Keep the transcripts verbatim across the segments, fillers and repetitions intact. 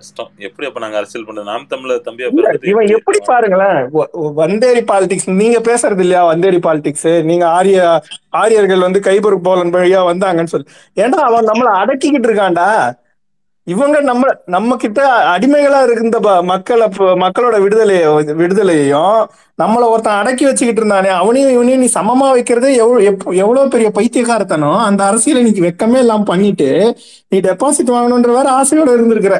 கஷ்டம். எப்படி அப்ப நாங்க அரசியல் பண்ற நாம் தமிழர் தம்பியா இவன் எப்படி பாருங்களேன், வந்தேரி பாலிடிக்ஸ் நீங்க பேசுறது இல்லையா? வந்தேரி பாலிடிக்ஸ் நீங்க ஆரிய ஆரியர்கள் வந்து கைபர் போலன் வழியா வந்தாங்கன்னு சொல்லி, ஏன்னா அவன் நம்மளை அடக்கிக்கிட்டு இருக்கான்டா. இவங்க நம்ம நம்ம கிட்ட அடிமைகளா இருந்த மக்களை மக்களோட விடுதலைய விடுதலையையும் நம்மள ஒருத்தன் அடக்கி வச்சுக்கிட்டு இருந்தானே அவனையும் இவனையும் நீ சமமா வைக்கிறதே எவ்வளவு எவ்வளவு பெரிய பைத்தியக்காரத்தனம். அந்த அரசியலை நீ வெக்கமே எல்லாம் பண்ணிட்டு நீ டெபாசிட் வாங்கணும்ன்ற வேற ஆசையோட இருந்திருக்கிற.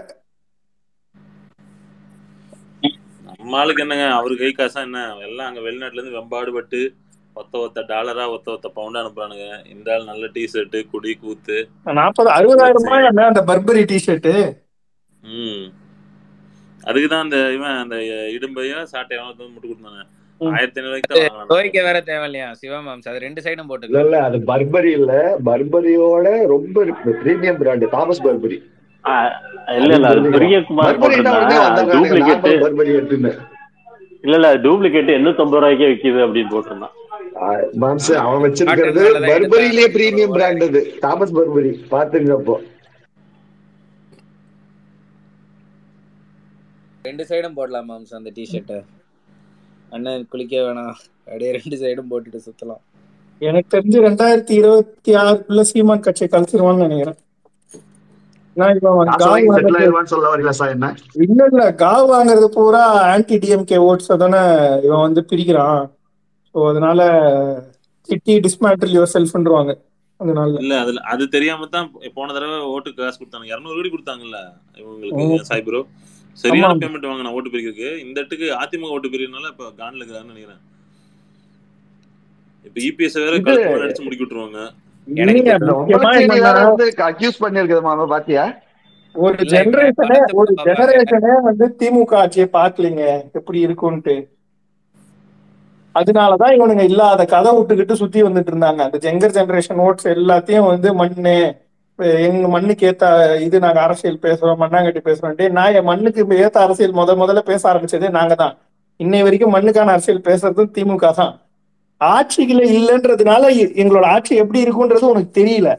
நம்மளுக்கு என்னங்க அவரு கை காசா என்ன எல்லாம் அங்க வெளிநாட்டுல இருந்து வெம்பாடுபட்டு ஒத்த ஒத்த டாலரா ஒத்த ஒத்த பவுண்டா அனுப்புறானுங்க. இந்த ஆள் நல்ல டி ஷர்ட் குடி கூத்து நாற்பது அறுபதாயிரம் ரூபாய் அந்த பர்பரி டி ஷர்ட். ம் அதுக்குதான் அந்த இவன் அந்த இடும்பையும் சாட்டையும் முட்டு கொடுத்தானே ஆயிரத்தி ஐநூறுக்கு வேற தேவை இல்லையா சிவமாம்ஸ்? அது ரெண்டு சைடும் போட்டு இல்ல இல்ல அது பர்பரி இல்ல, பர்பரியோட ரொம்ப பிரீமியம் பிராண்ட் தாமஸ் பர்பரி. இல்ல இல்ல அது பிரியகுமார் டூப்ளிகேட் இல்ல இல்ல டூப்ளிகேட் எண்ணூத்தி ஐம்பது ரூபாய்க்கே விக்குது அப்படின்னு போட்டிருந்தான். அவன் வச்சிருக்கிறது பர்பரியிலே பிரீமியம் பிராண்ட் அது தாமஸ் பர்பரி. பாத்துங்க அப்போ ரெண்டு சைடும் போடலாம் மாம்ஸ் அந்த டீ-ஷர்ட். அண்ணன் குளிக்க வேணாம் அப்படியே ரெண்டு சைடும் போட்டுட்டு சுத்தலாம். எனக்கு தெரிஞ்சு ரெண்டாயிரத்தி இருபத்தி ஆறுக்குள்ள சீமான் கட்சியை கழிச்சிருவான்னு நினைக்கிறேன். இல்ல இல்ல காவ் வாங்குறது பூரா ஆன்டி டிஎம்கே ஓட்ஸ் தானே இவன் வந்து பிரிக்கிறான். அதனால சிட்டி டிஸ்மேண்டில் யுவர் செல்ஃப்ன்றாங்க. அதனால இல்ல அதுல அது தெரியாம தான் போன தடவை ஓட்டுக்கு காசு கொடுத்தாங்க இருநூறு கோடி கொடுத்தாங்கல்ல இவங்களுக்கு. சாய் ப்ரோ சரியான பேமெண்ட் வாங்கினா ஓட்டு பிரிக்கிறதுக்கு. இந்த இடத்துக்கு அதிமுக ஓட்டு பிரிக்கிறதுனால இப்ப கான்ல இருக்கிறான்னு நினைக்கிறேன். இப்ப இபிஎஸ் வேற கலெக்டர் அடிச்சு முடிக்க விட்டுருவாங்க. ஒரு ஜெனரேஷனே ஒரு ஜெனரேஷனே வந்து திமுக ஆட்சியை பாக்கலீங்க எப்படி இருக்கும்ட்டு. அதனாலதான் இவனுங்க இல்லாத கதை விட்டுக்கிட்டு சுத்தி வந்துட்டு இருந்தாங்க. அந்த ஜெங்கர் ஜெனரேஷன் ஓட்ஸ் எல்லாத்தையும் வந்து மண்ணு எங்க மண்ணுக்கு ஏத்த இது நாங்க அரசியல் பேசுறோம் மண்ணாங்கட்டி பேசுறோம்ட்டு. நான் என் மண்ணுக்கு ஏத்த அரசியல் முத முதல்ல பேச ஆரம்பிச்சதே நாங்க தான். இன்னை வரைக்கும் மண்ணுக்கான அரசியல் பேசுறதும் திமுக தான். ஆட்சிகள இல்லைன்றதுனால எங்களோட ஆட்சி எப்படி இருக்குன்றது உனக்கு தெரியல.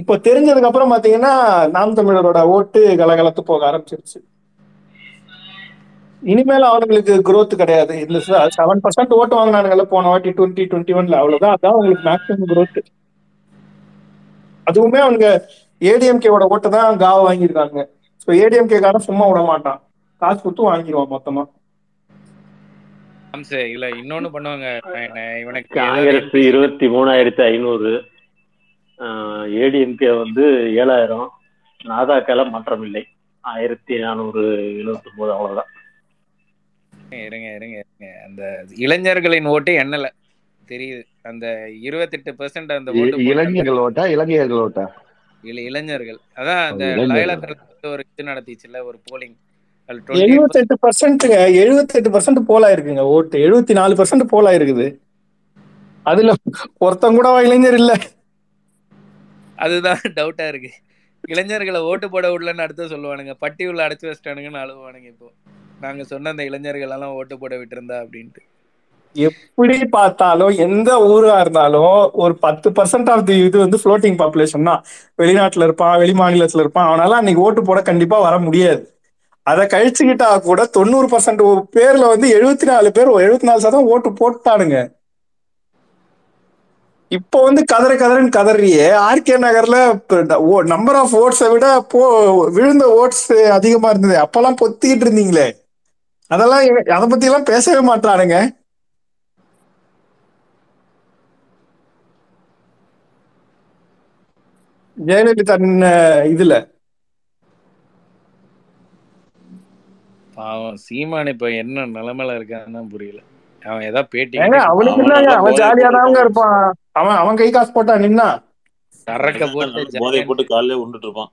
இப்ப தெரிஞ்சதுக்கு அப்புறம் பாத்தீங்கன்னா நாம் தமிழரோட ஓட்டு கலகலத்து போக ஆரம்பிச்சிருச்சு. இனிமேல் அவங்களுக்கு குரோத் கிடையாது. இல்ல சார் செவன் பர்சன்ட் ஓட்டு வாங்கினானுங்கல்ல போன வாட்டி டுவெண்ட்டி டுவெண்ட்டி ஒன்ல அவ்வளவுதான். அதான் அவங்களுக்கு மேக்சிமம் குரோத். அதுவுமே அவங்க ஏடிஎம்கேவோட ஓட்டு தான் காவ வாங்கியிருக்காங்க. ஸோ ஏடிஎம்கே காரன் சும்மா விட மாட்டான், காசு கொடுத்து வாங்கிடுவான் மொத்தமா. இல்ல இன்னொன்னு பண்ணுவாங்க இவனுக்கு காங்கிரஸ் இருபத்தி மூணாயிரத்தி ஐநூறு ஏடிஎம்கே வந்து ஏழாயிரம் நாதாக்கால மாற்றம் இல்லை ஆயிரத்தி நானூறு எழுபத்தி ஒன்பது அவ்வளவுதான். இருங்க இருங்க இருங்க அந்த இளைஞர்களின் ஓட்டு எண்ணல தெரியுது. அந்த இருபத்தி எட்டு பெர்சென்ட் அந்த இளைஞர்கள் ஓட்டா இளைஞர்கள் ஓட்டா இல்ல இளைஞர்கள் அதான் அந்த லயலத்தில் ஒரு இது நடத்திச்சுல ஒரு போலிங் எழுபத்தி எட்டு பர்சன்ட்டுங்க எழுபத்தி எட்டு பர்சன்ட் போலாயிருக்குங்க ஓட்டு. எழுபத்தி நாலு பர்சன்ட் போலாயிருக்குது. அதுல ஒருத்தம் கூட இளைஞர் இல்ல. அதுதான் டவுட்டா இருக்கு. இளைஞர்களை ஓட்டு போட விடலன்னு அடுத்து சொல்லுவானுங்க பட்டி உள்ள அடைச்சு வச்சிட்டானுங்கன்னு அழுவானுங்க. இப்போ நாங்க சொன்ன அந்த இளைஞர்கள் எல்லாம் ஓட்டு போட விட்டுருந்தா அப்படின்ட்டு. எப்படி பார்த்தாலும் எந்த ஊரா இருந்தாலும் ஒரு பத்து பர்சன்ட் ஆஃப் தி இது வந்து ஃப்ளோட்டிங் பாப்புலேஷன் தான். வெளிநாட்டுல இருப்பான் வெளி மாநிலத்துல இருப்பான் அவனால அன்னைக்கு ஓட்டு போட கண்டிப்பா வர முடியாது. அதை கழிச்சுக்கிட்டா கூட தொண்ணூறு பர்சன்ட் பேர்ல வந்து எழுபத்தி நாலு பேர் எழுபத்தி நாலு சதவீதம் ஓட்டு போட்டானுங்க. இப்போ வந்து கதற கதறன்னு கதறியே ஆர்கே நகர்ல நம்பர் ஆஃப் ஓட்ஸை விட போ விழுந்த ஓட்ஸ் அதிகமா இருந்தது. அப்பெல்லாம் பொத்திக்கிட்டு இருந்தீங்களே அதெல்லாம் அதை பத்தி எல்லாம் பேசவே மாட்டானுங்க. ஜெயலலிதா இதுல பாவம் சீமான் இப்ப என்ன நிலைமையில இருக்கான்னு புரியல. அவன் ஏதாவது பேட்டி அவனுக்கு இல்லைங்க அவன் ஜாலியா தாங்க இருப்பான். அவன் அவன் கை காசு போட்டான் நின்னா கரக்க போட்டு காலையில உண்டுட்டு இருப்பான்.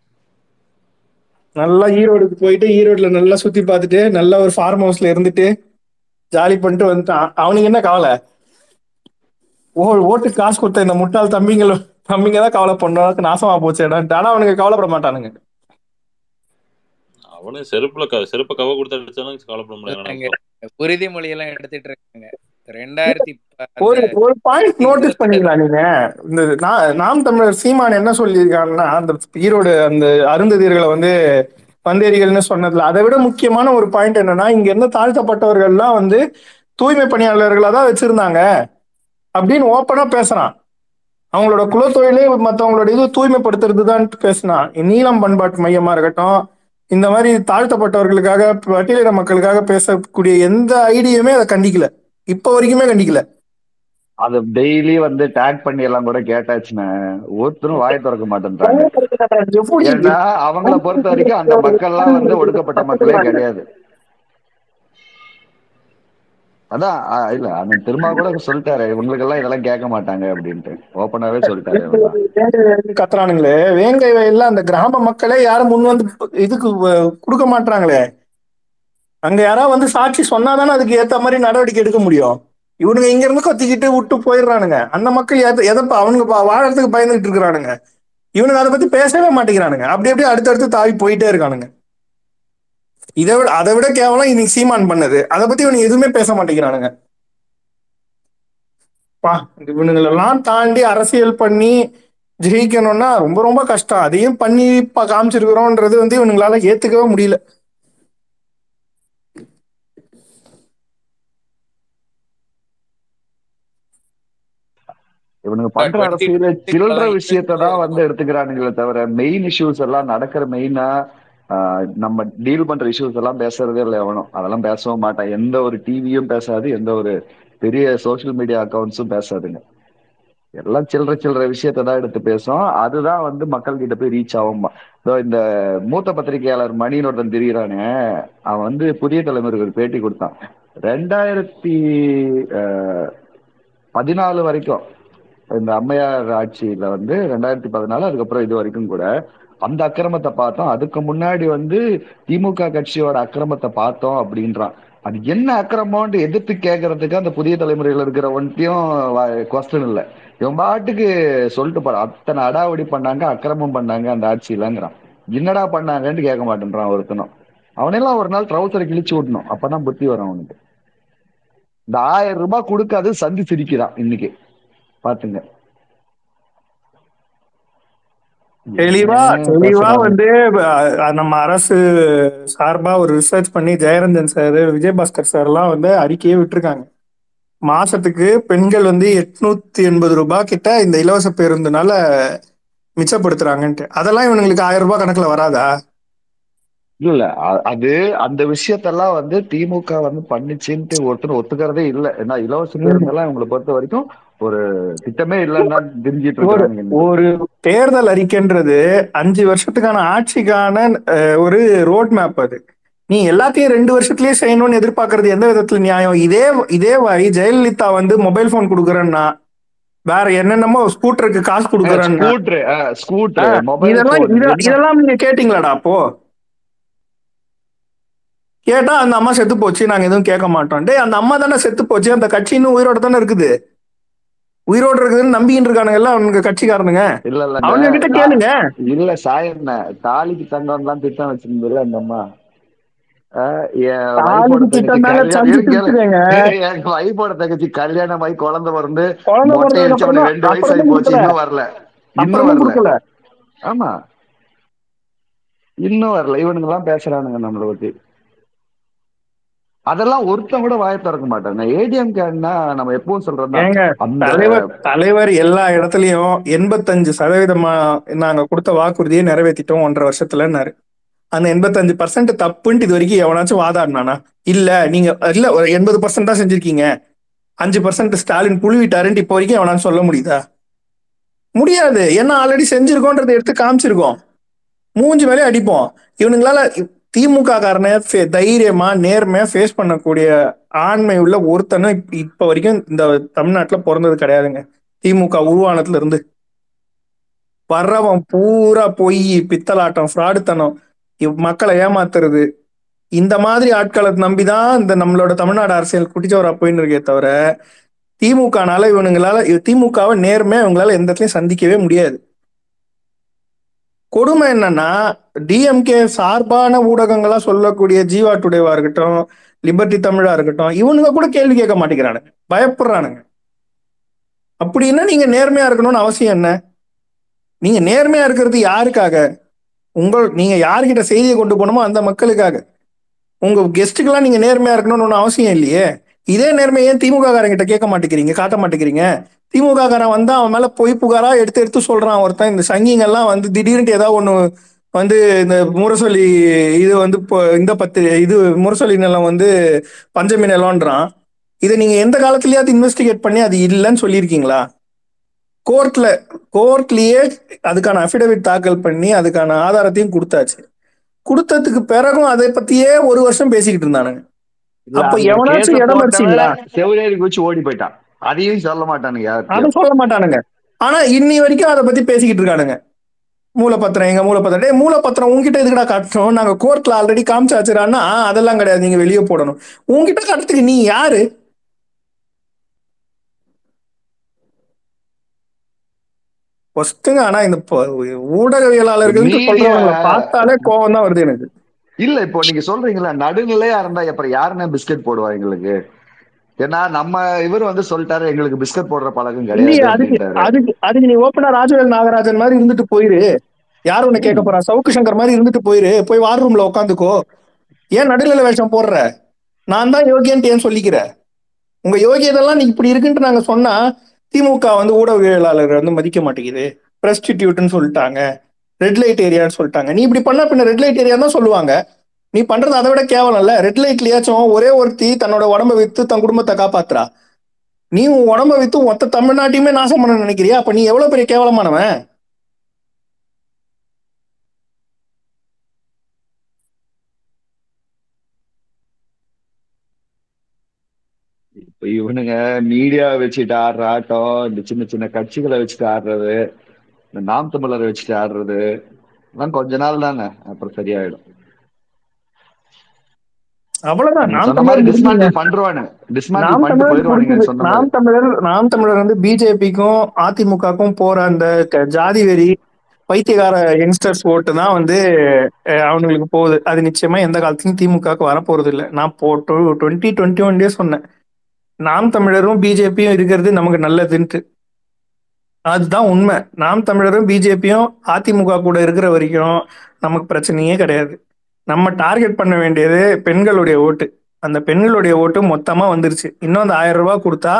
நல்லா ஈரோடுக்கு போயிட்டு ஈரோடுல நல்லா சுத்தி பார்த்துட்டு நல்லா ஒரு ஃபார்ம் ஹவுஸ்ல இருந்துட்டு ஜாலி பண்ணிட்டு வந்துட்டான். அவனுக்கு என்ன கவலை? ஓ ஓட்டுக்கு காசு கொடுத்த இந்த முட்டாள் தம்பிங்க தம்பிங்க தான் கவலை பண்றதுக்கு நாசமா போச்சு. ஆனா அவனுக்கு கவலைப்பட மாட்டானுங்க. அவனே செருப்புல செருப்பு கவ கொடுத்து அடிச்சாலும் கவலைப்பட முடியாது. உறுதிமொழி எல்லாம் எடுத்துட்டு இருக்காங்க. ஒரு ஒரு பாயிண்ட் நோட்டீஸ் பண்ணிக்கலாம் நீங்க. இந்த நாம் தமிழர் சீமான் என்ன சொல்லியிருக்காங்கன்னா அந்த ஈரோடு அந்த அருந்ததியர்களை வந்து வந்தேரிகள்னு சொன்னதுல. அதை விட முக்கியமான ஒரு பாயிண்ட் என்னன்னா, இங்க இருந்து தாழ்த்தப்பட்டவர்கள்லாம் வந்து தூய்மை பணியாளர்களா தான் வச்சிருந்தாங்க அப்படின்னு ஓப்பனா பேசுறான். அவங்களோட குலத்தொழிலே மற்றவங்களோட இது தூய்மைப்படுத்துறதுதான் பேசினான். நீளம் பண்பாட்டு மையமா இருக்கட்டும், இந்த மாதிரி தாழ்த்தப்பட்டவர்களுக்காக பட்டியலின மக்களுக்காக பேசக்கூடிய எந்த ஐடியுமே அதை கண்டிக்கல, இப்ப வரைக்குமே கண்டிக்கல. அது டெய்லி வந்து டேக் பண்ணி எல்லாம் கூட கேட்டாச்சுன்னு ஒருத்தரும் வாயை திறக்க மாட்டேன்றாங்க. அவங்கள பொறுத்த வரைக்கும் அந்த மக்கள் எல்லாம் வந்து ஒடுக்கப்பட்ட மக்களே கிடையாது. அதான் இல்ல, அந்த திரும்ப கூட சொல்லிட்டாரு உங்களுக்கு எல்லாம் இதெல்லாம் கேட்க மாட்டாங்க அப்படின்ட்டு ஓப்பனாவே சொல்லிட்டாரு. கத்துறானுங்களே வேங்கை வயல்ல அந்த கிராம மக்களே யாரும் முன் வந்து இதுக்கு கொடுக்க மாட்டாங்களே, அங்க யாராவது வந்து சாட்சி சொன்னாதானே அதுக்கு ஏத்த மாதிரி நடவடிக்கை எடுக்க முடியும். இவனுங்க இங்க இருந்து கத்திக்கிட்டு விட்டு போயிடுறானுங்க. அந்த மக்கள் எதப்பா அவனுங்க வாழறதுக்கு பயந்துகிட்டு இருக்கிறானுங்க, இவனுங்க அதை பத்தி பேசவே மாட்டேங்கிறானுங்க. அப்படி அப்படியே அடுத்தடுத்து தாவி போயிட்டே இருக்கானுங்க. இதை விட அதை விட கேவலம் இன்னைக்கு சீமான் பண்ணது, அதை பத்தி இவனுக்கு எதுவுமே பேச மாட்டேங்கிறானுங்க. பா இவனுங்களெல்லாம் தாண்டி அரசியல் பண்ணி ஜெயிக்கணும்னா ரொம்ப ரொம்ப கஷ்டம். அதையும் பண்ணி காமிச்சிருக்கிறோன்றது வந்து இவனுங்களால ஏத்துக்கவே முடியல. இவனுங்க பண்ற அரசியல சில்லற விஷயத்தான் வந்து எடுத்துக்கிறானுங்களே தவிர மெயின் இஷ்யூஸ் எல்லாம் நடக்கிற மெயினா நம்ம டீல் பண்ற இஷ்யூஸ் எல்லாம் பேசுறதே இல்லை எவனும். அதெல்லாம் பேசவும் மாட்டான். எந்த ஒரு டிவியும் பேசாது, எந்த ஒரு பெரிய சோசியல் மீடியா அக்கௌண்ட்ஸும் பேசாதுங்க. எல்லாம் சில்லற சில்லற விஷயத்தான் எடுத்து பேசும். அதுதான் வந்து மக்கள் கிட்ட போய் ரீச் ஆகும்பா. இந்த மூத்த பத்திரிகையாளர் மணின்னு ஒருத்தன் திரியிறானு, அவன் வந்து புதிய தலைமுறைக்கு ஒரு பேட்டி கொடுத்தான். ரெண்டாயிரத்தி அஹ் பதினாலு வரைக்கும் இந்த அம்மையார் ஆட்சியில வந்து ரெண்டாயிரத்தி பதினாலு அதுக்கப்புறம் இது வரைக்கும் கூட அந்த அக்கிரமத்தை பார்த்தோம். அதுக்கு முன்னாடி வந்து திமுக கட்சியோட அக்கிரமத்தை பார்த்தோம் அப்படின்றான். அது என்ன அக்கிரமம்னு எதிர்த்து கேட்கறதுக்கு அந்த புதிய தலைமுறையில இருக்கிற ஒன்றையும் கொஸ்டின் இல்லை. இவன் பாட்டுக்கு சொல்லிட்டு போறான் அத்தனை அடாவடி பண்ணாங்க, அக்கிரமம் பண்ணாங்க அந்த ஆட்சியிலங்கிறான். என்னடா பண்ணாங்கன்னு கேட்க மாட்டேன்றான் ஒருத்தனும். அவனெல்லாம் ஒரு நாள் ட்ரௌசரை கிழிச்சு விடணும், அப்பதான் புத்தி வரும் அவனுக்கு. இந்த ஆயிரம் ரூபாய் கொடுக்காது சந்தி சிரிக்கிறான் இன்னைக்கு பாத்துங்க. தெளிவா தெளிவா வந்து நம்ம அரசு சார்பா ஒரு ரிசர்ச் பண்ணி ஜெயரஞ்சன் சார், விஜயபாஸ்கர் சார் எல்லாம் வந்து அறிக்கையே விட்டுருக்காங்க. மாசத்துக்கு பெண்கள் வந்து எட்நூத்தி எண்பது ரூபாய் கிட்ட இந்த இலவச பேருந்துனால மிச்சப்படுத்துறாங்கன்ட்டு. அதெல்லாம் இவங்களுக்கு ஆயிரம் ரூபாய் கணக்குல வராதா? இல்ல அது அந்த விஷயத்தெல்லாம் வந்து திமுக வந்து பண்ணிச்சுன்ட்டு ஒருத்தர் ஒத்துக்கிறதே இல்லை. ஏன்னா இலவச பேருந்தெல்லாம் இவங்களை பொறுத்த வரைக்கும் ஒரு திட்டமே இல்லைன்னா தெரிஞ்சிட்டு இருக்காங்க. ஒரு தேர்தல் அறிக்கைன்றது அஞ்சு வருஷத்துக்கான ஆட்சிக்கான ஒரு ரோட் மேப். அது நீ எல்லாத்தையும் ரெண்டு வருஷத்துலயே செய்யணும்னு எதிர்பார்க்கறது எந்த விதத்துல நியாயம்? இதே இதே மாதிரி ஜெயலலிதா வந்து மொபைல் போன் கொடுக்குறேன்னா, வேற என்னென்னமோ ஸ்கூட்டருக்கு காசு கொடுக்குறேன்னா, இதெல்லாம் இதெல்லாம் நீங்க கேட்டீங்களாடா? அப்போ கேட்டா அந்த அம்மா செத்து போச்சு, நாங்க எதுவும் கேட்க மாட்டோம். டே அந்த அம்மா தானே செத்து போச்சு, அந்த கட்சி இன்னும் உயிரோட தானே இருக்குது. உயிரோடு இருக்குதுன்னு நம்பிக்கிட்டு இருக்கானுங்க கட்சிக்காரனுங்க. இல்ல இல்ல அவங்க கிட்ட கேளுங்க. இல்ல சாய் என்ன தாலிக்கு தங்கம் தான் திட்டம் வச்சிருந்தது அந்த அம்மா. வைப்போட தங்கச்சி கல்யாணம் ஆகி குழந்தை வந்து ரெண்டு வயசு ஆகி போச்சு, இன்னும் வரல இன்னும் வரல ஆமா இன்னும் வரல. இவனுங்க எல்லாம் பேசுறானுங்க நம்மளை பத்தி. அதெல்லாம் ஒருத்தம் கூட வாய திறக்க மாட்டாங்க. ஏடிஎம் கேன்னா நம்ம எப்பவும் சொல்றோம், தலைவர் தலைவர் எல்லா இடத்துலயும் எண்பத்தஞ்சு சதவீதமா நாங்க கொடுத்த வாக்குறுதியை நிறைவேற்றிட்டோம் ஒன்றரை வருஷத்துலன்னாரு. அந்த எண்பத்தஞ்சு பர்சன்ட் தப்புன்ட்டு இது வரைக்கும் எவனாச்சும் வாதாடினானா? இல்ல நீங்க இல்ல ஒரு எண்பது பர்சன்ட் தான் செஞ்சிருக்கீங்க, அஞ்சு பர்சன்ட் ஸ்டாலின் புழுவிட்டாருன்ட்டு இப்போ வரைக்கும் எவனாச்சும் சொல்ல முடியுதா? முடியாது. ஏன்னா ஆல்ரெடி செஞ்சிருக்கோன்றதை எடுத்து காமிச்சிருக்கோம். மூஞ்சி மேலே அடிப்போம். இவனுங்களால திமுக காரனை தைரியமா நேர்மையா ஃபேஸ் பண்ணக்கூடிய ஆண்மை உள்ள ஒருத்தனும் இப்ப வரைக்கும் இந்த தமிழ்நாட்டுல பிறந்தது கிடையாதுங்க. திமுக உருவானதுல இருந்து வர்றவன் பூரா பொய், பித்தலாட்டம், ஃப்ராடுத்தனம், மக்களை ஏமாத்துறது, இந்த மாதிரி ஆட்களை நம்பிதான் இந்த நம்மளோட தமிழ்நாடு அரசியல் குட்டிச்சவரா போயின்னு இருக்கே தவிர திமுகனால இவனுங்களால திமுகவை நேர்மையா இவங்களால எந்த இடத்துலயும் சந்திக்கவே முடியாது. கொடுமை என்னன்னா, டிஎம்கே சார்பான ஊடகங்களா சொல்லக்கூடிய ஜீவா டுடேவா இருக்கட்டும், லிபர்டி தமிழா இருக்கட்டும், இவனுங்க கூட கேள்வி கேட்க மாட்டேங்கிறானுங்க, பயப்படுறானுங்க. அப்படின்னா நீங்க நேர்மையா இருக்கணும்னு அவசியம் என்ன? நீங்க நேர்மையா இருக்கிறது யாருக்காக? உங்கள் நீங்க யாருக்கிட்ட செய்தியை கொண்டு போகணுமோ அந்த மக்களுக்காக. உங்க கெஸ்ட்டுக்கெல்லாம் நீங்க நேர்மையா இருக்கணும்னு ஒன்றும் அவசியம் இல்லையே. இதே நேர்மையை ஏன் திமுக காரங்கிட்ட கேட்க மாட்டேங்கிறீங்க, காட்ட மாட்டேங்கிறீங்க? திமுக காரன் வந்து அவன் மேல பொய் புகாரா எடுத்து எடுத்து சொல்றான் ஒருத்தன். இந்த சங்கிங்கெல்லாம் வந்து திடீர்னு ஏதாவது ஒண்ணு வந்து இந்த முரசொலி இது வந்து இந்த பத்து இது முரசொலி நிலம் வந்து பஞ்சமி நிலம்ன்றான். இதை நீங்க எந்த காலத்திலயாவது இன்வெஸ்டிகேட் பண்ணி அது இல்லைன்னு சொல்லியிருக்கீங்களா? கோர்ட்ல கோர்ட்லயே அதுக்கான அஃபிடவிட் தாக்கல் பண்ணி அதுக்கான ஆதாரத்தையும் கொடுத்தாச்சு. கொடுத்ததுக்கு பிறகும் அதை பத்தியே ஒரு வருஷம் பேசிக்கிட்டு இருந்தானுங்க. அப்ப எவனாச்சும் இடமறிச்சீங்களா? செவிலேறி குச்சி ஓடி போயிட்டான். அதையும் சொல்ல மாட்டானுங்க, யாரும் சொல்ல மாட்டானுங்க. ஆனா இன்னி வரைக்கும் அதை பத்தி பேசிக்கிட்டு இருக்கானுங்க. மூலப்பத்திரம் எங்க மூலப்பத்திரம்? டே மூலப்பத்திரம் உங்ககிட்ட எதுக்கடா காட்டணும்? நாங்க கோர்ட்ல ஆல்ரெடி காமிச்சாச்சுறான்னா அதெல்லாம் கிடையாது, நீங்க வெளியே போடணும். உங்ககிட்ட காட்டுறதுக்கு நீ யாரு? ஆனா இந்த ஊடகவியலாளர்களுக்கு பார்த்தாலே கோபம் தான் வருது எனக்கு. இல்ல இப்போ நீங்க சொல்றீங்களா நடுநிலையா இருந்தா அப்புறம் யாருன்னா பிஸ்கட் போடுவா எங்களுக்கு? ஏன்னா நம்ம இவர் வந்து சொல்லிட்டாரு எங்களுக்கு பிஸ்கட் போடுற பழக்கம் கிடையாது. நீ ஓபனா ராஜவேல் நாகராஜன் மாதிரி இருந்துட்டு போயிரு, யாரும் உன்னை கேட்க போறா? சவுக்கு சங்கர் மாதிரி இருந்துட்டு போயிரு, போய் வார் ரூம்ல உட்காந்துக்கோ. ஏன் நடுநிலை வேஷம் போடுற? நான் தான் யோகியன்ட்டு ஏன் சொல்லிக்கிற? உங்க யோகியதெல்லாம் நீ இப்படி இருக்குன்ட்டு நாங்க சொன்னா திமுக வந்து ஊடகவியலாளர்கள் வந்து மதிக்க மாட்டேங்குது, பிரஸ்டிடியூட்னு சொல்லிட்டாங்க, ரெட் லைட் ஏரியான்னு சொல்லிட்டாங்க. நீ இப்படி பண்ண பின்ன ரெட் லைட் ஏரியா தான் சொல்லுவாங்க. நீ பண்றது அதை விட கேவலம்ல. ரெட் லைட்லயாச்சும் ஒரே ஒருத்தி தன்னோட உடம்ப வித்து தன் குடும்பத்தை காப்பாத்துறா. நீ உன் உடம்ப வித்து மொத்த தமிழ்நாட்டையுமே நாசம் பண்ண நினைக்கிறியா? அப்ப நீ எவ்வளவு பெரிய கேவலமானவன்? இவனுங்க மீடியா வச்சுட்டு ஆடுற ஆட்டம், இந்த சின்ன சின்ன கட்சிகளை வச்சுட்டு ஆடுறது, இந்த நாம் தமிழரை வச்சுட்டு ஆடுறது எல்லாம் கொஞ்ச நாள் தானே, அப்புறம் சரியாயிடும். நாம் தமிழர் வந்து பிஜேபிக்கும் அதிமுகக்கும் போற அந்த ஜாதி வெறி பைத்தியகார யங்ஸ்டர்ஸ் ஓட்டு தான் வந்து அவங்களுக்கு போகுது. அது நிச்சயமா எந்த காலத்துலயும் திமுகவுக்கு வரப்போறது இல்லை. நான் போட்டு டுவெண்ட்டி டுவெண்ட்டி ஒன்லயே சொன்னேன், நாம் தமிழரும் பிஜேபியும் இருக்கிறது நமக்கு நல்லதுன்ட்டு. அதுதான் உண்மை. நாம் தமிழரும் பிஜேபியும் அதிமுக கூட இருக்கிற வரைக்கும் நமக்கு பிரச்சனையே கிடையாது. நம்ம டார்கெட் பண்ண வேண்டியது பெண்களுடைய ஓட்டு. அந்த பெண்களுடைய ஓட்டு மொத்தமா வந்துருச்சு. இன்னும் அந்த ஆயிரம் ரூபாய் கொடுத்தா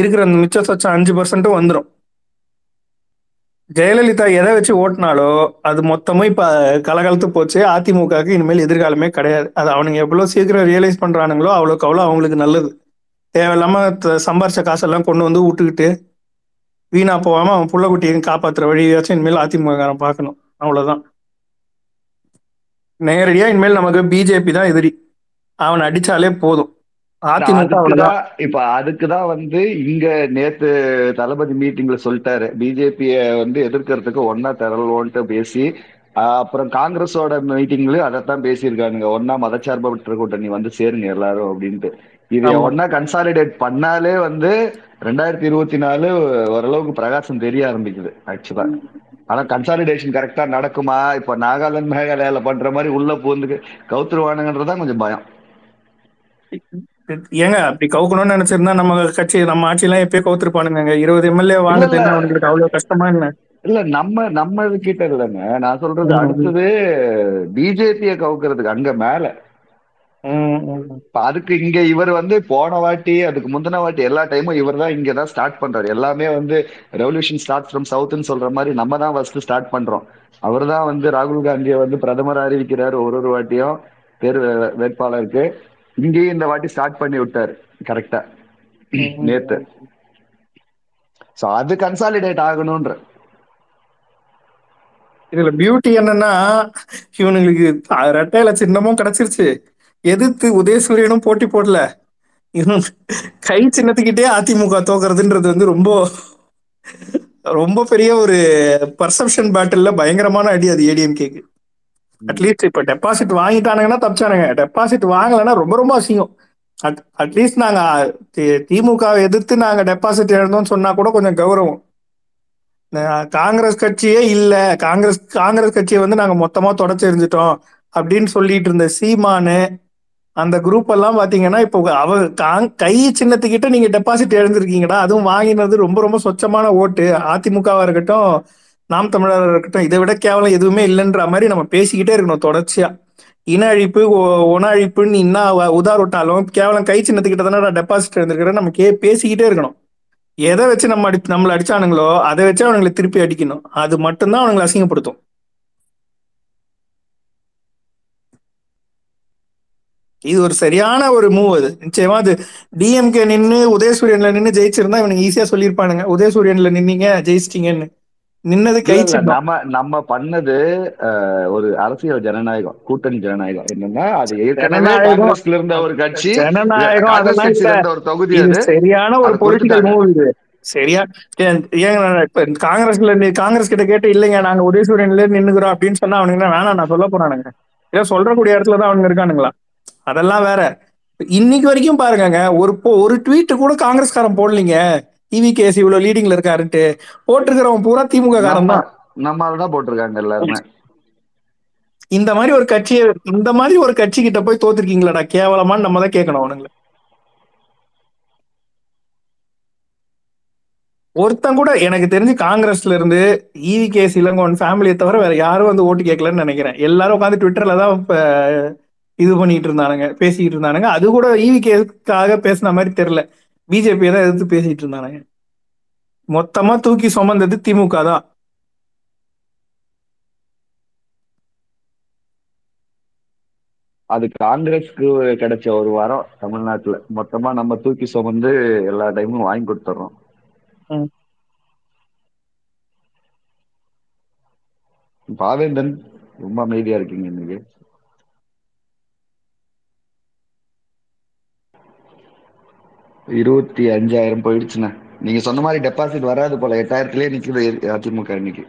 இருக்கிற அந்த மிச்ச சொச்சம் அஞ்சு பர்சன்ட்டும் வந்துடும். ஜெயலலிதா எதை வச்சு ஓட்டினாலோ அது மொத்தமும் இப்ப கலகலத்து போச்சு. அதிமுகவுக்கு இனிமேல் எதிர்காலமே கிடையாது. அது அவனுங்க எவ்வளவு சீக்கிரம் ரியலைஸ் பண்றானுங்களோ அவ்வளோக்கு அவ்வளோ அவங்களுக்கு நல்லது. தேவையில்லாம சம்பாரிச்ச காசெல்லாம் கொண்டு வந்து விட்டுக்கிட்டு வீணா போகாம அவன் புள்ள குட்டியை காப்பாத்துற வழியாச்சும் இனிமேல் அதிமுககாரன் பார்க்கணும். அவ்வளவுதான். நேரடியா இனிமேல் நமக்கு பிஜேபி தான் எதிரி. அவன் அடிச்சாலே போதும். அதிமுக இப்ப அதுக்குதான் வந்து இங்க நேத்து தளபதி மீட்டிங்ல சொல்லிட்டாரு, பிஜேபிய வந்து எதிர்க்கிறதுக்கு ஒன்னா திரள்வோன்ட்டு பேசி, அப்புறம் காங்கிரஸோட மீட்டிங்லயும் அதைத்தான் பேசியிருக்கானுங்க, ஒன்னா மதச்சார்பற்ற கூட்டணி வந்து சேருங்க எல்லாரும் அப்படின்ட்டு. இதை ஒன்னா கன்சாலிடேட் பண்ணாலே வந்து ரெண்டாயிரத்தி இருபத்தி நாலு ஓரளவுக்கு பிரகாசம் தெரிய ஆரம்பிக்குது ஆக்சுவலா. ஆனா கன்சாலிடேஷன் கரெக்டா நடக்குமா? இப்ப நாகாலாந்து மேகாலயால பண்ற மாதிரி உள்ள பூந்து கவுத்துருவானுங்கன்றதான் கொஞ்சம் பயம். ஏங்க அப்படி கவுக்கணும்னு நினைச்சிருந்தா நம்ம கட்சி நம்ம ஆட்சி எல்லாம் எப்பயே கவுத்துருப்பானுங்க. இருபது எம்எல்ஏ வாங்கிட்டு அவங்களுக்கு அவ்வளவு கஷ்டமா என்ன? இல்ல நம்ம நம்ம கிட்ட இல்லைங்க நான் சொல்றது. அடுத்தது பிஜேபியை கவுக்கிறதுக்கு அங்க மேல அதுக்கு இங்க இவர் வந்து போன வாட்டி அதுக்கு முந்தின வாட்டி எல்லா டைமும் இவர் தான் இங்கதான் ஸ்டார்ட் பண்றாரு. எல்லாமே வந்து ரெவல்யூஷன் ஸ்டார்ட் ஃப்ரம் சவுத்ன்னு சொல்ற மாதிரி நம்ம தான் ஃபர்ஸ்ட் ஸ்டார்ட் பண்றோம். அவர் தான் வந்து ராகுல் காந்தியை வந்து பிரதமர் அறிவிக்கிறாரு ஒரு ஒரு வாட்டியும் தேர் வேட்பாளருக்கு. இங்கேயும் இந்த வாட்டி ஸ்டார்ட் பண்ணி விட்டாரு கரெக்டா நேத்து. சோ அது கன்சாலிடேட் ஆகணும்ன்ற இதுல பியூட்டி என்னன்னா இவனுங்களுக்கு ரெட்டையில சின்னமும் கிடைச்சிருச்சு. எதிர்த்து உதயசூரியனும் போட்டி போடல. கை சின்னத்துக்கிட்டே அதிமுக தோக்குறதுன்றது வந்து ரொம்ப ரொம்ப பெரிய ஒரு பர்செப்ஷன் பேட்டில்ல பயங்கரமான அடி அது ஏடிஎம்கேக்கு. அட்லீஸ்ட் இப்ப டெபாசிட் வாங்கிட்டானுங்கன்னா தப்பிச்சானுங்க. டெபாசிட் வாங்கலைன்னா ரொம்ப ரொம்ப அசிங்கம். அட் அட்லீஸ்ட் நாங்க திமுகவை எதிர்த்து நாங்க டெபாசிட் எழுந்தோம்னு சொன்னா கூட கொஞ்சம் கௌரவம். காங்கிரஸ் கட்சியே இல்ல, காங்கிரஸ் காங்கிரஸ் கட்சியை வந்து நாங்க மொத்தமா தொடச்செறிஞ்சிட்டோம் அப்படின்னு சொல்லிட்டு இருந்த சீமானு அந்த குரூப் எல்லாம் பாத்தீங்கன்னா இப்போ அவ கை சின்னத்துக்கிட்ட நீங்க டெபாசிட் எழுந்திருக்கீங்கடா. அதுவும் வாங்கினது ரொம்ப ரொம்ப சொச்சமான ஓட்டு. அதிமுகவா இருக்கட்டும் நாம் தமிழராக இருக்கட்டும், இதை விட கேவலம் எதுவுமே இல்லைன்ற மாதிரி நம்ம பேசிக்கிட்டே இருக்கணும் தொடர்ச்சியா. இன அழிப்பு, உண அழிப்புன்னு இன்னா உதார் விட்டாலும் கேவலம் கை சின்னத்துக்கிட்ட தானே டெபாசிட் இருந்திருக்கிறேன் நம்ம கே பேசிக்கிட்டே இருக்கணும். எதை வச்சு நம்ம அடி நம்மளை அடிச்சானுங்களோ அதை வச்சு அவனுங்களை திருப்பி அடிக்கணும். அது மட்டும்தான் அவனுங்களை அசிங்கப்படுத்தும். இது ஒரு சரியான ஒரு மூவ். அது நிச்சயமா அது டிஎம்கே நின்று உதயசூரியன்ல நின்று ஜெயிச்சிருந்தா இவனுக்கு ஈஸியா சொல்லியிருப்பானுங்க, உதயசூரியன்ல நின்னீங்க ஜெயிச்சிட்டீங்கன்னு. நின்னது கழிச்சு நம்ம நம்ம பண்ணது ஒரு அரசியல் ஜனநாயகம், கூட்டணி ஜனநாயகம். என்னன்னா அது ஏற்கனவே இருந்த ஒரு கட்சி ஜனநாயகம், ஒரு தொகுதி, சரியான ஒரு பொலிட்டிக்கல் மூவ் இது. சரியா ஏங்க இப்ப காங்கிரஸ்ல காங்கிரஸ் கிட்ட கேட்டு இல்லைங்க நாங்க உதயசூரியன்ல நின்னுக்கிறோம் அப்படின்னு சொன்னா அவனுங்க வேணா நான் சொல்ல போறானுங்க. ஏதோ சொல்றக்கூடிய இடத்துலதான் அவனுங்க இருக்கானுங்களா? அதெல்லாம் வேற. இன்னைக்கு வரைக்கும் பாருங்க, ஒரு ஒரு ட்வீட்டு கூட காங்கிரஸ்காரன் போடலீங்க. டிவி கேசி இவ்வளவு லீடிங்ல இருக்காருன்ட்டு போட்டிருக்கிறவன் பூரா திமுக காரன் தான். நம்மளதான் போட்டிருக்காங்க எல்லாருமே. இந்த மாதிரி ஒரு கட்சியை, இந்த மாதிரி ஒரு கட்சி கிட்ட போய் தோத்துருக்கீங்களாடா கேவலமான்னு நம்ம தான் கேட்கணும். அவனுங்களை ஒருத்தன் கூட எனக்கு தெரிஞ்சு காங்கிரஸ்ல இருந்து ஈவி கேசி இளங்கோன் ஃபேமிலியை தவிர வேற யாரும் வந்து ஓட்டு கேட்கலன்னு நினைக்கிறேன். எல்லாரும் உட்காந்து ட்விட்டர்ல தான் இப்ப இது பண்ணிட்டு இருந்தானுங்க, பேசிட்டு இருந்தானுங்க. அது கூட ஈவிக்காக பேசின மாதிரி தெரியல, பிஜேபி தான் எதிர்த்து பேசிட்டு இருந்தானுங்க. மொத்தமா தூக்கி சுமந்தது திமுக தான். அது காங்கிரஸ்க்கு கிடைச்ச ஒரு வாரம் தமிழ்நாட்டுல மொத்தமா நம்ம தூக்கி சுமந்து எல்லா டைமும் வாங்கி கொடுத்துறோம். பாவேந்தன் ரொம்ப அமைதியா இருக்கீங்க இன்னைக்கு. இருபத்தி அஞ்சாயிரம் போயிடுச்சுண்ணா. நீங்க சொன்ன மாதிரி டெபாசிட் வராது போல, எட்டாயிரத்திலே நிக்குது அதிமுக இன்னைக்கு.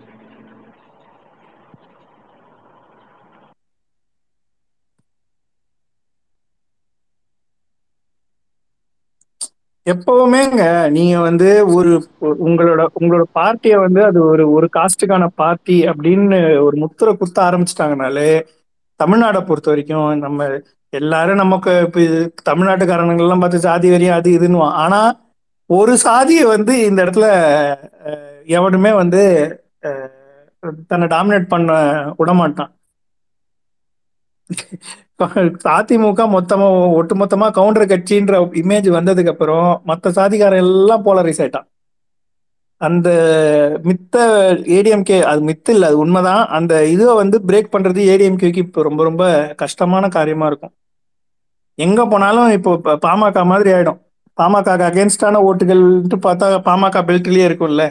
எப்பவுமேங்க நீங்க வந்து ஒரு உங்களோட உங்களோட பார்ட்டிய வந்து அது ஒரு ஒரு காஸ்டுக்கான பார்ட்டி அப்படின்னு ஒரு முத்திரை குத்த ஆரம்பிச்சுட்டாங்கனாலே தமிழ்நாடை பொறுத்த வரைக்கும் நம்ம எல்லாரும் நமக்கு இப்ப தமிழ்நாட்டுக்காரங்கள்லாம் பார்த்து சாதி வரையும் அது இதுன்னு. ஆனா ஒரு சாதியை வந்து இந்த இடத்துல எவனுமே வந்து தன்னை டாமினேட் பண்ண விடமாட்டான். அதிமுக மொத்தமா ஒட்டு மொத்தமா கவுண்டர் கட்சின்ற இமேஜ் வந்ததுக்கு அப்புறம் மற்ற சாதிக்காரன் எல்லாம் போலரைஸ் ஆயிட்டான். அந்த மித்த ஏடிஎம்கே, அது மித்த இல்லை, அது உண்மைதான். அந்த இதை வந்து பிரேக் பண்றது ஏடிஎம்கேக்கு இப்போ ரொம்ப ரொம்ப கஷ்டமான காரியமா இருக்கும். எங்க போனாலும் இப்போ பாமக மாதிரி ஆயிடும். பாமக அகேன்ஸ்டான ஓட்டுகள்ட்டு பார்த்தா பாமக பெல்ட்லயே இருக்கும்ல,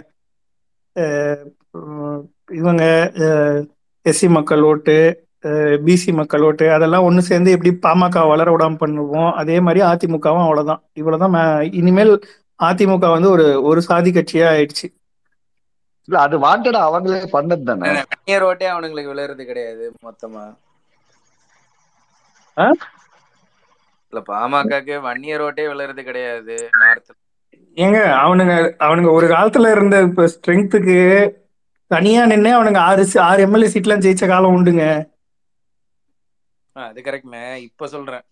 இவங்க எஸ்சி மக்கள் ஓட்டு, பிசி மக்கள் ஓட்டு, அதெல்லாம் ஒன்று சேர்ந்து எப்படி பாமக வளர விடாம பண்ணுவோம். அதே மாதிரி அதிமுகவும் அவ்வளோதான். இவ்வளோதான் இனிமேல் அதிமுக வந்து ஒரு ஒரு சாதி கட்சியா ஆயிடுச்சு. இல்ல அது வாண்டடா அவங்களே பண்ணது தானே. வன்னியர் ஓட்டே அவங்களுக்கு விளையிறது கிடையாது மொத்தமா. இல்ல பாமகக்கு வன்னியர் ஓட்டே விளையிறது கிடையாது நார்த். ஏங்க அவனுங்க அவனுங்க ஒரு காலத்துல இருந்த இப்ப ஸ்ட்ரென்த்துக்கு தனியா நின்று அவனுங்க ஆறு ஆறு எம்எல்ஏ சீட்லாம் ஜெயிச்ச காலம் உண்டுங்க. அது கரெக்ட்ங்க. இப்ப சொல்றேன்,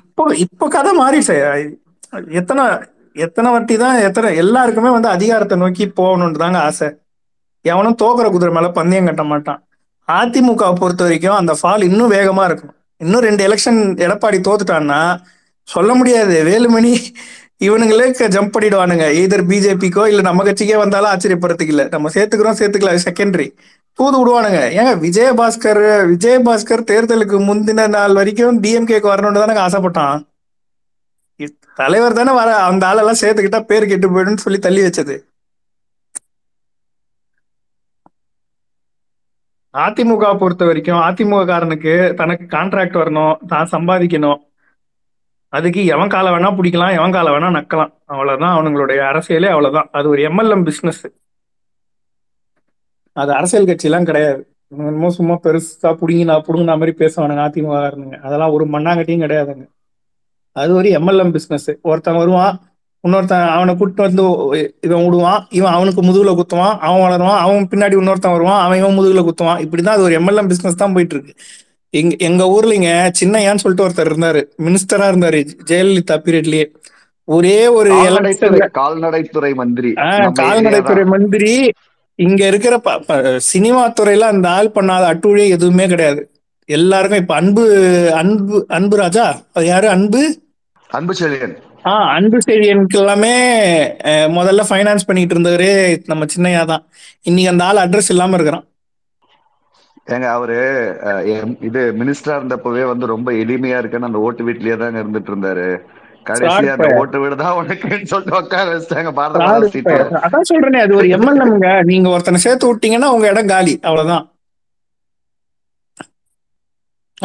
இப்போ இப்போ கதை மாறிடுச்சு. எத்தனை எத்தனை வட்டி தான் எத்தனை எல்லாருக்குமே வந்து அதிகாரத்தை நோக்கி போகணும்னு தாங்க ஆசை. எவனும் தோக்குற குதிரை மேல பந்தயம் கட்ட மாட்டான். அதிமுகவை பொறுத்த வரைக்கும் அந்த ஃபால் இன்னும் வேகமா இருக்கும். இன்னும் ரெண்டு எலெக்ஷன் எடப்பாடி தோத்துட்டான்னா சொல்ல முடியாது, வேலுமணி இவனுங்களே ஜம்ப் பண்ணிடுவானுங்க. எதர் பிஜேபிக்கோ இல்ல நம்ம கட்சிக்கே வந்தாலும் ஆச்சரியப்படுறதுக்கு இல்லை. நம்ம சேர்த்துக்கிறோம் சேர்த்துக்கலாம் செகண்டரி தூது விடுவானுங்க. ஏங்க விஜயபாஸ்கர் விஜயபாஸ்கர் தேர்தலுக்கு முந்தின நாள் வரைக்கும் டிஎம்கேக்கு வரணும்னு தானே ஆசைப்பட்டான். தலைவர் தானே வர அந்த ஆளெல்லாம் சேர்த்துக்கிட்டா பேர் கெட்டு போயிடும் சொல்லி தள்ளி வச்சது. அதிமுக பொறுத்த வரைக்கும் அதிமுக காரனுக்கு தனக்கு கான்ட்ராக்ட் வரணும், தான் சம்பாதிக்கணும். அதுக்கு எவன் காலை வேணா பிடிக்கலாம், எவன் காலை வேணா நக்கலாம். அவ்வளவுதான் அவனுங்களுடைய அரசியலே. அவ்வளவுதான். அது ஒரு எம்எல்எம் பிசினஸ். அது அரசியல் கட்சி எல்லாம் கிடையாது. இன்னமும் சும்மா பெருசா புடுங்கினா புடுங்கினா மாதிரி பேசுவானுங்க அதிமுக காரனுங்க. அதெல்லாம் ஒரு மண்ணாங்கட்டியும் கிடையாதுங்க. அது ஒரு எம்எல்எம் பிஸ்னஸ். ஒருத்தன் வருவான், இன்னொருத்தன் அவனை கூட்டு வந்து இவன் விடுவான், இவன் அவனுக்கு முதுகுல குத்துவான், அவன் வளருவான், அவன் பின்னாடி இன்னொருத்தன் வருவான், அவன் இவன் முதுகுல குத்துவான். இப்படிதான் அது ஒரு எம்எல்எம் பிஸ்னஸ் தான் போயிட்டு இருக்கு. எங்க எங்க ஊர்லங்க சின்னையான்னு சொல்லிட்டு ஒருத்தர் இருந்தாரு, மினிஸ்டரா இருந்தாரு ஜெயலலிதா பீரியட்லயே. ஒரே ஒரு கால்நடைத்துறை மந்திரி, கால்நடைத்துறை மந்திரி இங்க இருக்கிற சினிமா துறையில அந்த ஆள் பண்ணாத அட்டூழியம் எதுவுமே கிடையாது. எல்லாருக்கும் இப்ப அன்பு அன்பு அன்பு ராஜா அது யாரு அன்பு அன்பு செழியன் ஆஹ் அன்பு செழியனுக்கு எல்லாமே முதல்ல ஃபைனான்ஸ் பண்ணிட்டு இருந்தவரே நம்ம சின்னையா தான். இன்னைக்கு அந்த ஆள் அட்ரஸ் இல்லாம இருக்கிறான். ஏங்க அவரு இது மினிஸ்டரா இருந்தப்பவே வந்து ரொம்ப எளிமையா இருக்குன்னு அந்த ஓட்டு வீட்லயே தாங்க இருந்துட்டு இருந்தாரு. கடைசியா அந்த ஓட்டு வீடு தான் உனக்குன்னு சொல்லிட்டு உட்கார வச்சுட்டாங்க பாரத. அதான் சொல்றேனே, அது ஒரு எம்எல்ஏங்க. நீங்க ஒருத்தனை சேர்த்து விட்டீங்கன்னா உங்க இடம் காலி, அவ்வளவுதான்.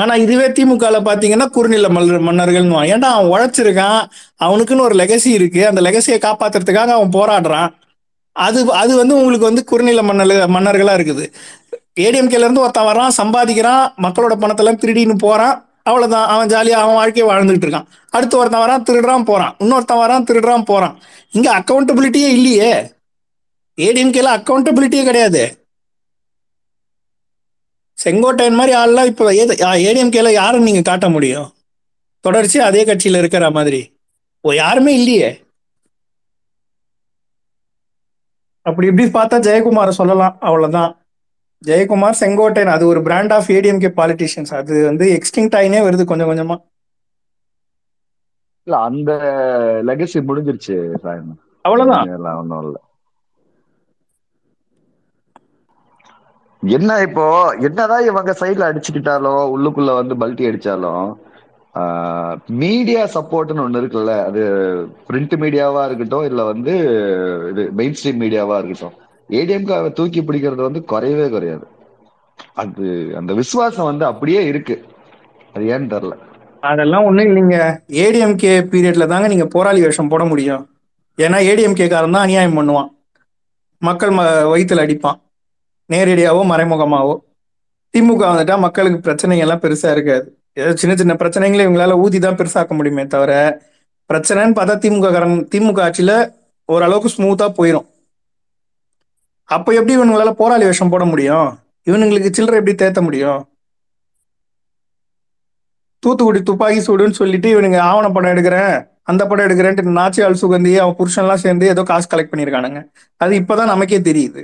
ஆனா இதுவே திமுகல பாத்தீங்கன்னா குறுநில மன்னர்கள். ஏன்னா அவன் உழைச்சிருக்கான், அவனுக்குன்னு ஒரு லெகசி இருக்கு, அந்த லெகசியை காப்பாத்துறதுக்காக அவன் போராடுறான். அது அது வந்து உங்களுக்கு வந்து குறுநில மன்னர் மன்னர்களா இருக்குது. ஏடிஎம்கேல இருந்து ஒருத்தன் வரான், சம்பாதிக்கிறான், மக்களோட பணத்தெல்லாம் திருடின்னு போறான், அவ்வளவுதான். அவன் ஜாலியா அவன் வாழ்க்கையை வாழ்ந்துட்டு இருக்கான். அடுத்து ஒருத்தன் வரான், திருடுறான், போறான். இன்னொருத்தன் வரான், திருடுறான், போறான். இங்க அக்கௌண்டபிலிட்டியே இல்லையே. ஏடிஎம்கேல அக்கௌண்டபிலிட்டியே கிடையாது. செங்கோட்டையன் மாதிரி ஆள்லாம் இப்போ ஏடிஎம்கேல யாரும் நீங்க காட்ட முடியும்? தொடர்ச்சி அதே கட்சியில இருக்கிற மாதிரி யாருமே இல்லையே. அப்படி இப்படி பார்த்தா ஜெயக்குமார சொல்லலாம், அவ்வளவுதான். ஜெயக்குமார், செங்கோட்டையன், அது ஒரு பிராண்ட் ஆஃப் ஏடிஎம்கே பாலிட்டிஷியன்ஸ். அது வந்து எக்ஸ்டிங்க்ட் ஆயினே வருது கொஞ்சம் கொஞ்சமா. இல்ல அந்த லெகசி முடிஞ்சிருச்சு, அவ்வளவுதான், ஒன்னும் இல்ல. என்ன இப்போ என்னதான் இவங்க சைட்ல அடிச்சுக்கிட்டாலும் உள்ளுக்குள்ள வந்து பல்ட்டி அடிச்சாலும் மீடியா சப்போர்ட்னு ஒண்ணு இருக்குல்ல. அது பிரிண்ட் மீடியாவா இருக்கட்டும், இல்ல வந்து இது மெயின் ஸ்ட்ரீம் மீடியாவா இருக்கட்டும், ஏடிஎம்கே தூக்கி பிடிக்கிறது வந்து குறையவே குறையாது. அது அந்த விசுவாசம் வந்து அப்படியே இருக்கு. அது ஏன்னு தெரியல. அதெல்லாம் ஒண்ணு இல்லைங்க. ஏடிஎம்கே பீரியட்ல தாங்க நீங்க போராளி வேஷம் போட முடியும். ஏன்னா ஏடிஎம்கே காரன் தான் அநியாயம் பண்ணுவான், மக்கள் வயிற்றுல அடிப்பான், நேரடியாவோ மறைமுகமாவோ. திமுக வந்துட்டா மக்களுக்கு பிரச்சனைகள் எல்லாம் பெருசா இருக்காது. ஏதோ சின்ன சின்ன பிரச்சனைகளை இவங்களால ஊதிதான் பெருசாக்க முடியுமே தவிர, பிரச்சனைன்னு பார்த்தா திமுக காரன் திமுக ஆட்சியில ஓரளவுக்கு ஸ்மூத்தா போயிடும். அப்ப எப்படி இவங்களால போராளி வேஷம் போட முடியும்? இவனுங்களுக்கு சில்லறை எப்படி தேத்த முடியும்? தூத்துக்குடி துப்பாக்கி சூடுன்னு சொல்லிட்டு இவனுங்க ஆவண படம் எடுக்கிறேன், அந்த படம் எடுக்கிறேன்ட்டு நாச்சியால் சுகந்தி அவன் புருஷன் எல்லாம் சேர்ந்து ஏதோ காசு கலெக்ட் பண்ணியிருக்கானுங்க. அது இப்பதான் நமக்கே தெரியுது.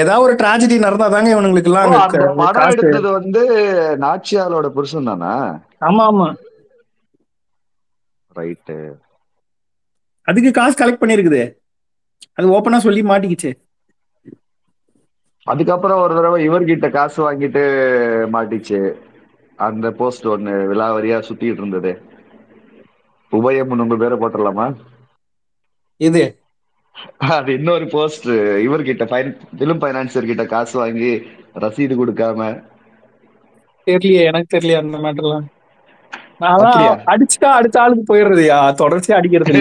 ஏதாவது ஒரு டிராஜடி நடந்தாதாங்க இவனுங்களுக்கு எல்லாம். படம் எடுத்தது வந்து நாச்சியாரோட புருஷன் தானா? ஆமா ஆமா, ரைட். அதுக்கு காசு கலெக்ட் பண்ணிருக்குது, அது ஓபனா சொல்லி மாட்டிக்கிச்சு. அதுக்கப்புறம் ஒரு தடவை இவர்கிட்ட காசு வாங்கிட்டு மாட்டிச்சு. அந்த போஸ்ட் ஒண்ணு விலாவரியா சுத்திட்டு இருந்தது. உபயம் உங்க பேரை போட்டுடலாமா? இது அது இன்னொரு போஸ்ட். இவர்கிட்ட பிலிம் பைனான்சர் கிட்ட காசு வாங்கி ரசீது கொடுக்காம தெரியலையே, எனக்கு தெரியல அந்த மேட்டர்லாம். நான் அடிச்சுட்டா அடுத்த ஆளுக்கு போயிடுறதுயா, தொடர்ச்சி அடிக்கிறது.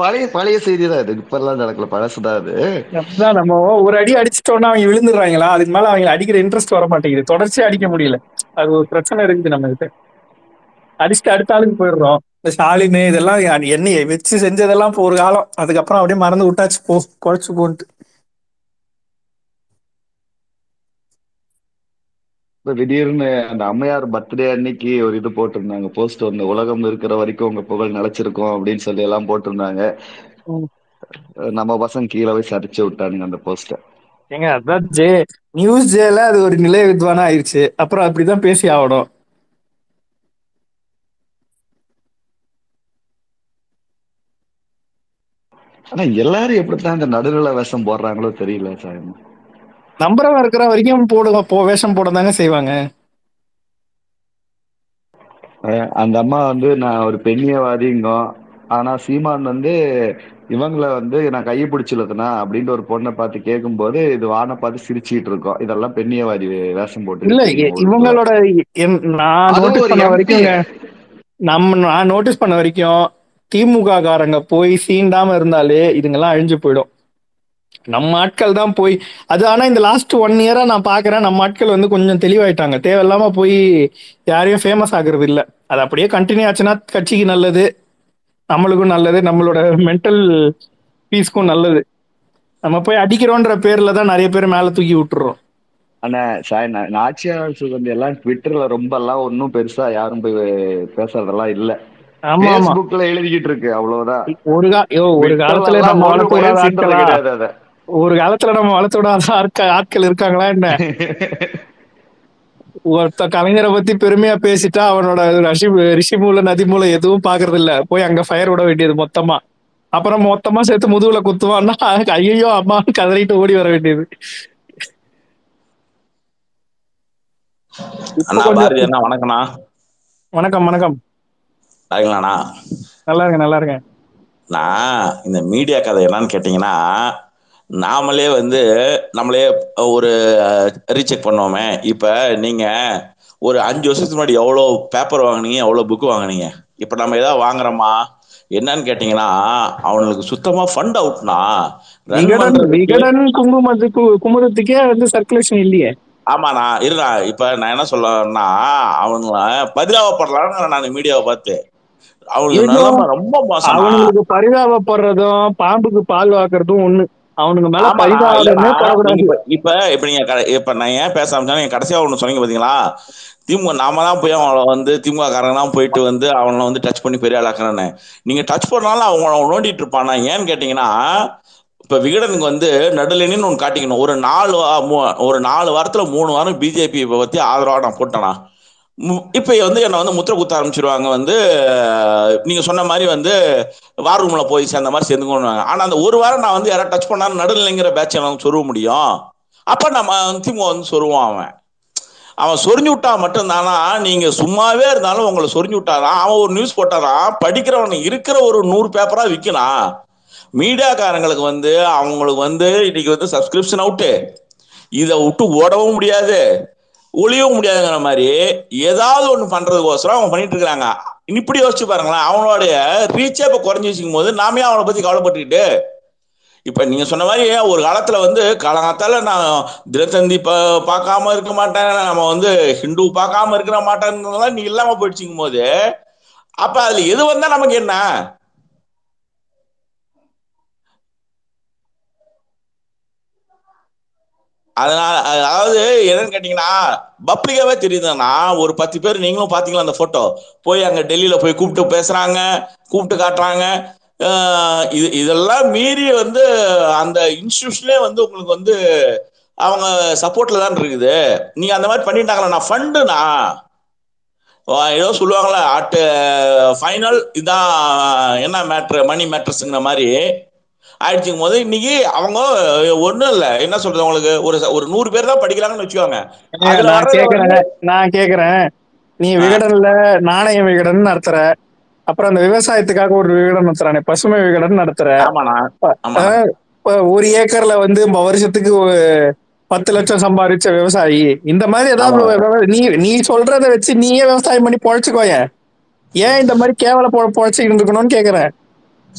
பழைய பழைய செய்தி தான் இது, இப்ப எல்லாம் நடக்கல, பழசுதான் அது. அதான் நம்ம ஒரு அடி அடிச்சுட்டோம்னா அவங்க விழுந்துடுறாங்களா, அதுக்கு மேல அவங்க அடிக்கிற இன்ட்ரெஸ்ட் வர மாட்டேங்குது, தொடர்ச்சி அடிக்க முடியல. அது ஒரு பிரச்சனை இருக்குது நம்ம கிட்ட. அடிச்சுட்டு அடுத்த ஆளுக்கு போயிடுறோம். ஸ்டாலின் இதெல்லாம் என்னைய வச்சு செஞ்சதெல்லாம் ஒரு காலம், அதுக்கப்புறம் அப்படியே மறந்து விட்டாச்சு, போ குழைச்சு போன்ட்டு. திடீர்னு அந்த அம்மையார் பர்த்டே அன்னைக்கு ஒரு இது போட்டிருந்தாங்க போஸ்ட் ஒண்ணு, உலகம் இருக்கிற வரைக்கும் உங்க புகழ் நிலைச்சிருக்கோம் அப்படின்னு சொல்லி எல்லாம் போட்டிருந்தாங்க. நம்ம பசங்க கீழே போய் சரிச்சு விட்டானுங்க அந்த போஸ்ட. ஏங்க அதான் ஜே நியூஸ் ஜேல அது ஒரு நிலை வித்வானா ஆயிடுச்சு. அப்புறம் அப்படிதான் பேசி ஆகணும். ஆனா எல்லாரும் எப்படித்தான் இந்த நடுநிலை வேஷம் போடுறாங்களோ தெரியல. நம்பரவா இருக்கிற வரைக்கும் போடுங்க, போ வேஷம் போட தாங்க செய்வாங்க. அந்த அம்மா வந்து நான் ஒரு பெண்ணியவாதிங்கோ, ஆனா சீமான் வந்து இவங்களை வந்து நான் கையை பிடிச்சிலதுனா அப்படின்ட்டு ஒரு பொண்ணை பார்த்து கேட்கும் போது இது வானை பார்த்து சிரிச்சுட்டு இருக்கோம். இதெல்லாம் பெண்ணியவாதி வேஷம் போட்டு இல்ல இவங்களோட. நம்ம நான் நோட்டீஸ் பண்ண வரைக்கும் திமுக காரங்க போய் சீண்டாம இருந்தாலே இதுங்கெல்லாம் அழிஞ்சு போயிடும். நம்ம ஆட்கள் தான் போய் அது. ஆனா இந்த லாஸ்ட் ஒன் இயரா நான் பாக்குறேன், நம்ம ஆட்கள் வந்து கொஞ்சம் தெளிவாயிட்டாங்க. தேவையில்லாம போய் யாரையும் ஃபேமஸ் ஆகுறது இல்லை. அது அப்படியே கண்டினியூ ஆச்சுன்னா கட்சிக்கு நல்லது, நம்மளுக்கும் நல்லது, நம்மளோட மென்டல் பீஸ்க்கும் நல்லது. நம்ம போய் அடிக்கிறோன்ற பேர்ல தான் நிறைய பேர் மேல தூக்கி விட்டுறோம். ஆனா சாய் நாச்சியார் சுகந்தி எல்லாம் ட்விட்டர்ல ரொம்ப எல்லாம் ஒன்னும் பெருசா யாரும் போய் பேசுறதெல்லாம் இல்லை. Facebookல எழுதிக்கிட்டு இருக்கு, அவ்வளவுதான். ஒரு ஒரு காலத்துல நம்ம வளர்த்து ஒரு காலத்துல நம்ம வளர்த்து விடாத ஆட்கள் இருக்காங்களா என்ன? ஒருத்த கலைஞரை பத்தி பெருமையா பேசிட்டா அவனோட ரிஷி ரிஷி மூல நதி மூலம் எதுவும் பாக்குறது இல்ல, போய் அங்க ஃபயர் விட வேண்டியது மொத்தமா. அப்புறம் மொத்தமா சேர்த்து முதுகுல குத்துவான்னா ஐயோ அம்மான்னு கதறிட்டு ஓடி வர வேண்டியது. வணக்கம்ண்ணா. வணக்கம் வணக்கம். நல்லா இருங்க நல்லா இருங்க. நான் இந்த மீடியா கதை என்னன்னு கேட்டீங்கன்னா, நாமளே வந்து நம்மளே ஒரு ரீசெக் பண்ணுவோமே. இப்போ நீங்கள் ஒரு அஞ்சு வருஷத்துக்கு முன்னாடி எவ்வளோ பேப்பர் வாங்கினீங்க, எவ்வளோ புக்கு வாங்கினீங்க, இப்போ நம்ம ஏதாவது வாங்குறோமா என்னன்னு கேட்டிங்கன்னா, அவனுக்கு சுத்தமாக ஃபண்ட் அவுட்னா குங்குமத்துக்கு குமுதத்துக்கே வந்து சர்க்குலேஷன் இல்லையே. ஆமாண்ணா இருண்ணா. இப்போ நான் என்ன சொல்லன்னா, அவனுல பரிதாபப்படலான்னு நான் மீடியாவை பார்த்து அவனுக்கு ரொம்ப மோசம். அவனுக்கு பரிதாபப்படுறதும் பாம்புக்கு பால் வாக்குறதும் ஒன்று. அவனுக்கு மேல இப்ப இப்ப நீங்க இப்ப நான் ஏன் பேச ஆரம்பிச்சா, நீங்க கடைசியா ஒண்ணு சொன்னீங்க பாத்தீங்களா, திமுக நாம தான் போய் அவனை வந்து திமுக காரங்க தான் போயிட்டு வந்து அவனை வந்து டச் பண்ணி பெரிய ஆளாக்குறேன்னு நீங்க டச் பண்ணாலும் அவங்க நோண்டிட்டு இருப்பானா ஏன்னு கேட்டீங்கன்னா, இப்ப விகடனுக்கு வந்து நடுலன்னு ஒண்ணு காட்டிக்கணும். ஒரு நாலு ஒரு நாலு வாரத்துல மூணு வாரம் பிஜேபி பத்தி ஆதரவா நான் போட்டேனா, இப்ப வந்து என்னை வந்து முத்திர குத்த ஆரம்பிச்சிருவாங்க. வந்து நீங்க சொன்ன மாதிரி வந்து வார் ரூம்ல போய் சேர்ந்த மாதிரி சேர்ந்துக்கோன்னு. ஆனா அந்த ஒரு வாரம் நான் வந்து யாராவது டச் பண்ணாலும் நடுநிலைங்கிற பேட்ச் எனக்கு சொருவ முடியும். அப்ப நம்ம திமுக வந்து சொருவான். அவன் அவன் சொரிஞ்சு விட்டா மட்டும்தானா? நீங்க சும்மாவே இருந்தாலும் உங்களை சொரிஞ்சு விட்டாரான். அவன் ஒரு நியூஸ் போட்டாரான், படிக்கிறவன் இருக்கிற ஒரு நூறு பேப்பரா விற்கலாம். மீடியாக்காரங்களுக்கு வந்து அவங்களுக்கு வந்து இன்னைக்கு வந்து சப்ஸ்கிரிப்ஷன் அவுட்டு, இதை விட்டு ஓடவும் முடியாது ஒளியவும் முடியாதுங்கிற மாதிரி ஏதாவது ஒண்ணு பண்றதுக்கோசரம் அவங்க பண்ணிட்டு இருக்கிறாங்க. இப்படி யோசிச்சு பாருங்களேன், அவனுடைய ரீச்சே இப்ப குறைஞ்சி வச்சுக்கும் போது நாமே அவனை பத்தி கவலைப்பட்டுக்கிட்டு. இப்ப நீங்க சொன்ன மாதிரி ஒரு காலத்துல வந்து காலங்காத்தால நான் தினத்தந்தி பா பார்க்காம இருக்க மாட்டேன், நம்ம வந்து ஹிந்து பார்க்காம இருக்கிற மாட்டேங்கிறதெல்லாம் நீ இல்லாம போயிடுச்சுக்கும் போது அப்ப அதுல எது வந்தா நமக்கு என்ன? அதனால அதாவது என்னன்னு கேட்டீங்கன்னா, பப்ளிக்காவே தெரியுதுன்னா ஒரு பத்து பேர் நீங்களும் பாத்தீங்களா அந்த போட்டோ போய் அங்க டெல்லியில போய் கூப்பிட்டு பேசுறாங்க, கூப்பிட்டு காட்டுறாங்க. இது இதெல்லாம் மீறி வந்து அந்த இன்ஸ்டிடியூஷனே வந்து உங்களுக்கு வந்து அவங்க சப்போர்ட்ல தான் இருக்குது. நீங்க அந்த மாதிரி பண்ணிட்டாங்களா? நான் ஃபண்டுண்ணா ஏதோ சொல்லுவாங்களா அட் ஃபைனல் இதான் என்ன மேட்ரு மணி மேட்டர்ஸுங்கிற மாதிரி ஆயிடுச்சுக்கும் போது இன்னைக்கு அவங்க ஒண்ணும் இல்ல. என்ன சொல்றது, அவங்களுக்கு ஒரு ஒரு நூறு பேர் தான் படிக்கிறாங்கன்னு வச்சுக்கோங்க. நான் கேக்குறேன், நீ விகடன்ல நாணய விகடன் நடத்துற, அப்புறம் அந்த விவசாயத்துக்காக ஒரு விகடன் நடத்துறானே பசுமை விகடன் நடத்துற, ஒரு ஏக்கர்ல வந்து வருஷத்துக்கு பத்து லட்சம் சம்பாதிச்ச விவசாயி, இந்த மாதிரி ஏதாவது நீ நீ சொல்றத வச்சு நீயே விவசாயம் பண்ணி பொழைச்சுக்கோய. ஏன் இந்த மாதிரி கேவல பொழைச்சு இருந்துக்கணும்னு கேக்குறேன்.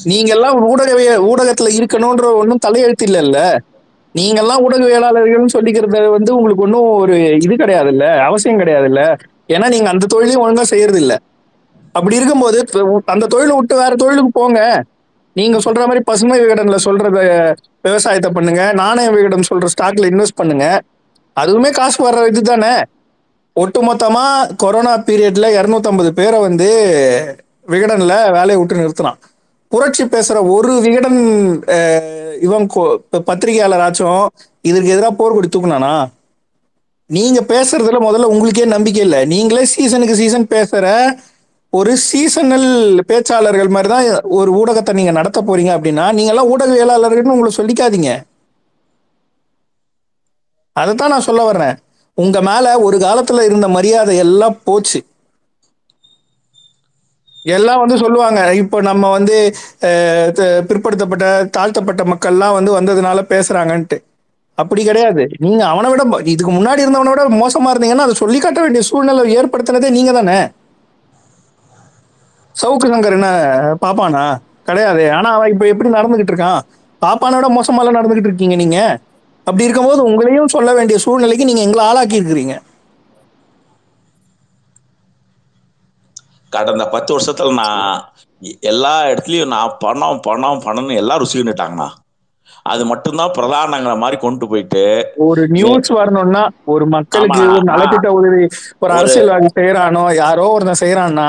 நீங்க எல்லாம் ஊடகவி ஊடகத்துல இருக்கணும்ன்ற ஒன்றும் தலையெழுத்து இல்லைல்ல. நீங்க எல்லாம் ஊடகவியலாளர்கள் சொல்லிக்கிறது வந்து உங்களுக்கு ஒன்றும் ஒரு இது கிடையாது இல்ல, அவசியம் கிடையாது இல்ல. ஏன்னா நீங்க அந்த தொழிலையும் ஒழுங்கா செய்யறது இல்லை. அப்படி இருக்கும்போது அந்த தொழிலை விட்டு வேற தொழிலுக்கு போங்க. நீங்க சொல்ற மாதிரி பசுமை விகடன்ல சொல்றத விவசாயத்தை பண்ணுங்க, நாணய விகடன் சொல்ற ஸ்டாக்ல இன்வெஸ்ட் பண்ணுங்க, அதுவுமே காசு வர்ற இது தானே. ஒட்டுமொத்தமா கொரோனா பீரியட்ல இருநூத்தி ஐம்பது பேரை வந்து விகடன்ல வேலையை விட்டு நிறுத்தினான். புரட்சி பேசுற ஒரு விகடன் இவன் பத்திரிகையாளராச்சும் இதற்கு எதிராக போர்க்கொடி தூக்குனானா? நீங்க பேசுறதுல முதல்ல உங்களுக்கே நம்பிக்கை இல்லை. நீங்களே சீசனுக்கு சீசன் பேசுற ஒரு சீசனல் பேச்சாளர்கள் மாதிரிதான் ஒரு ஊடகத்தை நீங்க நடத்த போறீங்க அப்படின்னா நீங்க எல்லாம் ஊடகவியலாளர்கள் உங்களை சொல்லிக்காதீங்க. அதைத்தான் நான் சொல்ல வர்றேன். உங்க மேல ஒரு காலத்துல இருந்த மரியாதை எல்லாம் போச்சு. எல்லாம் வந்து சொல்லுவாங்க, இப்போ நம்ம வந்து பிற்படுத்தப்பட்ட தாழ்த்தப்பட்ட மக்கள்லாம் வந்து வந்ததுனால பேசுறாங்கன்ட்டு. அப்படி கிடையாது. நீங்க அவனை விட இதுக்கு முன்னாடி இருந்தவனை விட மோசமா இருந்தீங்கன்னா அதை சொல்லி காட்ட வேண்டிய சூழ்நிலை ஏற்படுத்தினதே நீங்க தானே. சவுக்கு சங்கர் என்ன பாப்பானா? கிடையாது. ஆனா அவன் இப்ப எப்படி நடந்துகிட்டு இருக்கான்? பாப்பானை விட மோசமால நடந்துகிட்டு இருக்கீங்க நீங்க. அப்படி இருக்கும்போது உங்களையும் சொல்ல வேண்டிய சூழ்நிலைக்கு நீங்க எங்களை ஆளாக்கி இருக்கிறீங்க. கடந்த பத்து வருஷத்துல நான் எல்லா இடத்துலயும் நான் பணம் பணம் பணம்னு எல்லாரும் ருசிக்கிட்டாங்கண்ணா. அது மட்டும்தான் பிரதானங்கிற மாதிரி கொண்டு போயிட்டு ஒரு நியூஸ் வரணும்னா ஒரு மக்களுக்கு நலத்திட்ட உதவி ஒரு அரசியல்வாதி செய்யறானோ யாரோ ஒருத்தன் செய்யறான்னா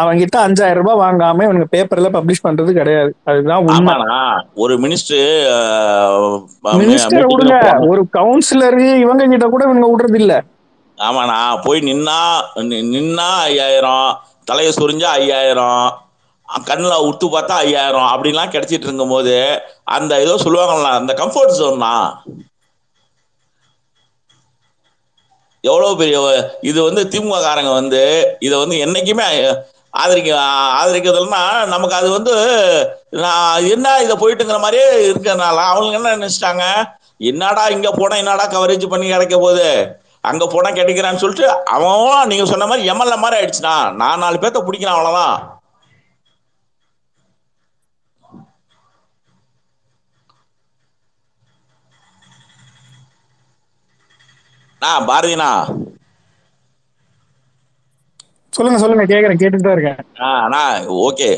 அவங்க கிட்ட அஞ்சாயிரம் ரூபாய் வாங்காம இவங்க பேப்பர்ல பப்ளிஷ் பண்றது கிடையாது. அதுதான் உண்மைனா ஒரு மினிஸ்டர் விடுங்க, ஒரு கவுன்சிலரு இவங்க கிட்ட கூட இவங்க விடுறது இல்ல. ஆமாண்ணா, போய் நின்னா நின்னா ஐயாயிரம், தலையை சொரிஞ்சா ஐயாயிரம், கண்ணுல உத்து பார்த்தா ஐயாயிரம் அப்படின்லாம் கிடைச்சிட்டு இருக்கும் போது அந்த ஏதோ சொல்லுவாங்கல்ல அந்த கம்ஃபர்ட் ஜோன்னா எவ்வளவு பெரிய இது வந்து திமுக காரங்க வந்து இதை வந்து என்னைக்குமே ஆதரிக்க ஆதரிக்கிறதுலன்னா நமக்கு அது வந்து நான் என்ன இதை போயிட்டுங்கிற மாதிரியே இருக்கிறதுனால அவங்களுக்கு என்ன நினைச்சிட்டாங்க, என்னடா இங்க போனா என்னடா கவரேஜ் பண்ணி கிடைக்க போகுது, அங்க போனா கிடைக்கிறான்னு சொல்லிட்டு அவன் நீங்க சொன்ன மாதிரி எம்எல்ஏ மாதிரி ஆயிடுச்சுன்னா நான் நாலு பேர்த்த பிடிக்கிறேன் அவ்வளவுதான். பாரதினா சொல்லுங்க சொல்லுங்க கேக்குறேன், கேட்டுட்டு தான் இருக்கேன். ஓகே,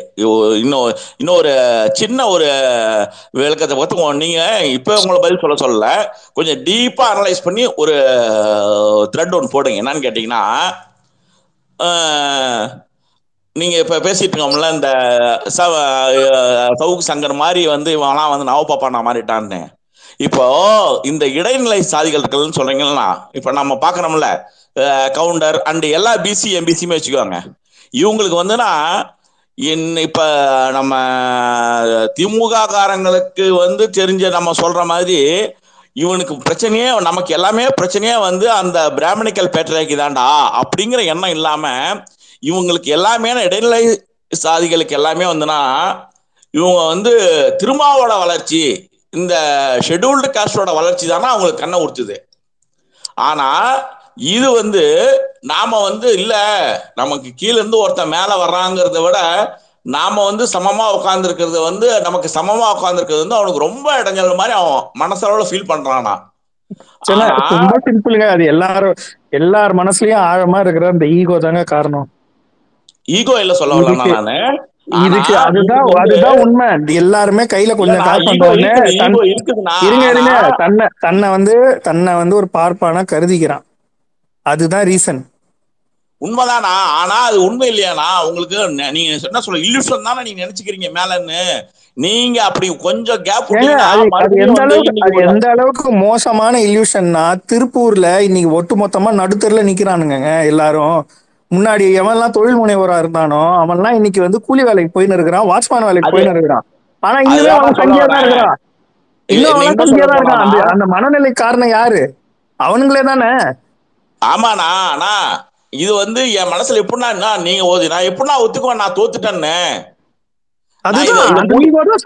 இன்னும் இன்னும் ஒரு சின்ன ஒரு விளக்கத்தை பார்த்து நீங்க இப்ப உங்களை பதில் சொல்ல சொல்லல கொஞ்சம் டீப்பா அனலைஸ் பண்ணி ஒரு த்ரெட் ஒன்று போடுங்க. என்னன்னு கேட்டீங்கன்னா நீங்க இப்ப பேசிட்டு இருக்கோம்ல இந்த சவுக்கு சங்கர் மாதிரி வந்து இவெல்லாம் வந்து நவபாப்பாண்ணா மாறிட்டான்னு இப்போ இந்த இடைநிலை சாதிகள் சொல்றீங்கன்னா இப்ப நம்ம பாக்குறோம்ல கவுண்டர் அண்ட் எல்லா பிசி எம்பிசியுமே வச்சுக்குவாங்க இவங்களுக்கு வந்துன்னா என்ன இப்ப நம்ம திமுக காரங்களுக்கு வந்து தெரிஞ்ச நம்ம சொல்ற மாதிரி இவனுக்கு பிரச்சனையே நமக்கு எல்லாமே பிரச்சனையே வந்து அந்த பிராமணிக்கல் பேட்டரைக்கு தாண்டா அப்படிங்கிற எண்ணம் இல்லாம இவங்களுக்கு எல்லாமே இடைநிலை சாதிகளுக்கு எல்லாமே வந்துன்னா இவங்க வந்து திருமாவோட வளர்ச்சி இந்த ஷெட்யூல்டு காஸ்டோட வளர்ச்சி தானே அவங்களுக்கு கண்ணை உறுத்துது. ஆனா இது வந்து நாம வந்து இல்ல நமக்கு கீழே இருந்து ஒருத்தன் மேல வர்றாங்கிறத விட நாம வந்து சமமா உட்கார்ந்துருக்கிறது வந்து நமக்கு சமமா உட்கார்ந்துருக்கிறது வந்து அவனுக்கு ரொம்ப இடைஞ்சல் மாதிரி அவன் மனசளவுல ஃபீல் பண்றானா. ரொம்ப சிம்பிளுங்க, அது எல்லாரும் எல்லார் மனசுலயும் ஆழமா இருக்கிற அந்த ஈகோ தாங்க காரணம். ஈகோ இல்ல சொல்ல வரலாம் நானு, இதுக்கு அதுதான் அதுதான் உண்மை. எல்லாருமே கையில கொஞ்சம் காசு பண்றவங்க தன்னை தன்னை வந்து தன்னை வந்து ஒரு பார்ப்பானா கருதிக்கிறான், அதுதான் ரீசன். உண்மைதானா? ஆனா அது உண்மை இல்லையானா உங்களுக்கு நீங்க என்ன சொல்ல இல்யூஷன் தானே நீங்க நினைச்சுக்கிறீங்க மேலன்னு. நீங்க அப்படி கொஞ்சம் கேப் எந்த அளவுக்கு மோசமான இல்யூஷன்னா திருப்பூர்ல இன்னைக்கு ஒட்டு மொத்தமா நடுத்தருல நிக்கிறானுங்க எல்லாரும். முன்னாடி எவன்லாம் தொழில் முனைவோரா இருந்தானோ அவன்லாம் இன்னைக்கு வந்து கூலி வேலைக்கு போயின்னு இருக்கிறான், வாட்ச்மேன் வேலைக்கு போயின்னு இருக்கிறான். ஆனா இன்னுமே அவன் சங்கியா தான் இருக்கிறான், இன்னும் அவன் சங்கியா தான் இருக்கான். அந்த மனநிலை காரணம் யாரு? அவனுங்களே தானே. ஆமாண்ணா, ஆனா இது வந்து என் மனசுல எப்படின்னா நீங்க ஓதி நான் எப்படின்னா ஒத்துக்குவேன் நான் தோத்துட்டேன்னு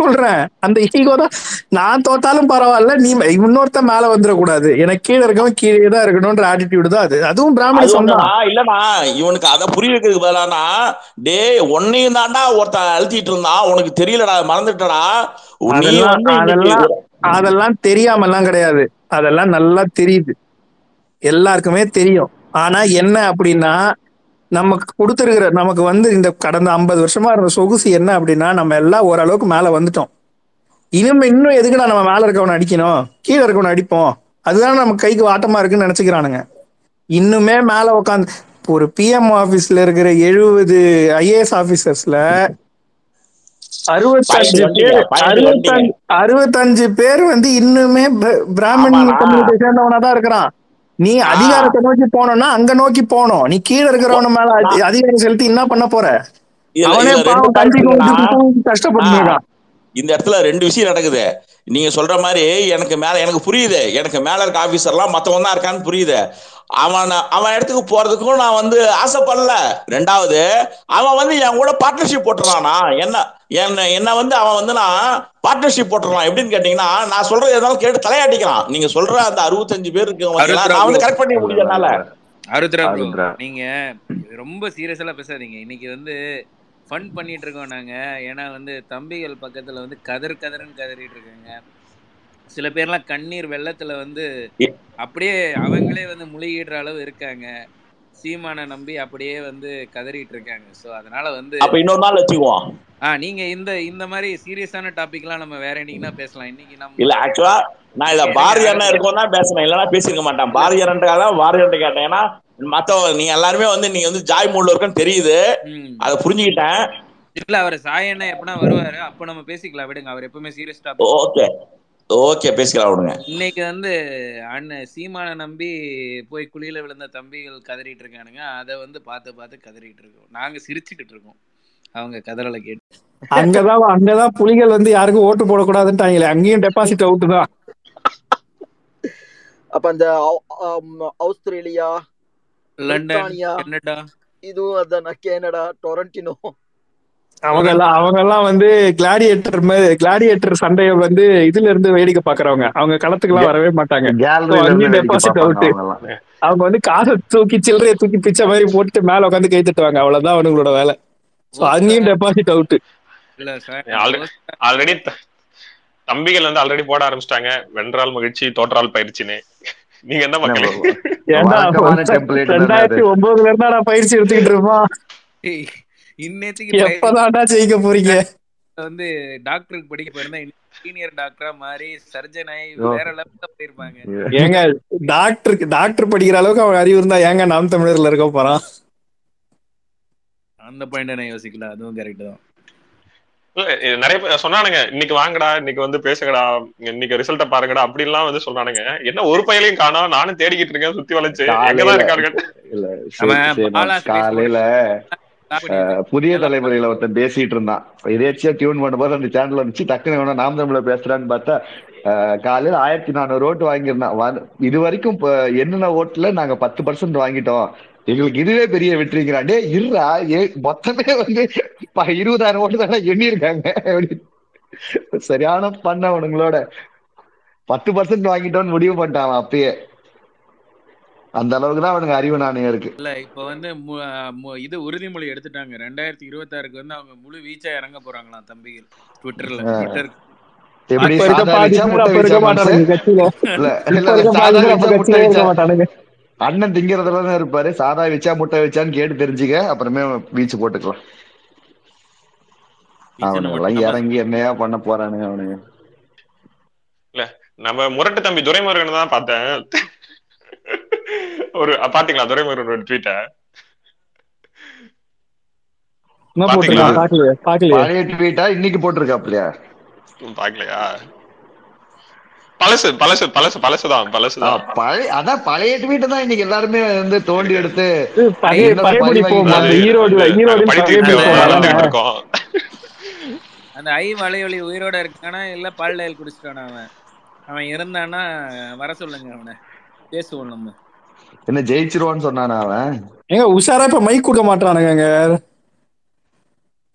சொல்றேன். அந்த ஈகோ தான் நான் தோத்தாலும் பரவாயில்ல நீ இன்னொருத்த மேல வந்துடக்கூடாது, எனக்கு கீழே இருக்கவன் கீழே தான் இருக்கணும்ன்ற ஆட்டிடியூடு தான் அது. அதுவும் பிராமணன் சொன்னா இல்லமா இவனுக்கு அதை புரிய வைக்கிறதுக்கு பதிலானா டே உன்னையும் தாண்டா ஒருத்த அழுத்திட்டு இருந்தான் உனக்கு தெரியலடா மறந்துட்டடா. அதெல்லாம் அதெல்லாம் தெரியாம எல்லாம் கிடையாது, அதெல்லாம் நல்லா தெரியுது, எல்லாருக்குமே தெரியும். ஆனா என்ன அப்படின்னா நமக்கு கொடுத்துருக்கிற நமக்கு வந்து இந்த கடந்த ஐம்பது வருஷமா இருந்த சொகுசு என்ன அப்படின்னா நம்ம எல்லாம் ஓரளவுக்கு மேல வந்துட்டோம். இனிமே இன்னும் எதுக்கு நான் நம்ம மேல இருக்கவனை அடிக்கணும், கீழே இருக்கவனை அடிப்போம், அதுதான் நமக்கு கைக்கு வாட்டமா இருக்குன்னு நினைச்சுக்கிறானுங்க. இன்னுமே மேல உட்காந்து ஒரு பிஎம் ஆபீஸ்ல இருக்கிற எழுபது ஐஏஎஸ் ஆபீசர்ஸ்ல அறுபத்தஞ்சு பேர் அறுபத்தஞ்சு அறுபத்தஞ்சு பேர் வந்து இன்னுமே பிராமணன் கம்யூனிட்டி சேர்ந்தவனா தான் இருக்கிறான். நீ அதிகாரத்தை நோக்கி போனோம்னா அங்க நோக்கி போனோம், நீ கீழே இருக்கிறவன மேல அதிகாரம் செலுத்தி என்ன பண்ண போற? கஷ்டப்பட்டு இந்த இடத்துல ரெண்டு விஷயம் நடக்குது. நீங்க சொல்ற மாதிரி எனக்கு மேல எனக்கு புரியுது, எனக்கு மேல இருக்க ஆபீசர் எல்லாம் மத்தவன் தான் இருக்கான்னு புரியுது. அவன் அவன் இடத்துக்கு போறதுக்கும் நான் வந்து ஆசைப்படல. ரெண்டாவது அவன் வந்து என் கூட பார்ட்னர்ஷிப் போட்டுறானா என்ன என்ன என்ன வந்து அவன் வந்து நான் பார்ட்னர்ஷிப் போட்டுறான் எப்படின்னு கேட்டீங்கன்னா நான் சொல்றது எதாவது கேட்டு தலையாட்டிக்கிறான். நீங்க சொல்ற அந்த அறுபத்தஞ்சு பேர் இருக்கு நான் வந்து கரெக்ட் பண்ணி முடியறதுனால அறுபத்தி ரெண்டு. நீங்க ரொம்ப சீரியஸா பேசாதீங்க, இன்னைக்கு வந்து ஃபன் பண்ணிட்டு இருக்கோம் நாங்க. ஏன்னா வந்து தம்பிகள் பக்கத்துல வந்து கதர் கதர்ன்னு கதறிட்டு இருக்காங்க, சில பேர்லாம் கண்ணீர் வெள்ளத்துல வந்து அப்படியே அவங்களே வந்து முழுகிடுற அளவு இருக்காங்க. சீமானை நம்பி அப்படியே வந்து கதறிட்டு இருக்காங்க. ஸோ அதனால வந்து அப்ப இன்னொரு நாள் வச்சுக்குவோம். ஆ நீங்க இந்த இந்த மாதிரி சீரியஸான டாபிக்லாம் நம்ம வேற என்னைக்குன்னா பேசலாம். இன்னைக்கு நம்ம இல்ல ஆக்சுவலா நான் இதை பாரதியாரா இருக்கும் தான் பேசுறேன், இல்லைன்னா பேசிருக்க மாட்டேன். பாரதியாரன்றால தான் பாரதியார்ட்ட கேட்டேன். ஏன்னா மத்தவங்க நீ எல்லாருமே வந்து நீங்க வந்து ஜாய் மூட்ல இருக்குன்னு தெரியுது, அதை புரிஞ்சுக்கிட்டேன். இல்ல அவர் சாய் என்ன எப்படின்னா வருவாரு, அப்ப நம்ம பேசிக்கலாம் விடுங்க. அவர் எப்பவுமே சீரியஸ் டாபிக். ஓகே ஓகே பேசிக்கலாம் விடுங்க. இன்னைக்கு வந்து அண்ணன் சீமான நம்பி போய் குழியில விழுந்த தம்பிகள் கதறிட்டு இருக்கானுங்க. அதை வந்து பார்த்து பார்த்து கதறிட்டு இருக்கோம், நாங்க சிரிச்சுக்கிட்டு இருக்கோம் அவங்க கதறலை கேட்டு. அங்கதான் அங்கதான் புலிகள் வந்து யாருக்கும் ஓட்டு போடக்கூடாதுன்ட்டாங்களே, அங்கேயும் டெபாசிட் அவுட் தான். அப்ப அந்த ஆஸ்திரேலியா, லண்டன், கனடா, இதுவும் அதான் கனடா, டொரண்டினோ, அவங்க எல்லாம் அவங்க எல்லாம் வந்து கிளாடியேட்டர் கிளாடியேட்டர் சண்டைய வந்து இதுல இருந்து வேடிக்கை பாக்குறவங்க. அவங்க களத்துக்கு எல்லாம் வரவே மாட்டாங்க. அவங்க வந்து காசை தூக்கி சில்லறைய தூக்கி பிச்சை மாதிரி போட்டு மேல உட்காந்து கை தட்டுவாங்க, அவ்வளவுதான் அவங்களோட வேலை. அங்கேயும் டெபாசிட் அவுட். ஆல்ரெடி தம்பிகள் வந்து ஆல்ரெடி போட ஆரம்பிச்சிட்டாங்க, வென்றால் மகிழ்ச்சி தோற்றால் பயிற்சின்னு. நீங்க என்ன மக்களே, ரெண்டாயிரத்தி ஒன்பதுல இருந்தா நான் பயிற்சி எடுத்துக்கிட்டு இருப்போம். வந்து டாக்டருக்கு படிக்க போயிருந்தா சீனியர் டாக்டரா மாறி சர்ஜன் ஆகி வேற லெவல்ல போயிருப்பாங்க. ஏங்க டாக்டருக்கு டாக்டர் படிக்கிற அளவுக்கு அவங்க அறிவு இருந்தா ஏங்க நாம் தமிழர்ல இருக்க போறான்? அந்த பாயிண்ட் நான் யோசிக்கல. அதுவும் கரெக்ட் தான். நிறைய சொன்னானுங்க இன்னைக்கு வாங்கடா, இன்னைக்கு வந்து பேசுங்கடா, இன்னைக்கு ரிசல்ட்ட பாருங்கடா அப்படின்லாம் வந்து சொன்னானுங்க. என்ன ஒரு பையலையும் காணோம், நானும் தேடிக்கிட்டு இருக்கேன், சுத்தி வளைச்சு எங்கதான் இருக்காரு. புதிய தலைமுறையில ஒருத்தன் பேசிட்டு இருந்தான், எதேச்சியா டியூன் பண்ணும்போது அந்த சேனல் வந்துச்சு, டக்குன்னு நாம் தமிழ பேசுறான்னு பார்த்தா காலையில ஆயிரத்தி நானூறு ஓட்டு வாங்கியிருந்தான். இது வரைக்கும் என்னென்ன ஓட்டுல நாங்க பத்து பர்சன்ட் வாங்கிட்டோம், எங்களுக்கு இதுவே பெரிய வெற்றிங்கிறான். டே இருறா, மொத்தமே வந்து இருபதாயிரம் ஓட்டு தானே எண்ணிருக்காங்க. சரியான பண்ண உனங்களோட பத்து பர்சன்ட் வாங்கிட்டோம்னு முடிவு பண்ணிட்டான் அப்பயே. அந்த அளவுக்கு தான் அவனுக்கு அறிவு நாணயம் இருக்கு. இல்ல இப்ப வந்து இது உறுதிமொழி எடுத்துட்டாங்க, ரெண்டாயிரத்தி இருபத்தி ஆறுக்கு வந்து அவங்க முழு வீச்சா இறங்க போறாங்களாம் தம்பிகள் ட்விட்டர்ல. ட்விட்டர் அண்ணன் திங்கிறதுல இருப்பாரு, சாதா வச்சா முட்டை வச்சான்னு கேட்டு தெரிஞ்சுக்க, அப்புறமே வீச்சு போட்டுக்கலாம். அவனுக்கு இறங்கி என்னையா பண்ண போறானுங்க அவனுங்க. இல்ல நம்ம முரட்டு தம்பி துரைமுருகன் தான் பார்த்தேன், ஒரு பாத்தீங்களா துரைமுருகனோட ட்வீட்டை? இன்னைக்கு போட்டிருக்காப்லையா? பாக்கலையா? பழசு பழசு பழசு பழசுதான் பழசுதான் பழைய அதான் பழைய ட்வீட்டை தான் இன்னைக்கு எல்லாருமே வந்து தோண்டி எடுத்து இருக்கோம். அந்த ஐ வளையொலி உயிரோட இருக்கானா இல்ல பால்டைல் குடிச்சிட்டானா? அவன் அவன் இருந்தானா வர சொல்லுங்க, அவனை பேசுவோம் நம்ம. என்ன ஜெயிச்சிருவான்னு சொன்னானா அவன்? எங்க உஷாரா இப்ப மைக் கொடுக்க மாட்டானுங்க,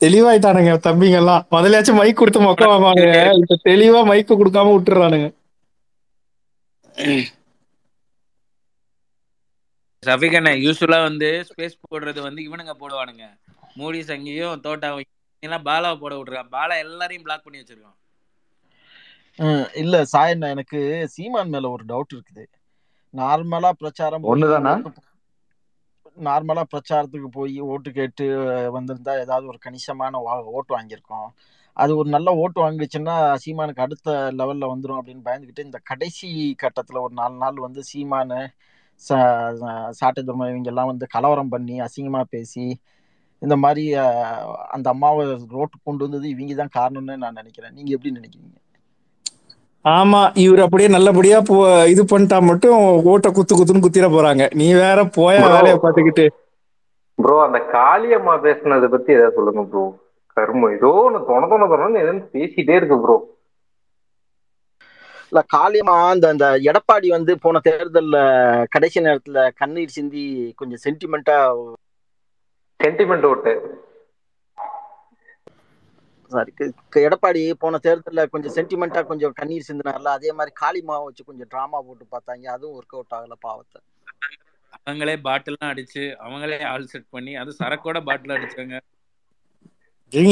தெளிவாயிட்டானுங்க தம்பிங்க எல்லாம். முதலாச்சும் மைக் கொடுத்து மொக்க வாங்குவாங்க, இப்ப தெளிவா மைக் கொடுக்காம விட்டுறானுங்க. சபிகண்ண யூஸ்வலா வந்து ஸ்பேஸ் போடுறது வந்து இவனுங்க போடுவானுங்க, மோடி சங்கியும் தோட்டாவும் எல்லாம் பாலாவை போட விட்டுருக்கான். பாலா எல்லாரையும் பிளாக் பண்ணி வச்சிருக்கான். இல்ல சாயண்ணா, எனக்கு சீமான் மேல ஒரு டவுட் இருக்குது. நார்மலா பிரச்சாரம் ஒண்ணுதானா? நார்மலா பிரச்சாரத்துக்கு போய் ஓட்டு கேட்டு வந்திருந்தா ஏதாவது ஒரு கணிசமான ஓட்டு வாங்கியிருக்கோம், அது ஒரு நல்ல ஓட்டு வாங்கிடுச்சுன்னா சீமானுக்கு அடுத்த லெவல்ல வந்துடும் அப்படின்னு பயந்துக்கிட்டு இந்த கடைசி கட்டத்துல ஒரு நாலு நாள் வந்து சீமானு சா சாட்டதுமா இவங்க எல்லாம் வந்து கலவரம் பண்ணி அசிங்கமா பேசி இந்த மாதிரி அந்த அம்மாவை ரோட்டு கொண்டு வந்தது இவங்க தான் காரணம்னு நான் நினைக்கிறேன். நீங்க எப்படி நினைக்கிறீங்க? ஆமா, இவர் அப்படியே நல்லபடியா போ இது பண்ணிட்டா மட்டும் ஓட்ட குத்து குத்துன்னு குத்திட போறாங்க. நீ வேற போயா வேலைய பாத்துக்கிட்டு. ப்ரோ அந்த காளியம்மா பேசுனதை பத்தி ஏதாவது சொல்லுங்க ப்ரோ. கரும ஏதோ ஒண்ணு தொண தொண தொணன்னு எதுவும் பேசிட்டே இருக்கு ப்ரோ. இல்ல காளியம்மா அந்த அந்த எடப்பாடி வந்து போன தேர்தல்ல கடைசி நேரத்துல கண்ணீர் சிந்தி கொஞ்சம் சென்டிமெண்டா சென்டிமெண்ட் ஓட்டு எடப்பாடி போன தேர்தலில் கொஞ்சம் சென்டிமெண்டா கொஞ்சம் கண்ணீர் சிந்தினார்ல, அதே மாதிரி காளிமாவை வச்சு கொஞ்சம் டிராமா போட்டு பார்த்தாங்க, அதுவும் ஒர்க் அவுட் ஆகல பாவத்தை. அவங்களே பாட்டிலாம் அடிச்சு அவங்களே ஆல் செட் பண்ணி அது சரக்கோட பாட்டில் அடிச்சாங்க.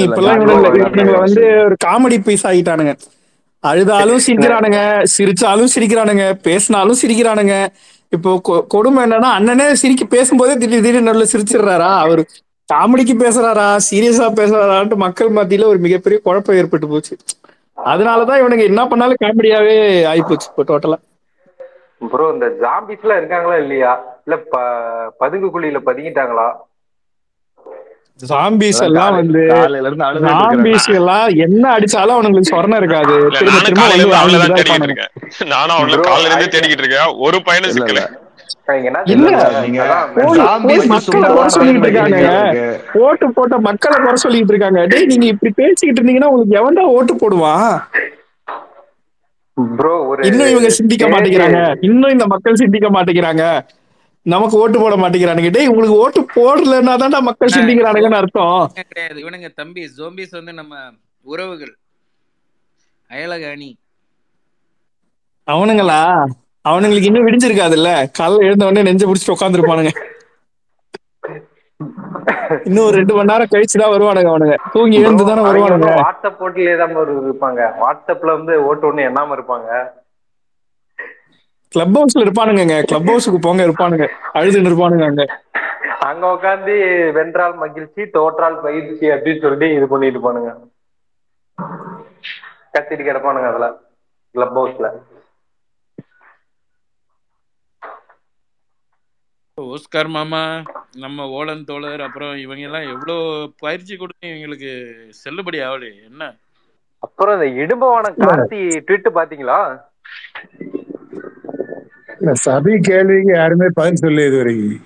இப்பெல்லாம் வந்து ஒரு காமெடி பீஸ் ஆகிட்டானுங்க. அழுதாலும் சிரிக்கிறானுங்க, சிரிச்சாலும் சிரிக்கிறானுங்க, பேசினாலும் சிரிக்கிறானுங்க, இப்போ கொடுமை என்னன்னா அண்ணனே சிரிக்க பேசும்போதே திடீர் திடீர் நல்ல சிரிச்சிடுறாரா, அவரு காமெடிக்கு பேசுறாரா சீரியஸா பேசுறாரான்ட்டு மக்கள் மத்தியில ஒரு மிகப்பெரிய குழப்பம் ஏற்பட்டு போச்சு. அதனாலதான் இவனுக்கு என்ன பண்ணாலும் காமெடியாவே ஆயிப்போச்சு இப்போ டோட்டலா. ப்ரோ இந்த ஜாம்பிஸ் எல்லாம் இருக்காங்களா இல்லையா, இல்ல பதுங்கு குழியில பதுங்கிட்டாங்களா? ஜாம்பிஸ் எல்லாம் வந்து ஜாம்பிஸ் எல்லாம் என்ன அடிச்சாலும் அவனுங்களுக்கு சொரண இருக்காது. நானும் அவனுக்கு காலையில இருந்தே தேடிக்கிட்டு இருக்கேன், ஒரு பயணம் சிக்கல. ஓட்டு போட்ட மக்களை குறை சொல்லிட்டு இருக்காங்க. நீங்க இப்படி பேசிக்கிட்டு இருந்தீங்கன்னா உங்களுக்கு எவன்டா ஓட்டு போடுவான்? இன்னும் இவங்க சிந்திக்க மாட்டேங்கிறாங்க, இன்னும் இந்த மக்கள் சிந்திக்க மாட்டேங்கிறாங்க, நமக்கு ஓட்டு போட மாட்டேங்கிறானுங்க. டேய் உங்களுக்கு ஓட்டு போடலன்னா தான் மக்கள் சிந்திக்கிறானுங்கன்னு அர்த்தம் கிடையாது. இவனுங்க தம்பி ஜோம்பிஸ் வந்து நம்ம உறவுகள் அயலக அணி அவனுங்களா, அவனுங்களுக்கு இன்னும் விடிஞ்சிருக்காதுல்ல, காலைல எழுந்த உடனே நெஞ்ச பிடிச்சிட்டு உட்காந்துருப்பானுங்க. இன்னும் ஒரு ரெண்டு மணி நேரம் கழிச்சுதான் வருவானுங்க, அவனுங்க தூங்கி எழுந்து தானே வருவானுங்க. வாட்ஸ்அப் போட்டுலயே தான் இருப்பாங்க, வாட்ஸ்அப்ல வந்து ஓட்டு ஒண்ணு என்னாம இருப்பாங்க, கிளப் ஹவுஸ்ல இருப்பானுங்க, கிளப் ஹவுஸுக்கு போங்க இருப்பானுங்க, அழுதுன்னு இருப்பானுங்க அங்க அங்க உட்காந்து வென்றால் மகிழ்ச்சி தோற்றால் பயிற்சி அப்படின்னு சொல்லி இது பண்ணிட்டு இருப்பானுங்க, கத்திட்டு கிடப்பானுங்க அதுல கிளப் ஹவுஸ்ல. ஓஸ்கார் மாமா நம்ம ஓலன் தோழர் அப்புறம் இவங்க எல்லாம் எவ்வளவு பயிற்சி கொடுத்து இவங்களுக்கு செல்லுபடி ஆகலையே என்ன. அப்புறம் இந்த இடும்பவான கார்த்தி ட்வீட் பாத்தீங்களா? சபை கேள்விக்கு யாருமே பதில் சொல்லி இது வரைக்கும்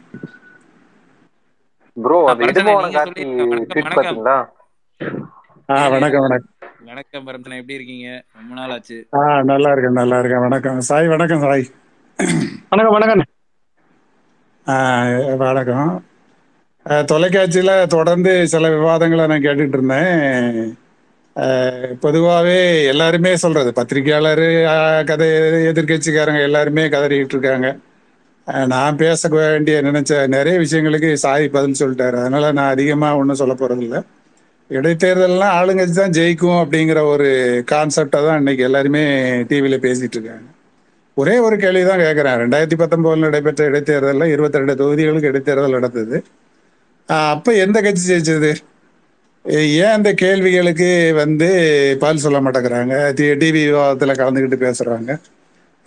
ப்ரோ அந்த இடும்பவான கார்த்தி ட்வீட் பாத்தீங்களா? ஆ வணக்கம் வணக்கம் வணக்கம் பரம்ஸ், எப்படி இருக்கீங்க? ரொம்ப நாள் ஆச்சு. ஆ நல்லா இருக்கேன் நல்லா இருக்கேன். வணக்கம் சாய். வணக்கம் சாய். வணக்கம் வணக்கம் வணக்கம். தொலைக்காட்சியில் தொடர்ந்து சில விவாதங்களை நான் கேட்டுட்டு இருந்தேன். பொதுவாகவே எல்லாருமே சொல்கிறது, பத்திரிகையாளர் கதை எதிர்கட்சிக்காரங்க எல்லாருமே கதறிக்கிட்டு இருக்காங்க. நான் பேச வேண்டிய நினச்ச நிறைய விஷயங்களுக்கு சாய் பதில் சொல்லிட்டாரு, அதனால் நான் அதிகமாக ஒன்றும் சொல்ல போகிறதில்ல. இடைத்தேர்தல்லாம் ஆளுங்கட்சி தான் ஜெயிக்கும் அப்படிங்கிற ஒரு கான்செப்டை தான் இன்றைக்கி எல்லாருமே டிவியில் பேசிகிட்டு இருக்காங்க. ஒரே ஒரு கேள்வி தான் கேட்குறேன். ரெண்டாயிரத்தி பத்தொம்போதில் நடைபெற்ற இடைத்தேர்தலில் இருபத்தி ரெண்டு தொகுதிகளுக்கு இடைத்தேர்தல் நடந்தது, அப்போ எந்த கட்சி ஜெயிச்சது? ஏன் அந்த கேள்விகளுக்கு வந்து பதில் சொல்ல மாட்டேங்கிறாங்க? டிவி விவாதத்தில் கலந்துக்கிட்டு பேசுகிறாங்க.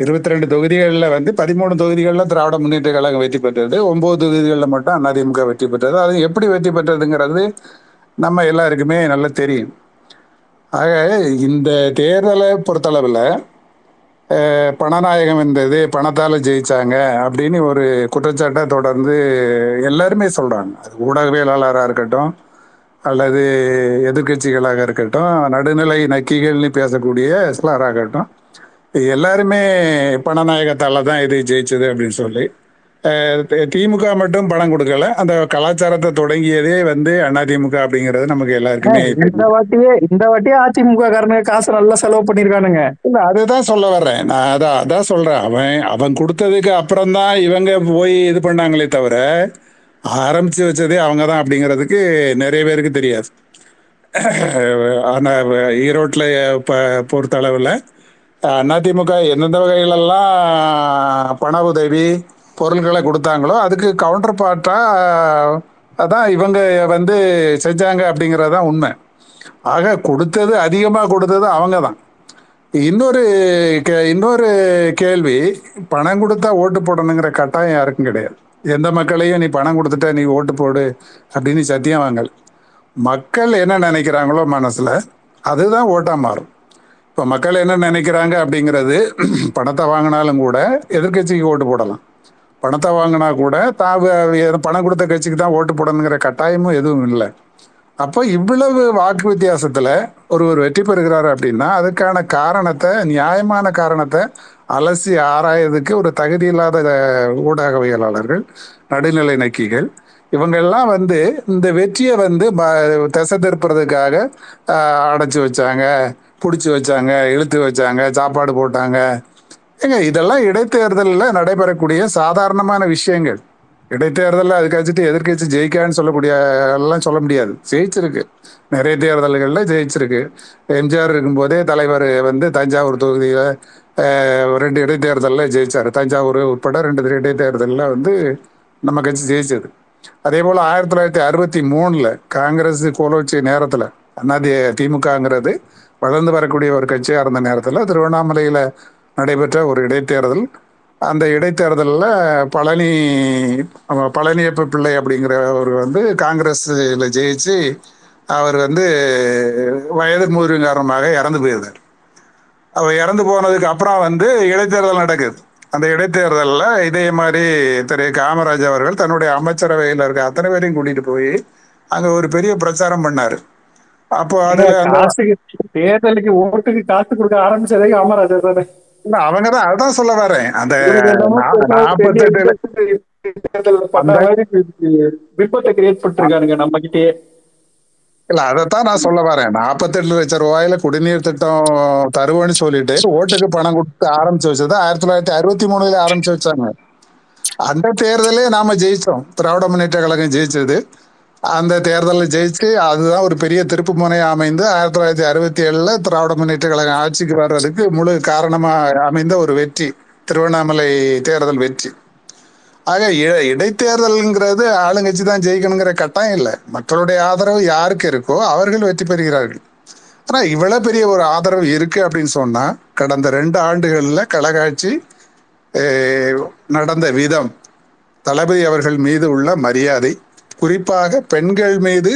இருபத்தி ரெண்டு தொகுதிகளில் வந்து பதிமூணு தொகுதிகளில் திராவிட முன்னேற்ற கழகம் வெற்றி பெற்றது, ஒம்பது தொகுதிகளில் மட்டும் அதிமுக வெற்றி பெற்றது. அது எப்படி வெற்றி பெற்றதுங்கிறது நம்ம எல்லாருக்குமே நல்லா தெரியும். ஆக இந்த தேர்தலை பொறுத்தளவில் பணநாயகம் இருந்தது, பணத்தால் ஜெயித்தாங்க அப்படின்னு ஒரு குற்றச்சாட்டை தொடர்ந்து எல்லாருமே சொல்கிறாங்க. அது ஊடகவியலாளராக இருக்கட்டும் அல்லது எதிர்கட்சிகளாக இருக்கட்டும் நடுநிலை நக்கிகள்னு பேசக்கூடிய சிலராக இருக்கட்டும் எல்லாருமே பணநாயகத்தால் தான் இது ஜெயிச்சது அப்படின்னு சொல்லி, திமுக மட்டும் பணம் கொடுக்கல. அந்த கலாச்சாரத்தை தொடங்கியதே வந்து அதிமுக அப்படிங்கிறது நமக்கு எல்லாருக்குமே. இந்த வாட்டியே இந்த வாட்டியே அதிமுக காரனுங்க காசு நல்லா செலவு பண்ணிருக்கானுங்க. இல்ல அதுதான் சொல்ல வர்றேன் நான், அதான் அதான் சொல்றேன். அவன் அவன் கொடுத்ததுக்கு அப்புறம் தான் இவங்க போய் இது பண்ணாங்களே தவிர ஆரம்பிச்சு வச்சதே அவங்க தான் அப்படிங்கிறதுக்கு நிறைய பேருக்கு தெரியாது. ஆனா ஈரோட்ல பொறுத்த அளவுல அதிமுக எந்தெந்த வகையிலெல்லாம் பண உதவி பொருள்களை கொடுத்தாங்களோ அதுக்கு கவுண்டர் பார்ட்டாக அதான் இவங்க வந்து செஞ்சாங்க அப்படிங்கிறது தான் உண்மை. ஆக கொடுத்தது அதிகமாக கொடுத்தது அவங்க தான். இன்னொரு கே இன்னொரு கேள்வி, பணம் கொடுத்தா ஓட்டு போடணுங்கிற கட்டாயம் யாருக்கும் கிடையாது. எந்த மக்களையும் நீ பணம் கொடுத்துட்ட நீ ஓட்டு போடு அப்படின்னு சத்தியம் வாங்கல். மக்கள் என்ன நினைக்கிறாங்களோ மனசில் அதுதான் ஓட்டாக மாறும். இப்போ மக்கள் என்ன நினைக்கிறாங்க அப்படிங்கிறது, பணத்தை வாங்கினாலும் கூட எதிர்கட்சிக்கு ஓட்டு போடலாம், பணத்தை வாங்கினா கூட தான் பணம் கொடுத்த கட்சிக்கு தான் ஓட்டு போடணுங்கிற கட்டாயமும் எதுவும் இல்லை. அப்போ இவ்வளவு வாக்கு வித்தியாசத்தில் ஒருவர் வெற்றி பெறுகிறார் அப்படின்னா அதுக்கான காரணத்தை, நியாயமான காரணத்தை அலசி ஆராயதுக்கு ஒரு தகுதி இல்லாத ஊடகவியலாளர்கள் நடுநிலை நக்கிகள் இவங்கெல்லாம் வந்து இந்த வெற்றியை வந்து திசை திருப்புறதுக்காக அடைச்சி வச்சாங்க, பிடிச்சி வச்சாங்க, இழுத்து வச்சாங்க, சாப்பாடு போட்டாங்க. ஏங்க இதெல்லாம் இடைத்தேர்தலில் நடைபெறக்கூடிய சாதாரணமான விஷயங்கள். இடைத்தேர்தலில் அதுக்காச்சுட்டு எதிர்கட்சி ஜெயிக்கான்னு சொல்லக்கூடிய எல்லாம் சொல்ல முடியாது, ஜெயிச்சிருக்கு, நிறைய தேர்தல்களில் ஜெயிச்சிருக்கு. எம்ஜிஆர் இருக்கும்போதே தலைவர் வந்து தஞ்சாவூர் தொகுதியில் ரெண்டு இடைத்தேர்தலில் ஜெயித்தார். தஞ்சாவூர் உட்பட ரெண்டு இடைத்தேர்தலில் வந்து நம்ம கட்சி ஜெயிச்சது. அதே போல் ஆயிரத்தி தொள்ளாயிரத்தி அறுபத்தி மூணில் காங்கிரஸ் கோலோச்சி நேரத்தில், அண்ணாதி திமுகங்கிறது வளர்ந்து வரக்கூடிய ஒரு கட்சியாக இருந்த நேரத்தில் திருவண்ணாமலையில் நடைபெற்ற ஒரு இடைத்தேர்தல். அந்த இடைத்தேர்தலில் பழனி பழனியப்ப பிள்ளை அப்படிங்கிறவர் வந்து காங்கிரஸில் ஜெயிச்சு அவர் வந்து வயது முதிர்வின் காரணமாக இறந்து போயிருந்தார். அவர் இறந்து போனதுக்கு அப்புறம் வந்து இடைத்தேர்தல் நடக்குது. அந்த இடைத்தேர்தலில் இதே மாதிரி திரு காமராஜ் அவர்கள் தன்னுடைய அமைச்சரவையில் இருக்க அத்தனை பேரையும் கூட்டிகிட்டு போய் அங்கே ஒரு பெரிய பிரச்சாரம் பண்ணார். அப்போ அது தேர்தலுக்கு ஓட்டுக்கு காசு கொடுக்க ஆரம்பிச்சதே காமராஜர் தானே. அவங்க தான், அதுதான் சொல்ல வரேன். அந்த நாற்பத்தி இல்ல அதைத்தான் நான் சொல்ல வரேன். நாற்பத்தி எட்டு லட்சம் ரூபாயில குடிநீர் திட்டம் தருவோன்னு சொல்லிட்டு ஓட்டுக்கு பணம் கொடுத்து ஆரம்பிச்சு வச்சது ஆயிரத்தி தொள்ளாயிரத்தி அறுபத்தி மூணுல ஆரம்பிச்சு வச்சாங்க. அந்த தேர்தலே நாம ஜெயிச்சோம், திராவிட முன்னேற்ற கழகம் ஜெயிச்சது. அந்த தேர்தலில் ஜெயிச்சு அதுதான் ஒரு பெரிய திருப்பு முனை அமைந்து ஆயிரத்தி தொள்ளாயிரத்தி அறுபத்தி ஏழுல திராவிட முன்னேற்ற கழகம் ஆட்சிக்கு வர்றதுக்கு முழு காரணமா அமைந்த ஒரு வெற்றி, திருவண்ணாமலை தேர்தல் வெற்றி. ஆக இடைத்தேர்தல்ங்கிறது ஆளுங்கட்சி தான் ஜெயிக்கணுங்கிற கட்டாயம் இல்லை. மக்களுடைய ஆதரவு யாருக்கு இருக்கோ அவர்கள் வெற்றி பெறுகிறார்கள். ஆனால் இவ்வளோ பெரிய ஒரு ஆதரவு இருக்குது அப்படின்னு சொன்னால் கடந்த ரெண்டு ஆண்டுகளில் கழகாட்சி நடந்த விதம், தளபதி அவர்கள் மீது உள்ள மரியாதை, குறிப்பாக பெண்கள் மீது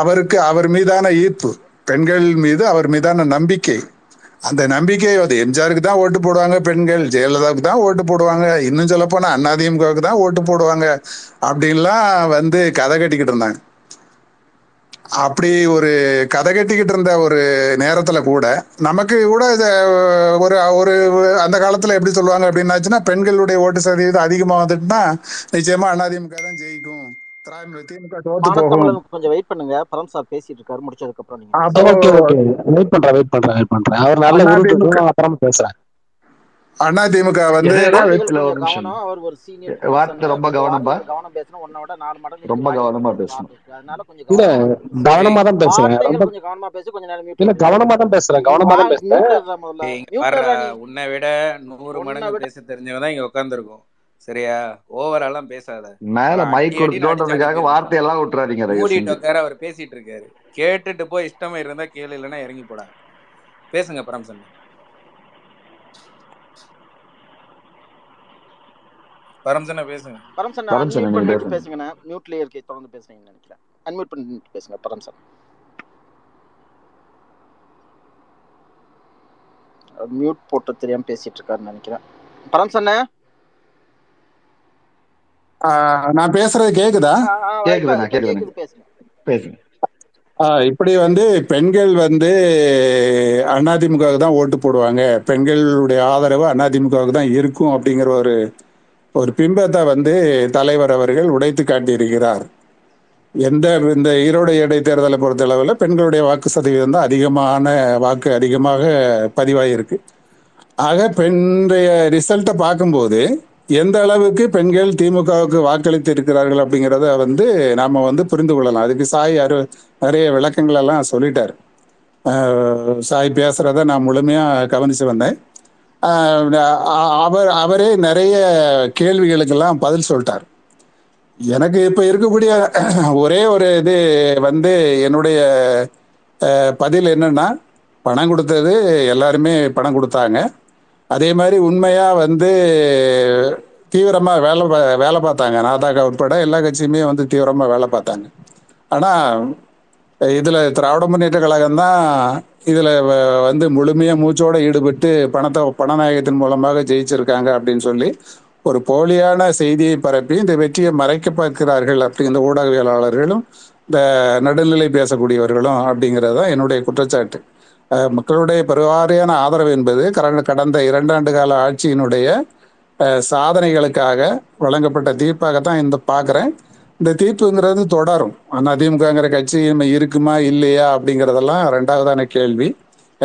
அவருக்கு அவர் மீதான ஈர்ப்பு, பெண்கள் மீது அவர் மீதான நம்பிக்கை, அந்த நம்பிக்கை அது எம்ஜிஆருக்கு தான் ஓட்டு போடுவாங்க பெண்கள், ஜெயலலிதாவுக்கு தான் ஓட்டு போடுவாங்க, இன்னும் சொல்லப்போனால் அண்ணாதிமுகவுக்கு தான் ஓட்டு போடுவாங்க அப்படின்லாம் வந்து கதை கட்டிக்கிட்டு இருந்தாங்க. அப்படி ஒரு கதை கட்டிக்கிட்டு இருந்த ஒரு நேரத்தில் கூட நமக்கு கூட ஒரு ஒரு அந்த காலத்தில் எப்படி சொல்லுவாங்க அப்படின்னாச்சுன்னா, பெண்களுடைய ஓட்டு சதவீதம் அதிகமாக வந்துட்டுனா நிச்சயமாக அண்ணாதிமுக தான் ஜெயிக்கும், திமுக தோத்து போகும். கொஞ்சம் வெயிட் பண்ணுங்க, பரம்ஸ் சார் பேசிட்டு இருக்காரு, முடிச்சதுக்கு அப்புறம் நீங்க. ஓகே ஓகே, வெயிட் பண்றேன் வெயிட் பண்றேன் வெயிட் பண்றேன் அவர் நல்ல ஊருக்கு அப்புறம் பேசுறாரு. அண்ணா திமுக வந்து அவர் ஒரு சீனியர் வார்த்தை ரொம்ப கவனமா கவனம் பேசணும், உன்னோட நாலு மடங்கு ரொம்ப கவனமா பேசணும். அதனால கொஞ்சம் இல்ல கவனமா தான் பேசுறேன், கொஞ்சம் கவனமா பேசு, கொஞ்ச நேரம் மியூட் இல்ல கவனமா தான் பேசுறேன் கவனமா தான் பேசுறேன். உன்னை விட நூறு மடங்கு பேச தெரிஞ்சவங்க தான் இங்க உட்கார்ந்திருக்கோம், சரியா? ஓவரெல்லாம் பேசாத, மேல மைக் கொடுத்துட்டோன்றதுக்காக வார்த்தை எல்லாம் விட்டுறாதீங்க. கூடிட்ட கார அவர் பேசிட்டு இருக்காரு, கேட்டுட்டு போய் இஷ்டமா இருந்தா கேளு, இல்லனா இறங்கி போடா. பேசுங்க பரம்சன். பரம்சன் பேசுங்க. பரம்சன் அன்மியூட் பண்ணிட்டு பேசுங்கனா, மியூட்லயே இருக்கே தொடர்ந்து பேசுறீங்கன்னு நினைக்கிறேன். அன்மியூட் பண்ணிட்டு பேசுங்க பரம்சன். மியூட் போட்டு தெரியாம பேசிட்டு இருக்காருன்னு நினைக்கிறேன். பரம்சன் நான் பேசுறது கேக்குதா? கேக்குது. இப்படி வந்து பெண்கள் வந்து அதிமுகவுக்கு தான் ஓட்டு போடுவாங்க, பெண்களுடைய ஆதரவு அதிமுகவுக்கு தான் இருக்கும் அப்படிங்கிற ஒரு ஒரு பிம்பத்தை வந்து தலைவர் அவர்கள் உடைத்து காட்டியிருக்கிறார். எந்த இந்த ஈரோடு இடைத்தேர்தலை பொறுத்தளவில் பெண்களுடைய வாக்கு சதவீதம் தான் அதிகமான வாக்கு அதிகமாக பதிவாயிருக்கு. ஆக பெண்டைய ரிசல்ட்டை பார்க்கும்போது எந்த அளவுக்கு பெண்கள் திமுகவுக்கு வாக்களித்து இருக்கிறார்கள் அப்படிங்கிறத வந்து நாம் வந்து புரிந்து கொள்ளலாம். அதுக்கு சாய் அரு நிறைய விளக்கங்களெல்லாம் சொல்லிட்டார். சாய் பேசுகிறத நான் முழுமையாக கவனித்து வந்தேன். அவர் அவரே நிறைய கேள்விகளுக்கெல்லாம் பதில் சொல்லிட்டார். எனக்கு இப்போ இருக்கக்கூடிய ஒரே ஒரு இது வந்து என்னுடைய பதில் என்னென்னா, பணம் கொடுத்தது எல்லாருமே பணம் கொடுத்தாங்க. அதே மாதிரி உண்மையாக வந்து தீவிரமாக வேலை வேலை பார்த்தாங்க, நாதாக உட்பட எல்லா கட்சியுமே வந்து தீவிரமாக வேலை பார்த்தாங்க. ஆனால் இதில் திராவிட முன்னேற்ற கழகம் தான் இதில் வந்து முழுமையாக மூச்சோடு ஈடுபட்டு பணத்தை பணநாயகத்தின் மூலமாக ஜெயிச்சிருக்காங்க அப்படின்னு சொல்லி ஒரு போலியான செய்தியை பரப்பி இந்த வெற்றியை மறைக்க பார்க்கிறார்கள் அப்படிங்கிற ஊடகவியலாளர்களும் இந்த நடுநிலை பேசக்கூடியவர்களும் அப்படிங்கிறது தான் என்னுடைய குற்றச்சாட்டு. மக்களுடைய பெருவாரியான ஆதரவு என்பது கடந்த இரண்டாண்டு கால ஆட்சியினுடைய சாதனைகளுக்காக வழங்கப்பட்ட தீர்ப்பாகத்தான் இந்த பார்க்குறேன். இந்த தீர்ப்புங்கிறது தொடரும். அதிமுகங்கிற கட்சி இருக்குமா இல்லையா அப்படிங்கிறதெல்லாம் ரெண்டாவதான கேள்வி.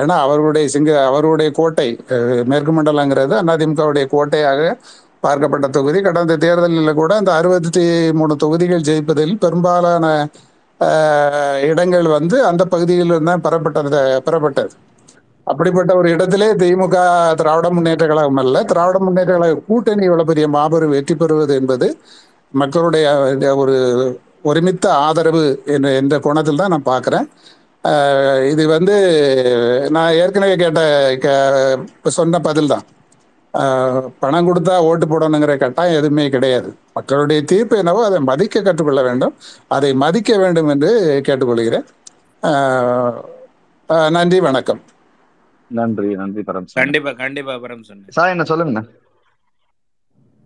ஏன்னா அவர்களுடைய சிங்க அவருடைய கோட்டை மேற்கு மண்டலங்கிறது அதிமுகவுடைய கோட்டையாக பார்க்கப்பட்ட தொகுதி. கடந்த தேர்தலில் கூட அந்த அறுபத்தி மூணு தொகுதிகள் ஜெயிப்பதில் பெரும்பாலான இடங்கள் வந்து அந்த பகுதியில் தான் பெறப்பட்ட பெறப்பட்டது. அப்படிப்பட்ட ஒரு இடத்திலே திமுக திராவிட முன்னேற்ற கழகம் அல்ல, திராவிட முன்னேற்ற கழக கூட்டணி இவ்வளவு பெரிய மாபெரும் வெற்றி பெறுவது என்பது மக்களுடைய ஒரு ஒருமித்த ஆதரவு என்ற என்ற கோணத்தில் தான் நான் பார்க்குறேன். இது வந்து நான் ஏற்கனவே கேட்ட கே சொன்ன பதில் தான். பணம் கொடுத்தா ஓட்டு போடணுங்கிற கட்டாயம் எதுவுமே கிடையாது. மக்களுடைய தீர்ப்பு என்னவோ அதை மதிக்க கற்றுக்கொள்ள வேண்டும், அதை மதிக்க வேண்டும் என்று கேட்டுக்கொள்கிறேன். நன்றி, வணக்கம். நன்றி, நன்றி பரம்ஸ். கண்டிப்பா கண்டிப்பா பரம்ஸ் சார் என்ன சொல்லுங்க.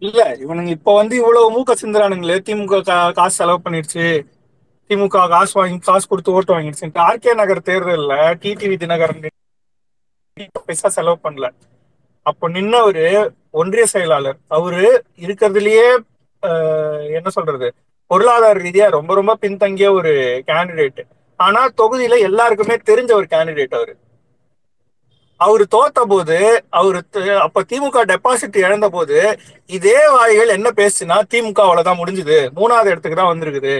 இல்ல இவனுங்க இப்ப வந்து இவ்வளவு மூக்க சிந்துறானுங்களே, திமுக காசு செலவு பண்ணிடுச்சு, திமுக காசு வாங்கி காசு கொடுத்து ஓட்டு வாங்கிடுச்சு. ஆர் கே நகர் தேர்தல்ல டிடிவி தினகரன் பைசா செலவு பண்ணல. அப்ப நின்னவரு ஒன்றிய செயலாளர், அவரு இருக்கிறதுலயே என்ன சொல்றது பொருளாதார ரீதியா ரொம்ப ரொம்ப பின்தங்கிய ஒரு கேண்டிடேட். ஆனா தொகுதியில எல்லாருக்குமே தெரிஞ்ச ஒரு கேண்டிடேட் அவரு. அவரு தோத்த போது, அவரு அப்ப திமுக டெபாசிட் இழந்த போது இதே வாய்கள் என்ன பேசுச்சுன்னா திமுக அவ்வளவுதான் முடிஞ்சுது, மூணாவது இடத்துக்கு தான் வந்திருக்குது,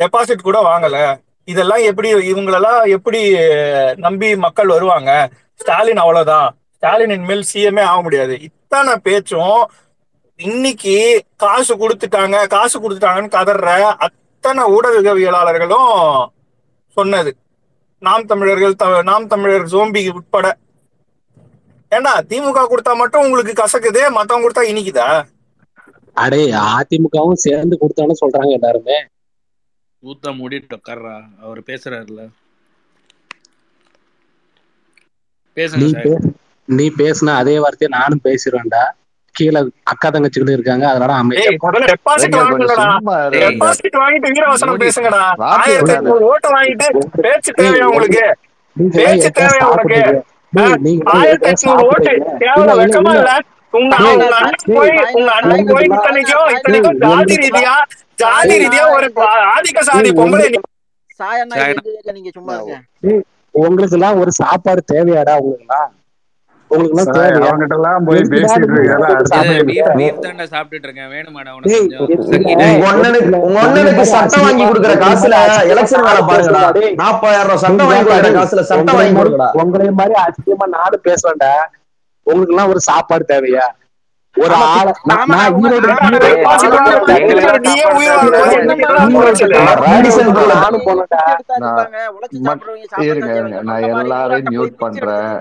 டெபாசிட் கூட வாங்கல, இதெல்லாம் எப்படி இவங்களெல்லாம் எப்படி நம்பி மக்கள் வருவாங்க, ஸ்டாலின் அவ்வளவுதான், ஸ்டாலின் இனிமேல் சிஎம்ஏ ஆக முடியாது, இத்தனை பேச்சும். இன்னைக்கு காசு கொடுத்துட்டாங்க காசு கொடுத்துட்டாங்கன்னு கதற அத்தனை ஊடகவியலாளர்களும் சொன்னது நாம் தமிழர்கள் நாம் தமிழர் ஜோம்பி உட்பட. ஏண்டா திமுக கொடுத்தா மட்டும் உங்களுக்கு கசக்குதே, மத்தவங்க கொடுத்தா இனிக்குதா? அடே அதிமுகவும் சேர்ந்து கொடுத்தாலும் சொல்றாங்க எல்லாருமே. ஊத்த மூடிட்டு கர்றா அவர் பேசுறாருல, பேசுங்க. நீ பேசுனா அதே வார்த்தையை நானும் பேசிடுவேன்டா. கீழே அக்கா தங்கச்சிகளும் இருக்காங்க, அதனால உங்களுக்கு எல்லாம் ஒரு சாப்பாடு தேவையாடா? உங்களுக்கு எல்லாம் உங்களுக்குலாம் ஒரு சாப்பாடு தேவையா? ஒரு ஆளு நான் எல்லாரையும் மியூட் பண்றேன்,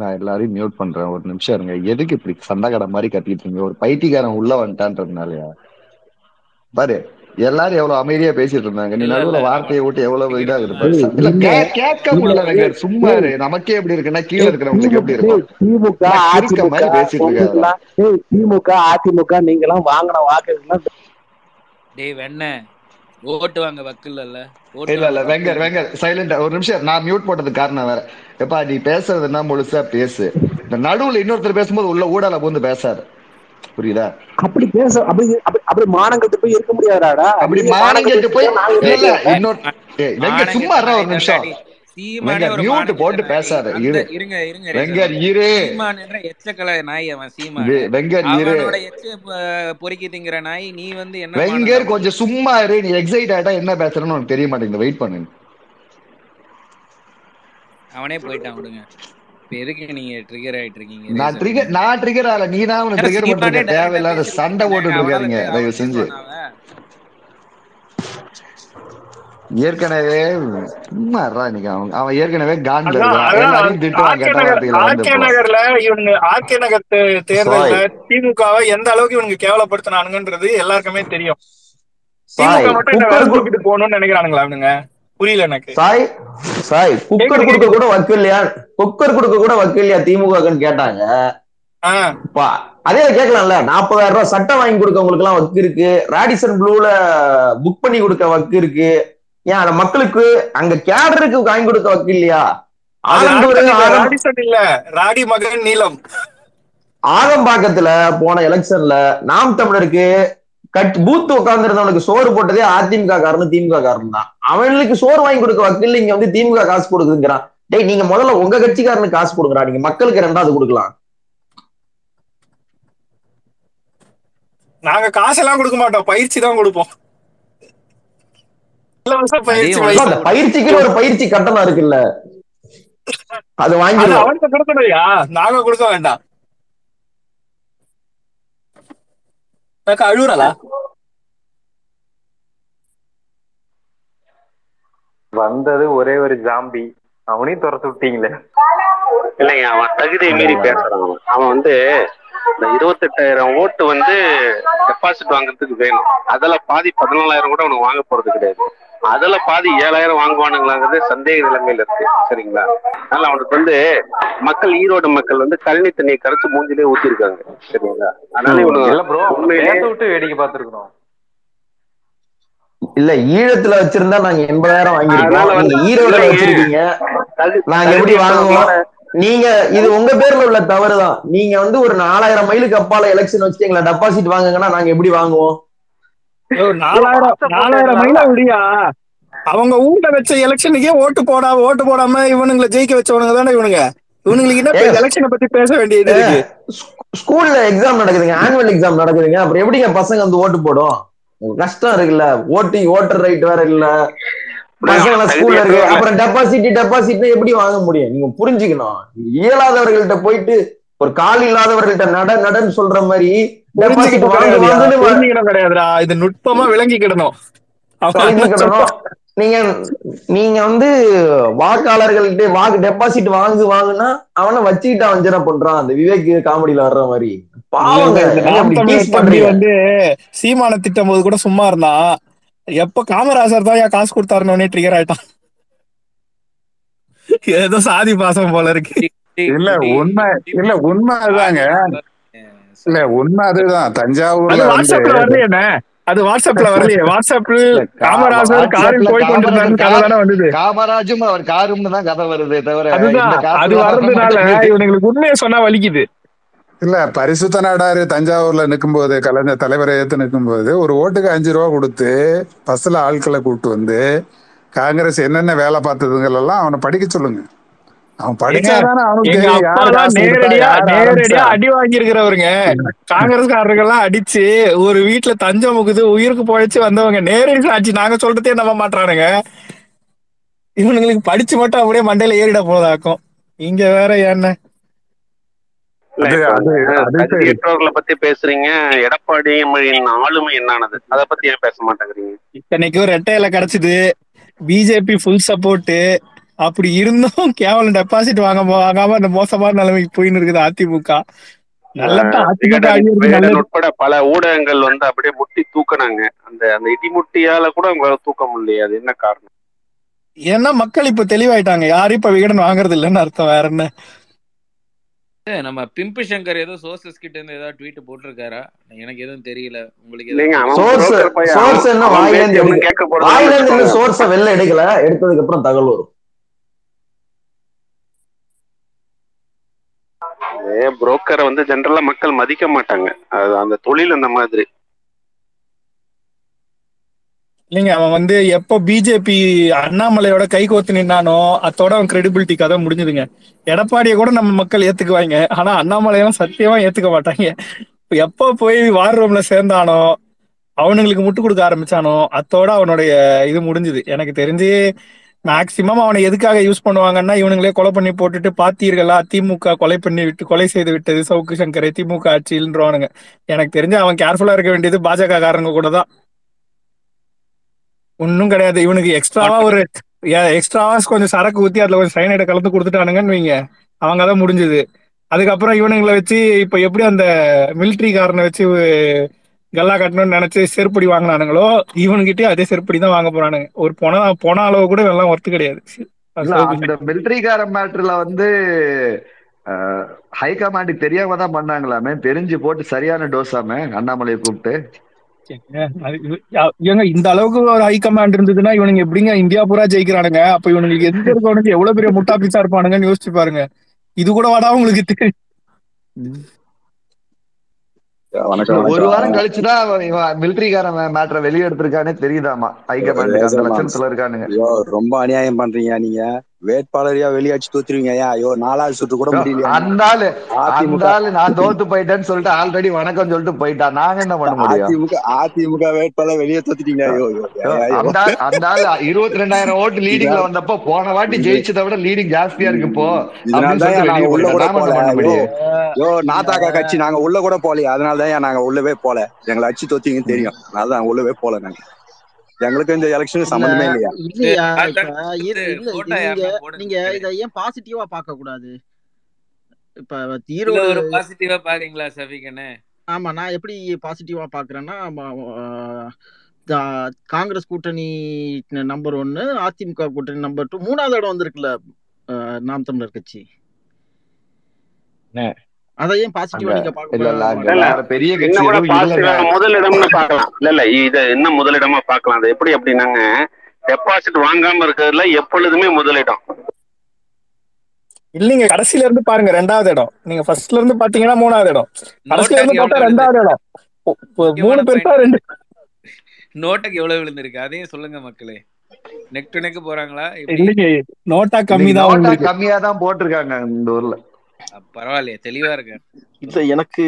நான் எல்லாரையும் மியூட் பண்றேன். ஒரு நிமிஷம் இருங்க. எதுக்கு இப்படி சண்டை மாதிரி கட்டிட்டு இருக்கீங்க? ஒரு பைத்தியக்காரன் உள்ள வந்துட்டான்றதுனாலயா? பாரு எல்லாரும் எவ்வளவு அமைதியா பேசிட்டு இருந்தாங்க, நீ நல்ல வார்த்தையை விட்டு எவ்வளவு இதா இருப்பாரு. சும்மா நமக்கே எப்படி இருக்குன்னா கீழே இருக்கிறவங்களுக்கு எப்படி இருக்கும் மாதிரி பேசிட்டு இருக்காங்க. திமுக அதிமுக நீங்க எல்லாம் வாங்கின வாக்குன்னா ஓட்டு வாங்க வக்கில் இல்ல இல்ல இல்ல வெங்கர் வெங்கர் சைலண்டா ஒரு நிமிஷம். நான் மியூட் போட்டதுக்கு காரணம் வேற. எப்பா நீ பேசுறது என்ன முழுசா பேசு, இந்த நடுவுல இன்னொருத்தர் பேசும்போது உள்ள ஊடால போந்து பேசாரு, புரியுதா? அப்படி பேச அப்படி அப்படி மானங்கட்டு போய் இருக்க முடியாதாடா? அப்படி மானங்கட்டு போய் இல்ல இன்னொரு வெங்கர் சும்மா இருடா ஒரு நிமிஷம். சீமான் மியூட் போட்டு பேசாரு. இருங்க இருங்க வெங்கர் இரு. சீமான் என்ற எச்சக்கல நாய் அவன். சீமான் வெங்கர் இரு. அவனோட எச்ச பொறுக்கி திங்கற நாய் நீ வந்து என்ன? வெங்கர் கொஞ்சம் சும்மா இரு. நீ எக்ஸைட் ஆயிட்டா என்ன பேசுறேன்னு உனக்கு தெரிய மாட்டேங்குது. வெயிட் பண்ணுங்க. அவனே போய்ட்டான் விடுங்க. எதுக்கு நீங்க ட்ரிகர் ஆயிட்டு இருக்கீங்க? நான் ட்ரிகர் நான் ட்ரிகர் ஆல நீ தான் அவனை ட்ரிகர் பண்ற. தேவையில்லாத சண்டை போட்டுட்டு இருக்காதீங்க தயவு செஞ்சு. ஏற்கனவே அவன் ஏற்கனவே தேர்தல் திமுகவை எந்த அளவுக்கு இவனுக்கு கேவலப்படுத்தினானுங்கன்றது எல்லாருக்குமே தெரியும். திமுக மட்டும் இந்த வேலை கூட்டிட்டு போகணும்னு நினைக்கிறானுங்களா அவனுங்க? புரியல எனக்கு. சாய் சாய் குக்கர் குடுக்க கூட வக்கு இல்லையா? குக்கர் குடுக்க கூட வக்கு இல்லையா திமுகன்னு கேட்டாங்க. அதே கேட்கலாம்ல. நாற்பதாயிரம் ரூபாய் சட்டம் வாங்கி கொடுக்க உங்களுக்கு எல்லாம் வக்கு இருக்கு, ராடிசன் ப்ளூல புக் பண்ணி கொடுக்க வக்கு இருக்கு, ஏன் மக்களுக்கு அங்க கேடருக்கு வாங்கி கொடுக்க வக்கு இல்லையா? நீளம் ஆலம்பாக்கத்துல போன எலெக்ஷன்ல நாம் தமிழருக்கு கட் பூத்து உட்கார்ந்துருந்தவனுக்கு சோறு போட்டதே அதிமுக காரணம் திமுக காரணம் தான். அவனுக்கு சோறு வாங்கி கொடுக்க வக்கு இல்லை, இங்க வந்து திமுக காசு கொடுக்குதுங்கிறான். டேய் நீங்க முதல்ல உங்க கட்சிக்காரனுக்கு காசு கொடுக்குறா, நீங்க மக்களுக்கு ரெண்டாவது கொடுக்கலாம். நாங்க காசெல்லாம் கொடுக்க மாட்டோம், பயிற்சி தான் கொடுப்போம். பயிற்சிக்கு ஒரு பயிற்சி கட்டணம் இருக்குல்ல, அது வாங்கி அவனுக்கு கொடுக்கணும்யா, நாங்க கொடுக்க வேண்டாம். அழுவுறாளா வந்தது ஒரே ஒரு ஜாம்பி, அவனையும் துரத்து விட்டீங்களே. இல்லைங்க, அவன் தகுதியை மீறி பேசுறான். அவன் வந்து இந்த இருபத்தி எட்டாயிரம் ஓட்டு வந்து டெபாசிட் வாங்குறதுக்கு வேணும். அதுல பாதி பதினாலாயிரம் கூட அவனுக்கு வாங்க போறது கிடையாது. அதுல பாதி ஏழாயிரம் வாங்குவானுங்களாங்கிறது சந்தேக நிலைமையில இருக்கு. சரிங்களா, அதனால அவனுக்கு வந்து மக்கள், ஈரோடு மக்கள் வந்து கழனி தண்ணியை கரைச்சு மூஞ்சிலே ஊத்திருக்காங்க. சரிங்களா, அதனால இவனுக்கு விட்டு வேடிக்கை பார்த்துருக்கணும். இல்ல, ஈழத்துல வச்சிருந்தா நாங்க எண்பதாயிரம் வாங்கிருக்கோம், ஈரோடுல வச்சிருக்கீங்க நாங்க எப்படி வாங்குவோம்? நீங்க இது உங்க பேர்ல உள்ள தவறுதான். நீங்க வந்து ஒரு நாலாயிரம் மைலுக்கு அப்பால எலெக்ஷன் வச்சுட்டு எங்களை டெபாசிட் வாங்குங்கன்னா நாங்க எப்படி வாங்குவோம்? நாலாயிரம் நாலாயிரம் மைல விடியா, அவங்க ஊட்ட வச்ச எலெக்ஷனுக்கே ஓட்டு போடா ஓட்டு போடாம இவனுங்களை ஜெயிக்க வச்சவனுங்க தானே இவனுங்க. இவங்களுக்கு எலெக்ஷனை பத்தி பேச வேண்டியது. ஸ்கூல்ல எக்ஸாம் நடக்குதுங்க, ஆனுவல் எக்ஸாம் நடக்குதுங்க, அப்புறம் எப்படிங்க பசங்க வந்து ஓட்டு போடும்? கஷ்டம் இருக்குல்ல, ஓட்டு ஓட்டர் ரைட் வேற இல்ல, ஸ்கூல்ல இருக்கு. அப்புறம் டெபாசிட் டெபாசிட்னா எப்படி வாங்க முடியும்? நீங்க புரிஞ்சுக்கணும். இயலாதவர்கள்ட்ட போயிட்டு ஒரு கால் இல்லாதவர்கள்ட்ட நட நடன்னு சொல்ற மாதிரி கிடையாதுடா. இது நுட்பமா விளங்கிக்கிடணும். நீங்க நீங்க வந்து வாக்காளர்கள்ட்ட வாக்கு டெபாசிட் வாங்கு வாங்குனா அவனை வச்சுக்கிட்டு அவஞ்சனை பண்றான். அந்த விவேக் காமெடியில வர்ற மாதிரி பாவங்க வந்து சீமான திட்டம் போது கூட சும்மா இருந்தா, எப்ப காமராசர் தான் ஏன் காசு கொடுத்தாருன்னு ட்ரிகர் ஆயிட்டான். ஏதோ சாதி பாசம் போல இருக்கு. இல்ல உண்மை, இல்ல உண்மை அதுதாங்க. இல்ல உண்மை அதுதான். தஞ்சாவூர்ல வாட்ஸ்அப்ல வரல என்ன, அது வாட்ஸ்அப்ல வரலையே. வாட்ஸ்அப் காமராஜர் காரில் போய் கொண்டிருந்தாருன்னு கதை தானே வந்தது. காமராஜும் அவர் காரும்னு தான் கதை வருது தவிர, அது வர்றதுனால இவனுங்களுக்கு உண்மையை சொன்னா வலிக்குது. இல்ல பரிசுத்த நாடாரு தஞ்சாவூர்ல நிற்கும் போது, கலைஞர் தலைவரை ஏத்து நிற்கும் போது, ஒரு ஓட்டுக்கு அஞ்சு ரூபா கொடுத்து பஸ்ல ஆட்களை கூப்பிட்டு வந்து காங்கிரஸ் என்னென்ன வேலை பார்த்ததுங்களெல்லாம் அவனை படிக்க சொல்லுங்க. அவன் படிச்சாதானே அவனுக்கு. நேரடியா நேரடியா அடி வாங்கி இருக்கிறவருங்க, காங்கிரஸ்காரர்கள்லாம் அடிச்சு ஒரு வீட்டுல தஞ்சம் முகுது உயிருக்கு போயிச்சு வந்தவங்க. நேரடி சாட்சி, நாங்க சொல்றதே நம்ப மாட்டானுங்க. இவனுங்களுக்கு படிச்சு மட்டும் அப்படியே மண்டையில ஏறிட போதாக்கும். இங்க வேற என்ன பத்தி பேசுறீங்க? எடப்பாடி மொழியின் ஆளுமை என்னானது, அதை பத்தி ஏன் பேச மாட்டேங்கிறீங்க? இத்தனைக்கு ரெட்டையில கிடைச்சது, பிஜேபி ஃபுல் சப்போர்ட். அப்படி இருந்தும் கேவலம் டெபாசிட் வாங்க வாங்காம இந்த மோசமான நிலைமைக்கு போயின்னு இருக்குது அதிமுக. உட்பட பல ஊடகங்கள் வந்து அப்படியே முட்டி தூக்கினாங்க. அந்த அந்த இடிமுட்டியால கூட அவங்களால தூக்க முடியாது. என்ன காரணம்? ஏன்னா மக்கள் இப்ப தெளிவாயிட்டாங்க, யாரும் இப்ப விகடன் வாங்குறது இல்லைன்னு அர்த்தம். வேற என்ன? நம்ம பிம்பு சங்கர் ஏதோ சோர்சஸ் கிட்ட இருந்து ஏதாவது ட்வீட் போட்டிருக்காரா? எனக்கு எதுவும் தெரியல. உங்களுக்கு வெளில எடுக்கல, எடுத்ததுக்கு அப்புறம் தகவல் வரும். புரோக்கரை வந்து ஜெனரலா மக்கள் மதிக்க மாட்டாங்க, அது அந்த தொழில் அந்த மாதிரி இல்லைங்க. அவன் வந்து எப்போ பிஜேபி அண்ணாமலையோட கை கோர்த்து நின்னானோ அதோட அவன் கிரெடிபிலிட்டி கதை முடிஞ்சதுங்க. எடப்பாடியை கூட நம்ம மக்கள் ஏத்துக்குவாங்க, ஆனா அண்ணாமலையெல்லாம் சத்தியமா ஏத்துக்க மாட்டாங்க. எப்போ போய் வார் ரூம்ல சேர்ந்தானோ, அவனுங்களுக்கு முட்டு கொடுக்க ஆரம்பிச்சானோ அதோட அவனுடைய இது முடிஞ்சுது. எனக்கு தெரிஞ்சு மேக்சிமம் அவனை எதுக்காக யூஸ் பண்ணுவாங்கன்னா, இவனுங்களே கொலை பண்ணி போட்டுட்டு பார்த்தீர்களா திமுக கொலை பண்ணி விட்டு கொலை செய்து விட்டது சவுக்கு சங்கரை திமுக ஆட்சின்றவானுங்க. எனக்கு தெரிஞ்சு அவன் கேர்ஃபுல்லா இருக்க வேண்டியது பாஜக காரங்க கூட தான், ஒன்னும் கிடையாது. இவனுக்கு எக்ஸ்ட்ராவா ஒரு எக்ஸ்ட்ராவா கொஞ்சம் சரக்கு ஊத்தி அதுல கொஞ்சம் சைனைட கலந்து கொடுத்துட்டானுங்கன்னு வைங்க, அவங்க தான் முடிஞ்சது. அதுக்கப்புறம் இவனுங்களை வச்சு இப்ப எப்படி அந்த மிலிட்ரி காரனை வச்சு கல்லா கட்டணும்னு நினைச்சு செருப்படி வாங்கினானுங்களோ, இவனுக்கிட்டே அதே செருப்படி தான் வாங்க போறானுங்க. ஒரு போனா போன அளவு கூட எல்லாம் ஒர்த்து கிடையாது. அந்த மிலிட்ரி கார மேட்டர்ல வந்து ஹைகமாண்டுக்கு தெரியாம தான் பண்ணாங்களாமே, தெரிஞ்சு போட்டு சரியான டோஸாமே அண்ணாமலையை கூப்பிட்டு. இந்த அளவுக்கு ஒரு ஹை கமாண்ட் இருந்ததுன்னா இவனுங்க எப்படிங்க இந்தியா பூரா ஜெயிக்கிறானுங்க? அப்ப இவனுக்கு எந்த இருக்கவனுக்கு எவ்வளவு பெரிய முட்டாப்பீச்சா இருப்பானுங்கன்னு யோசிச்சு பாருங்க. இது கூட வாடா உங்களுக்கு தெரியும். ஒரு வாரம் கழிச்சுதான் மிலிட்டரிக்கார மேட்டரை வெளியே எடுத்திருக்கானே தெரியுதாமா. ஹை கமாண்ட் அந்த லட்சணத்துல இருக்கானுங்க. ரொம்ப அநியாயம் பண்றீங்க நீங்க. வேட்பாளரியா வெளியாச்சு தோத்துருவீங்க. ஐயோ நாலாவது சுற்று கூட முடியல, அந்தாலு அந்தாலு நான் தோத்து போயிட்டேன்னு சொல்லிட்டு ஆல்ரெடி வணக்கம் சொல்லிட்டு போயிட்டா நாங்க என்ன பண்ண முடியும்? அதிமுக அதிமுக வேட்பாளர் வெளியே தோத்துட்டீங்க. அந்தாலு இருபத்தி ரெண்டாயிரம் ஓட்டு லீடிங்ல வந்தப்போ போன வாட்டி ஜெயிச்சதை விட லீடிங் ஜாஸ்தியா இருக்கு. இப்போ நாத்தாக்கா கட்சி நாங்க உள்ள கூட போலயே, அதனாலதான் நாங்க உள்ளவே போல. எங்களை அடிச்சு தோத்தீங்கன்னு தெரியும், அதனால நாங்க உள்ளவே போல. நாங்க எங்களுக்கு இந்த எலெக்ஷன் சம்பந்தமே இல்லையா? இல்லையா நீங்க இத ஏன் பாசிட்டிவா பார்க்க கூடாது? இப்ப ஈரோடு பாசிட்டிவா பாருங்களா சபிகனே? ஆமா, நான் எப்படி பாசிட்டிவா பாக்குறேன்னா, காங்கிரஸ் கூட்டணி நம்பர் ஒன்னு, அதிமுக கூட்டணி நம்பர் டூ, மூணாவது இடம் வந்திருக்குல்ல நாம் தமிழர் கட்சி. அதையும் பாசிட்டிவா நீங்க பார்க்கலாம். பெரிய முதலிடம்னு பார்க்கலாம். இல்ல இல்ல இதை என்ன முதலிடமா பார்க்கலாம்? அது எப்படி அப்படின்னாங்க, டெபாசிட் வாங்காம இருக்கிறதுல எப்பொழுதுமே முதலிடம் இல்லைங்க. கடைசியில இருந்து பாருங்க, ரெண்டாவது இடம். நீங்க ஃபர்ஸ்ட்ல இருந்து பாத்தீங்கன்னா மூணாவது இடம், கடைசியில இருந்து பார்த்தா ரெண்டாவது இடம். மூணு பேருக்கா ரெண்டு நோட்டுக்கு எவ்வளவு விழுந்திருக்கு அதையும் சொல்லுங்க மக்களே. நெக் டு நெக் போறாங்களா? இல்லைங்க, நோட்டா கம்மி தான், நோட்டா கம்மியா தான் போட்டிருக்காங்க இந்த ஊர்ல. பரவாயில்லையே, தெளிவா இருக்கு. இல்ல எனக்கு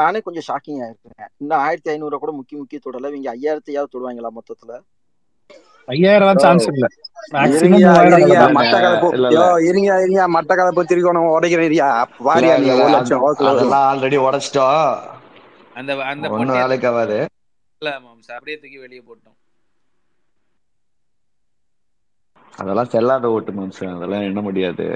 நானே கொஞ்சம் ஷாக்கிங் ஆயிருக்கேன். இன்னும் ஆயிரத்தி ஐநூறு கூட முக்கிய முக்கிய தொடல, இவங்க ஐயாயிரத்தி யாவது தொடுவாங்களா? மொத்தத்துல ஐயாயிரம் சான்ஸ் இல்ல. மட்ட கலப்பு திருக்கோணம் உடைக்கிறீரியா வாரியா? நீங்க ஒரு லட்சம் அதெல்லாம் ஆல்ரெடி உடைச்சிட்டோம். அந்த அந்த பொண்ணு ஆளுக்காவது இல்ல மாம்ஸ், அப்படியே தூக்கி வெளியே போட்டோம். அதெல்லாம் செல்லாத ஓட்டு மாம்ஸ், அதெல்லாம் என்ன முடியாது.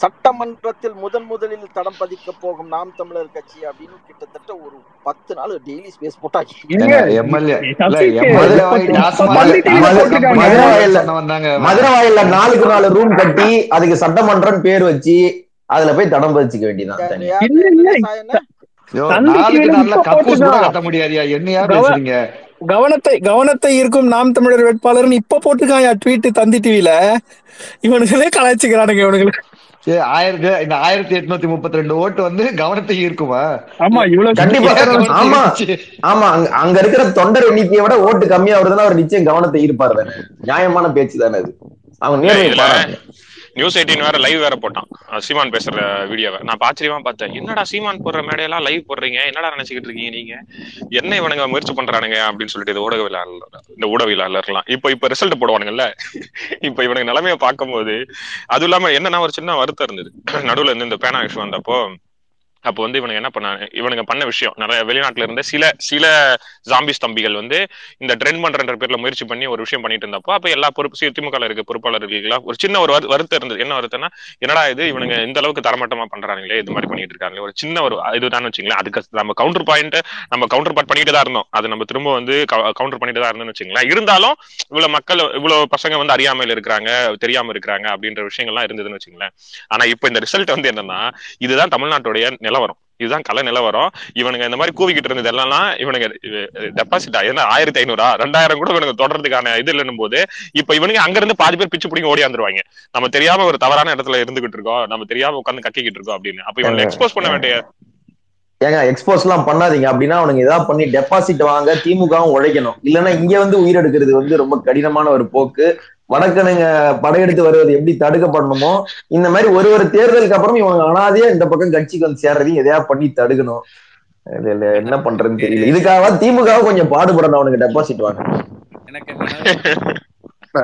சட்டமன்றத்தில் முதன் முதலில் தடம் பதிக்க போகும் நாம் தமிழர் கட்சி அப்படின்னு கிட்டத்தட்ட ஒரு பத்து நாள் டெய்லி ஸ்பேஸ் போட்டாச்சு. மதுரை வாயில நாளுக்கு நாலு ரூம் கட்டி அதுக்கு சட்டமன்றம் பேர் வச்சு அதுல போய் தடம் பதிக்க வேண்டியதான். கவனத்தை கவனத்தை ஈர்க்கும் நாம் தமிழர் வேட்பாளர் இப்ப போட்டுக்காயா ட்வீட் தந்தி டிவில? இவனுங்களே கலாய்ச்சிக்கிறானுங்க இவனுங்களே. ஆயிரத்தி இந்த ஆயிரத்தி எட்நூத்தி முப்பத்தி ரெண்டு ஓட்டு வந்து கவனத்தை ஈர்க்குமா? ஆமா, இவ்வளவு கண்டிப்பா. அங்க இருக்கிற தொண்டர் எண்ணிக்கையை விட ஓட்டு கம்மியா வருதுன்னா அவர் நிச்சயம் கவனத்தை ஈர்ப்பாரு தானே. நியாயமான பேச்சு தானே அது. அவங்க நேரில் நியூஸ் எயிட்டின் வேற லைவ் வேற போட்டான் சீமான் பேசுற வீடியோவை. நான் ஆச்சரியமா பார்த்தேன், என்னடா சீமான் போடுற மேடையெல்லாம் லைவ் போடுறீங்க, என்னடா நினைச்சுக்கிட்டு இருக்கீங்க நீங்க, என்ன இவனுங்க முயற்சி பண்றானுங்க அப்படின்னு சொல்லிட்டு இது ஊடகவியலாளர் இந்த ஊடகவியலாளர்லாம் இப்போ இப்போ ரிசல்ட் போடுவானுங்கல்ல. இப்போ இவனுக்கு நிலைமையை பார்க்கும்போது அது இல்லாம என்னன்னா ஒரு சின்ன வருத்தம் இருந்தது. நடுவில் இருந்து இந்த பேனா விஷயம் வந்தப்போ அப்போ வந்து இவனுக்கு என்ன பண்ணாங்க, இவனுக்கு பண்ண விஷயம் நிறைய வெளிநாட்டுல இருந்த சில சில ஜாம்பிஸ் தம்பிகள் வந்து இந்த ட்ரெண்ட் பண்றன்ற பேர்ல முயற்சி பண்ணி ஒரு விஷயம் பண்ணிட்டு இருந்தப்போ அப்ப எல்லா பொறுப்பு திமுகல இருக்க பொறுப்பாளர்களா ஒரு சின்ன ஒரு வருத்தம் இருந்தது. என்ன வருத்தம்னா, என்னடா இது இவனுங்க இந்த அளவுக்கு தரமட்டமா பண்றாங்களே, இது மாதிரி பண்ணிட்டு இருக்காங்களே, ஒரு சின்ன ஒரு இதுதான் வச்சுங்களேன். அதுக்கு நம்ம கவுண்டர் பாயிண்ட் நம்ம கவுண்டர் பார்ட் பண்ணிட்டு தான் இருந்தோம், அது நம்ம திரும்ப வந்து கவுண்டர் பண்ணிட்டு தான் இருந்தோம்னு வச்சுங்களேன். இருந்தாலும் இவ்வளவு மக்கள் இவ்வளவு பசங்க வந்து அறியாமையில் இருக்கிறாங்க, தெரியாம இருக்கிறாங்க அப்படின்ற விஷயங்கள்லாம் இருந்ததுன்னு வச்சுங்களேன். ஆனா இப்ப இந்த ரிசல்ட் வந்து என்னன்னா, இதுதான் தமிழ்நாட்டுடைய நிலவரம், இதுதான் கலை நிலவரம். இவனுங்க இந்த மாதிரி கூவிக்கிட்டு இருந்தது எல்லாம் இவனுங்க டெபாசிட்டா ஏன்னா ஆயிரத்தி ஐநூறா ரெண்டாயிரம் கூட இவனுக்கு தொடர்றதுக்கான இது இல்லைன்னு போது இப்ப இவனுங்க அங்க இருந்து பாதி பேர் பிச்சு பிடிங்க ஓடியாந்துருவாங்க. நம்ம தெரியாம ஒரு தவறான இடத்துல இருந்துகிட்டு இருக்கோம், நம்ம தெரியாம உட்காந்து கட்டிக்கிட்டு இருக்கோம் அப்படின்னு. அப்ப இவனுக்கு எக்ஸ்போஸ் பண்ண வேண்டிய ஏங்க எக்ஸ்போஸ் எல்லாம் பண்ணாதீங்க அப்படின்னா அவனுங்க ஏதாவது பண்ணி டெபாசிட் வாங்க திமுகவும் உழைக்கணும். இல்லைன்னா இங்க வந்து உயிரெடுக்கிறது வந்து ரொம்ப கடினமான ஒரு போக்கு. வடக்கணுங்க படையெடுத்து வருவது எப்படி தடுக்கப்படணுமோ இந்த மாதிரி ஒரு ஒரு தேர்தலுக்கு அப்புறம் இவங்க அனாதையா இந்த பக்கம் கட்சிக்கு வந்து சேர்றதையும் எதையா பண்ணி தடுக்கணும். இதுல என்ன பண்றதுன்னு தெரியல. இதுக்காக திமுக கொஞ்சம் பாடுபடணும், அவனுக்கு டெபாசிட் வாங்க.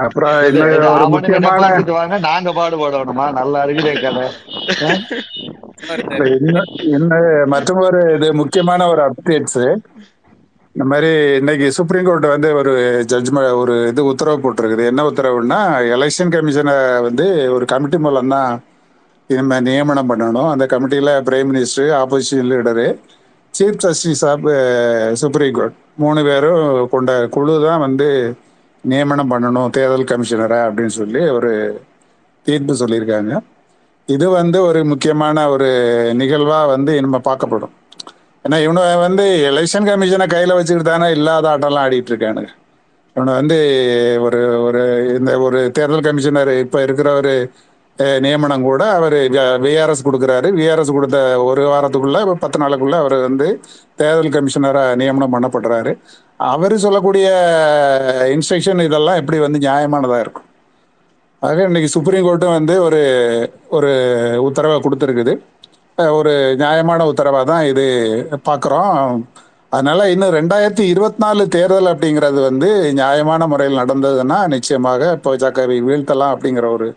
அப்புறம் ஒரு முக்கியமான வாங்க நாங்க பாடுபடணுமா? நல்லா இருக்குதே கதை. என்ன மற்றும் ஒரு இது முக்கியமான ஒரு அப்டேட்ஸ் இந்த மாதிரி இன்னைக்கு சுப்ரீம் கோர்ட் வந்து ஒரு ஜட்ஜ்மெண்ட் ஒரு இது உத்தரவு போட்டிருக்குது. என்ன உத்தரவுன்னா, எலெக்ஷன் கமிஷனை வந்து ஒரு கமிட்டி மூலம் தான் நம்ம நியமனம் பண்ணணும். அந்த கமிட்டியில் prime minister, opposition leader, chief justice of supreme court மூணு பேரும் கொண்ட குழு தான் வந்து நியமனம் பண்ணணும் தேர்தல் கமிஷனரை அப்படின்னு சொல்லி ஒரு தீர்ப்பு சொல்லியிருக்காங்க. இது வந்து ஒரு முக்கியமான ஒரு நிகழ்வாக வந்து நம்ம பார்க்கப்படும். ஏன்னா இவனை வந்து எலெக்ஷன் கமிஷனை கையில் வச்சுக்கிட்டு தானே இல்லாத ஆட்டம்லாம் ஆடிட்டு இருக்கானுங்க. இவனை வந்து ஒரு ஒரு இந்த ஒரு தேர்தல் கமிஷனர் இப்போ இருக்கிற ஒரு நியமனம் கூட அவர் விஆர்எஸ் கொடுக்குறாரு. விஆர்எஸ் கொடுத்த ஒரு வாரத்துக்குள்ள பத்து நாளுக்குள்ள அவர் வந்து தேர்தல் கமிஷனராக நியமனம் பண்ணப்படுறாரு. அவர் சொல்லக்கூடிய இன்ஸ்ட்ரக்ஷன் இதெல்லாம் எப்படி வந்து நியாயமானதாக இருக்கும்? ஆக இன்னைக்கு சுப்ரீம் கோர்ட்டும் வந்து ஒரு ஒரு உத்தரவை கொடுத்துருக்குது. ஒரு நியாயமான உத்தரவாக தான் இது பார்க்குறோம். அதனால இன்னும் ரெண்டாயிரத்தி இருபத்தி நாலு தேர்தல் அப்படிங்கிறது வந்து நியாயமான முறையில் நடந்ததுன்னா நிச்சயமாக பாஜகவை வீழ்த்தலாம் அப்படிங்கிற ஒரு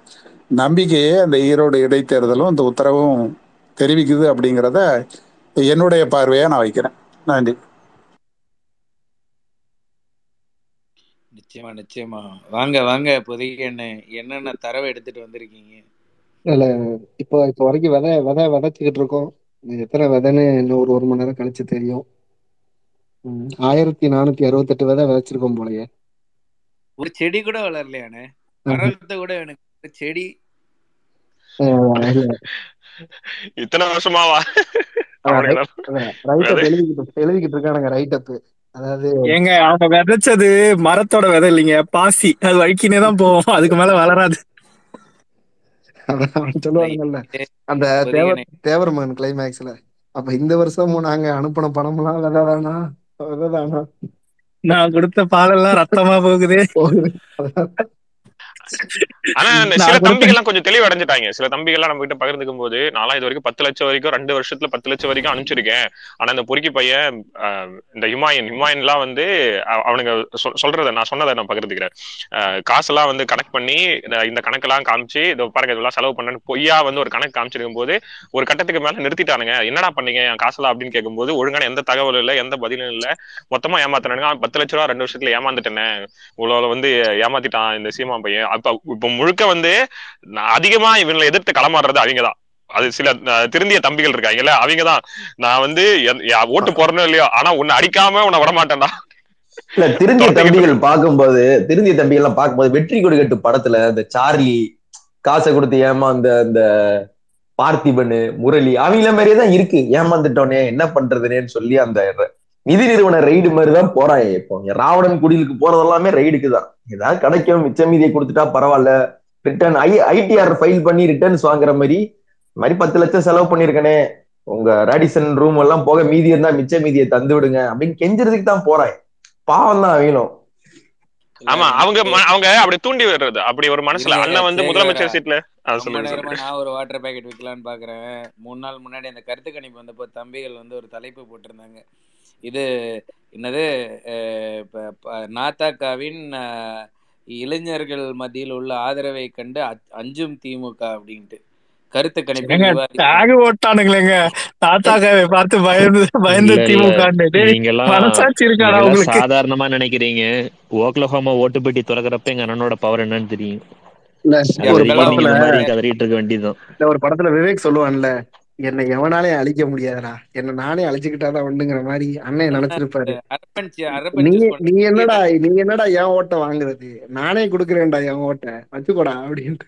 நம்பிக்கையே அந்த ஈரோடு இடைத்தேர்தலும் இந்த உத்தரவும் தெரிவிக்குது அப்படிங்கிறத என்னுடைய பார்வையா நான் வைக்கிறேன். நன்றி. நிச்சயமா நிச்சயமா வாங்க வாங்க இப்போதைக்கு என்ன என்னென்ன தரவை எடுத்துட்டு வந்திருக்கீங்க? இல்ல இப்போ இப்போ வரைக்கும் விதை விதை விதைச்சுக்கிட்டு இருக்கோம். எத்தனை விதைன்னு இன்னும் ஒரு ஒரு மணி நேரம் கழிச்சு தெரியும். ஆயிரத்தி நானூத்தி அறுபத்தி எட்டு விதை விதைச்சிருக்கோம் போலயே. ஒரு செடி கூட வளரலையானே கூட எனக்கு செடி இத்தனை வருஷமாவா எழுதிக்கிட்டு இருக்கானுங்க ரைட் அப். அதாவது எங்க அவங்க விதைச்சது மரத்தோட விதை இல்லைங்க, பாசி. அது வழிக்கினே தான் போவோம், அதுக்கு மேல வளராது. சொல்லுவாங்கல்ல அந்த தேவர்மன் கிளைமேக்ஸ்ல. அப்ப இந்த வருஷமும் நாங்க அனுப்பின பணம் எல்லாம் விதைதானா விதைதானா நான் கொடுத்த பாலெல்லாம் ரத்தமா போகுது. ஆனா சில தம்பிகள்லாம் கொஞ்சம் தெளிவடைஞ்சிட்டாங்க. சில தம்பிகள்லாம் நம்ம கிட்ட பகிர்ந்துக்கும் போது நாலாம் இது வரைக்கும் பத்து லட்சம் வரைக்கும் ரெண்டு வருஷத்துல பத்து லட்சம் வரைக்கும் அனுப்பிச்சிருக்கேன். ஆனா இந்த பொறுக்கி பையன் இந்த ஹிமாயன் ஹிமாயன் எல்லாம் வந்து அவனுங்க சொல்றத நான் சொன்னதை நான் பகிர்ந்துக்கிறேன். அஹ் காசு எல்லாம் வந்து கனெக்ட் பண்ணி இந்த கணக்கெல்லாம் காமிச்சு இதை பாருங்க இதெல்லாம் செலவு பண்ணேன்னு பொய்யா வந்து ஒரு கணக்கு காமிச்சிருக்கும் போது ஒரு கட்டத்துக்கு மேல நிறுத்திட்டானுங்க. என்னடா பண்ணீங்க என் காசுலாம் அப்படின்னு கேட்கும்போது ஒழுங்கான எந்த தகவல் இல்லை, எந்த பதிலும் இல்லை, மொத்தமா ஏமாத்தினானுங்க. அவன் பத்து லட்ச ரூபா ரெண்டு வருஷத்துல ஏமாந்துட்டேன்னு இவ்வளவு வந்து ஏமாத்திட்டான் இந்த சீமா பையன். அப்ப இப்ப முழுக்க வந்து அதிகமா இவங்களை எதிர்த்து களமாடுறது அவங்கதான். அது சில திருந்திய தம்பிகள் இருக்காங்கல்ல, அவங்கதான் நான் வந்து ஓட்டு போறேன்னு இல்லையோ ஆனா உன்னை அடிக்காம உன்னை விடமாட்டேன்டா. இல்ல திருந்திய தம்பிகள் பார்க்கும்போது திருந்திய தம்பிகள் எல்லாம் பார்க்கும்போது வெற்றி கொடிக்கட்டு படத்துல இந்த சார்லி காசை கொடுத்து ஏமாந்த அந்த பார்த்திபனு முரளி அவங்கள மாதிரியேதான் இருக்கு. ஏமாந்துட்டோன்னே என்ன பண்றதுன்னு சொல்லி அந்த நிதி நிறுவன ரெய்டு மாதிரிதான் போறாங்க. இப்போ ராவணன் குடிலுக்கு போறது எல்லாமே ரெய்டுக்கு தான். ஏதாவது கிடைக்கும் மிச்ச மீதியை கொடுத்துட்டா பரவாயில்ல, ரிட்டர்ன் ஐ ஐடிஆர் ஃபைல் பண்ணி ரிட்டர்ன்ஸ் வாங்குற மாதிரி மாதிரி பத்து லட்சம் செலவு பண்ணிருக்கனே உங்க ராடிசன் ரூம் எல்லாம் போக மீதி இருந்தா மிச்ச மீதியை தந்து விடுங்க அப்படின்னு கெஞ்சுறதுக்கு தான் போறாங்க. பாவம் தான் அவங்களும். ஆமா அவங்க அவங்க அப்படி தூண்டி விடுறது அப்படி ஒரு மனசுல அண்ணன் வந்து முதலமைச்சர் சீட்ல நான் ஒரு வாட்டர் பேக்கெட் விற்கலான்னு பாக்குறேன். மூணு நாள் முன்னாடி அந்த கருத்து கணிப்பு வந்தப்போ தம்பிகள் வந்து ஒரு தலைப்பு போட்டிருந்தாங்க. இது என்னது நாத்தாக்காவின் இளைஞர்கள் மத்தியில் உள்ள ஆதரவை கண்டு அஞ்சும் திமுக அப்படின்ட்டு கருத்து கணிப்புங்களேங்க. தாத்தாக்காவை பார்த்து பயந்து பயந்து திமுக சாதாரணமா நினைக்கிறீங்க. ஓக்லஹோமா ஓட்டு பெட்டி திறக்கிறப்ப எங்க அண்ணனோட பவர் என்னன்னு தெரியும். ஒரு படத்துல விவேக் சொல்லுவான்ல, என்னை எவனாலே அழிக்க முடியாதுடா, என்ன நானே அழிச்சுக்கிட்டாதான் ஒண்ணுங்கிற மாதிரி அண்ணன் நினைச்சிருப்பாரு. நீ என்னடா நீ என்னடா என் ஓட்ட வாங்குறது, நானே குடுக்கறேன்டா என் ஓட்ட வச்சுக்கோடா அப்படின்ட்டு.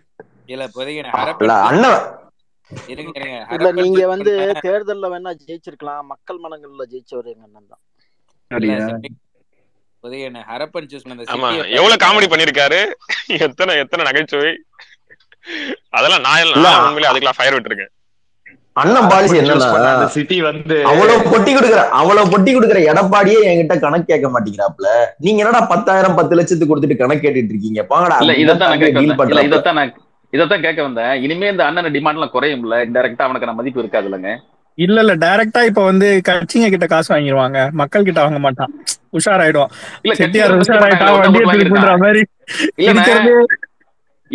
இல்ல நீங்க வந்து தேர்தல்ல வேணா ஜெயிச்சிருக்கலாம், மக்கள் மனங்கள்ல ஜெயிச்சவரு எங்க அண்ணன் தான். ஹரப்பன் சூஸ் பண்ண எவ்வளவு காமெடி பண்ணிருக்காரு, எத்தனை எத்தனை நகைச்சுவை. அதெல்லாம் நான் உண்மையில அதுக்கெல்லாம் ஃபயர் விட்டுருக்கேன். அண்ணன் பாலிசி என்னன்னா அவ்வளவு பொட்டி கொடுக்குற அவ்வளவு பொட்டி கொடுக்குற எடப்பாடியே என்கிட்ட கணக்கு கேட்க மாட்டேங்கிறாப்ல. நீங்க என்னடா பத்தாயிரம் பத்து லட்சத்துக்கு கொடுத்துட்டு கணக்கு கேட்டுட்டு இருக்கீங்க பாங்கடா. இதான் இதான் இதான் கேட்க வந்தேன். இனிமே இந்த அண்ணன் டிமாண்ட் எல்லாம் குறையும்ல, டைரக்டா அவனுக்கு நான் மதிப்பு இருக்காது இல்லங்க. இல்ல இல்ல டைரக்டா இப்ப வந்து கட்சிங்க கிட்ட காசு வாங்கிடுவாங்க, மக்கள் கிட்ட வாங்க மாட்டான். உஷாராயிடும்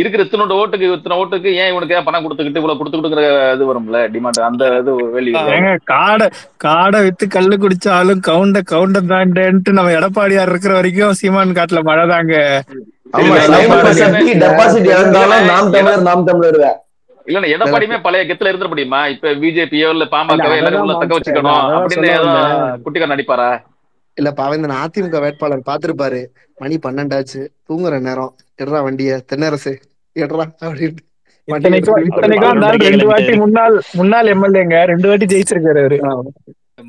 இருக்கிற இத்தனோட ஓட்டுக்கு இத்தனை ஓட்டுக்கு ஏன் இவனுக்கு பணம் கொடுத்துக்கிட்டு இவ்வளவு கொடுத்துக்கிட்டுங்கிற இது வரும்ல டிமாண்ட். அந்த இது வெளியே காடை காடை வித்து கல்லு குடிச்சாலும் கவுண்ட கவுண்டர் தாண்டேன்ட்டு நம்ம எடப்பாடியார் இருக்கிற வரைக்கும் சீமான் காட்டுல மழை தாங்க. இல்ல எடப்பாடியுமே பழைய கெத்துல இருந்துட முடியுமா? இப்ப பிஜேபியோ இல்ல பாமகவோ எல்லாரும் தக்க வச்சுக்கணும் அப்படின்னு குட்டிக்காரன் நடிப்பாரா? இல்லப்பா அவன் இந்த அதிமுக வேட்பாளர் பாத்துருப்பாரு, மணி பன்னெண்டாச்சு தூங்குற நேரம், எட்ரா வண்டிய தென்னரசு எட்ரா அப்படின்னு ரெண்டு வாட்டி முன்னாள் முன்னாள் எம்எல்ஏங்க ரெண்டு வாட்டி ஜெயிச்சிருக்காரு அவரு.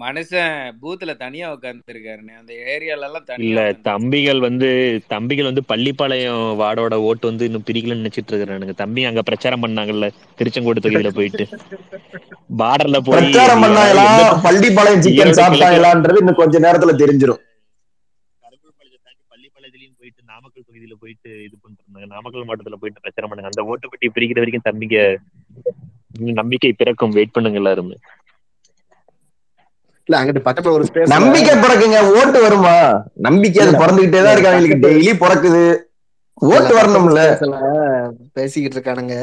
மனுஷன் பூத்துல தனியா உட்கார்ந்துருக்காருன்னு அந்த ஏரியால எல்லாம் இல்ல. தம்பிகள் வந்து தம்பிகள் வந்து பள்ளிப்பாளையம் வார்டோட ஓட்டு வந்து இன்னும் பிரிக்கலன்னு நினைச்சிட்டு இருக்கிறானுங்க. தம்பி அங்க பிரச்சாரம் பண்ணாங்கல்ல திருச்செங்கோடு தொகுதியில போயிட்டு பார்டர்ல போய் பிரச்சாரம் பண்ணாங்களா பள்ளிப்பாளையம் சிக்கன் சாப்பிட்டாங்களான்றது இன்னும் கொஞ்ச நேரத்துல தெரிஞ்சிடும். பள்ளிப்பாளையத்திலயும் போயிட்டு நாமக்கல் தொகுதியில போயிட்டு இது பண்றாங்க, நாமக்கல் மாவட்டத்துல போயிட்டு பிரச்சாரம் பண்ணுங்க. அந்த ஓட்டு பெட்டி பிரிக்கிற வரைக்கும் தம்பிங்க நம்பிக்கை பிறக்கும், வெயிட் பண்ணுங்க எல்லாருமே. நம்பிக்கை பிறக்குங்க, ஓட்டு வருமா? நம்பிக்கை பிறந்துகிட்டேதான் இருக்காங்க, டெய்லி பிறக்குது, ஓட்டு வரணும்ல. பேசிக்கிட்டு இருக்கானுங்க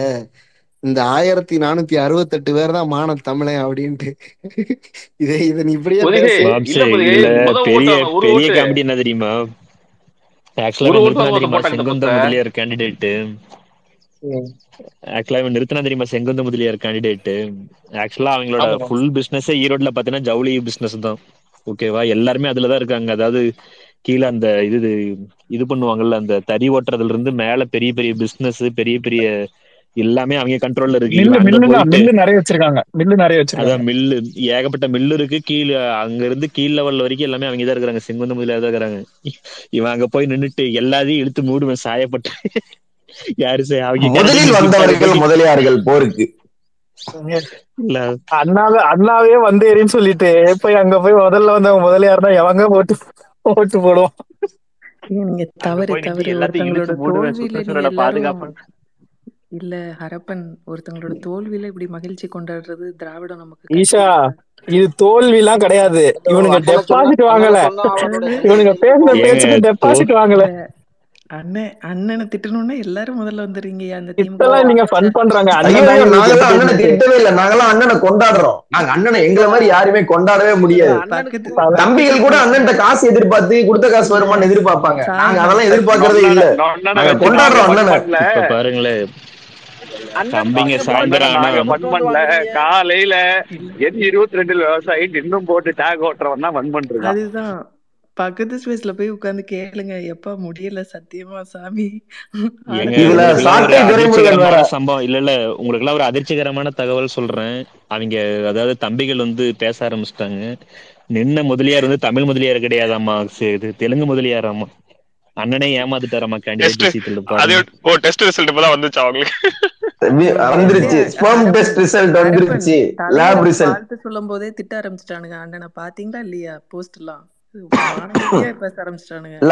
இந்த ஆயிரத்தி நானூத்தி அறுபத்தி எட்டு பேர் தான் மான தமிழன் அப்படின்ட்டு. இதை இதன் இப்படியே பெரிய கமிட்டி என்ன தெரியுமா முதலியார் கேண்டிடேட்டு நிறுத்தினா தெரியுமா செங்குந்த முதலியார் கேண்டிடேட்டு. ஆக்சுவலா அவங்களோட ஃபுல் பிசினஸ் ஈரோடுல பாத்தீங்கன்னா ஜவுளி பிசினஸ் தான், ஓகேவா? எல்லாருமே அதுலதான் இருக்காங்க. அதாவது கீழே அந்த இது இது பண்ணுவாங்கல்ல, அந்த தறி ஓட்டுறதுல இருந்து மேல பெரிய பெரிய பிசினஸ், பெரிய பெரிய எல்லாமே அவங்க கண்ட்ரோல்ல இருக்கு. மில்லு ஏகப்பட்ட மில்லு இருக்கு கீழ, அங்க இருந்து கீழ் லெவல் வரைக்கும் எல்லாமே அவங்கதான் இருக்கிறாங்க, செங்குந்த முதலியார் தான் இருக்கிறாங்க. இவன் அங்க போய் நின்னுட்டு எல்லாத்தையும் இழுத்து மூடுவேன் சாயப்பட்டு யாரு முதலில் முதலியார்கள் போருக்கு அண்ணாவே அண்ணாவே வந்து ஏறின்னு சொல்லிட்டு போய் அங்க போய் முதல்ல வந்தவங்க முதலியார் தான் எவங்க ஓட்டு ஓட்டு போடுவோம். நீங்க தவறு தவறு எல்லாத்தையும் தோல்வியில பாதுகாப்பு இல்ல ஹரப்பன் ஒருத்தங்களோட தோல்வியில இப்படி மகிழ்ச்சி கொண்டாடுறது திராவிடம் நமக்கு. ஈஷா இது தோல்வி எல்லாம் கிடையாது, இவனுங்க டெபாசிட் வாங்கல, இவனுங்க பேசின பேச்சுக்கு டெபாசிட் வாங்கல. அண்ணன் அண்ணனை திட்டணும்னா எல்லாரும் முதல்ல வந்துடுறீங்க. அந்த திட்டெல்லாம் நீங்க ஃபன் பண்றாங்க. நாங்கெல்லாம் அண்ணனை திட்டவே இல்லை, நாங்கெல்லாம் அண்ணனை கொண்டாடுறோம். நாங்க அண்ணனை எங்களை மாதிரி யாருமே கொண்டாடவே முடியாது. தம்பிகள் கூட அண்ணன்ட்ட காசு எதிர்பார்த்து கொடுத்த காசு வருமானு எதிர்பார்ப்பாங்க, நாங்க அதெல்லாம் எதிர்பார்க்கறதே இல்லை, நாங்க கொண்டாடுறோம் அண்ணனை. பாருங்களேன் காலையில எது இருபத்தி ரெண்டுல விவசாயி இன்னும் போட்டு டேக் ஓட்டுறவன் தான் வன் பண்றது. அதுதான் பக்கத்து ஸ்பேஸ்ல போய் உட்கார்ந்து கேளுங்க, எப்ப முடியல சத்தியமா சாமி. சம்பவம் இல்ல இல்ல உங்களுக்கு எல்லாம் ஒரு அதிர்ச்சிகரமான தகவல் சொல்றேன். அவங்க அதாவது தம்பிகள் வந்து பேச ஆரம்பிச்சுட்டாங்க. நின்ன முதலியார் வந்து தமிழ் முதலியார் கிடையாதாமா, தெலுங்கு முதலியாராமா. அண்ணனே ஏமாந்துட்டாராமா கேண்டிடேட் விஷயத்துல. வந்துச்சா அவங்களுக்கு சொல்லும் போதே திட்ட ஆரம்பிச்சுட்டானுங்க அண்ணனை, பாத்தீங்களா இல்லையா போஸ்ட் எல்லாம்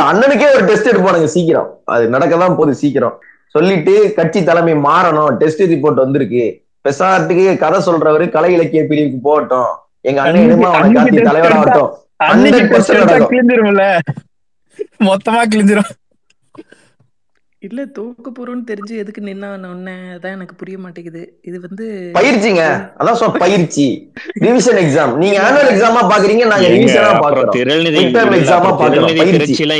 அண்ணனுக்கே ஒரு டெஸ்ட் எடுப்பானுங்க சீக்கிரம். அது நடக்கதான் போகுது சீக்கிரம். சொல்லிட்டு கட்சி தலைமை மாறணும், டெஸ்ட் ரிப்போர்ட் வந்திருக்கு, பெசாரத்துக்கு கதை சொல்றவரு கலை இலக்கிய பிரிவுக்கு போகட்டும், எங்க அண்ணன் கட்சி தலைவராகட்டும். மொத்தமா கிழிஞ்சிரும் இல்ல தூக்கு போறோம்னு தெரிஞ்சு எதுக்கு நின்னா ஒண்ணு அதான் எனக்கு புரிய மாட்டேங்குது. இது வந்து பயிற்சிங்க, அதான் சொல் பயிற்சி, ரிவிஷன் எக்ஸாம். நீங்க ஆனுவல் எக்ஸாமா பாக்குறீங்க, நாங்க ரிவிஷனா பாக்குறோம், எக்ஸாம் எக்ஸாமா பாக்குறோம். பயிற்சில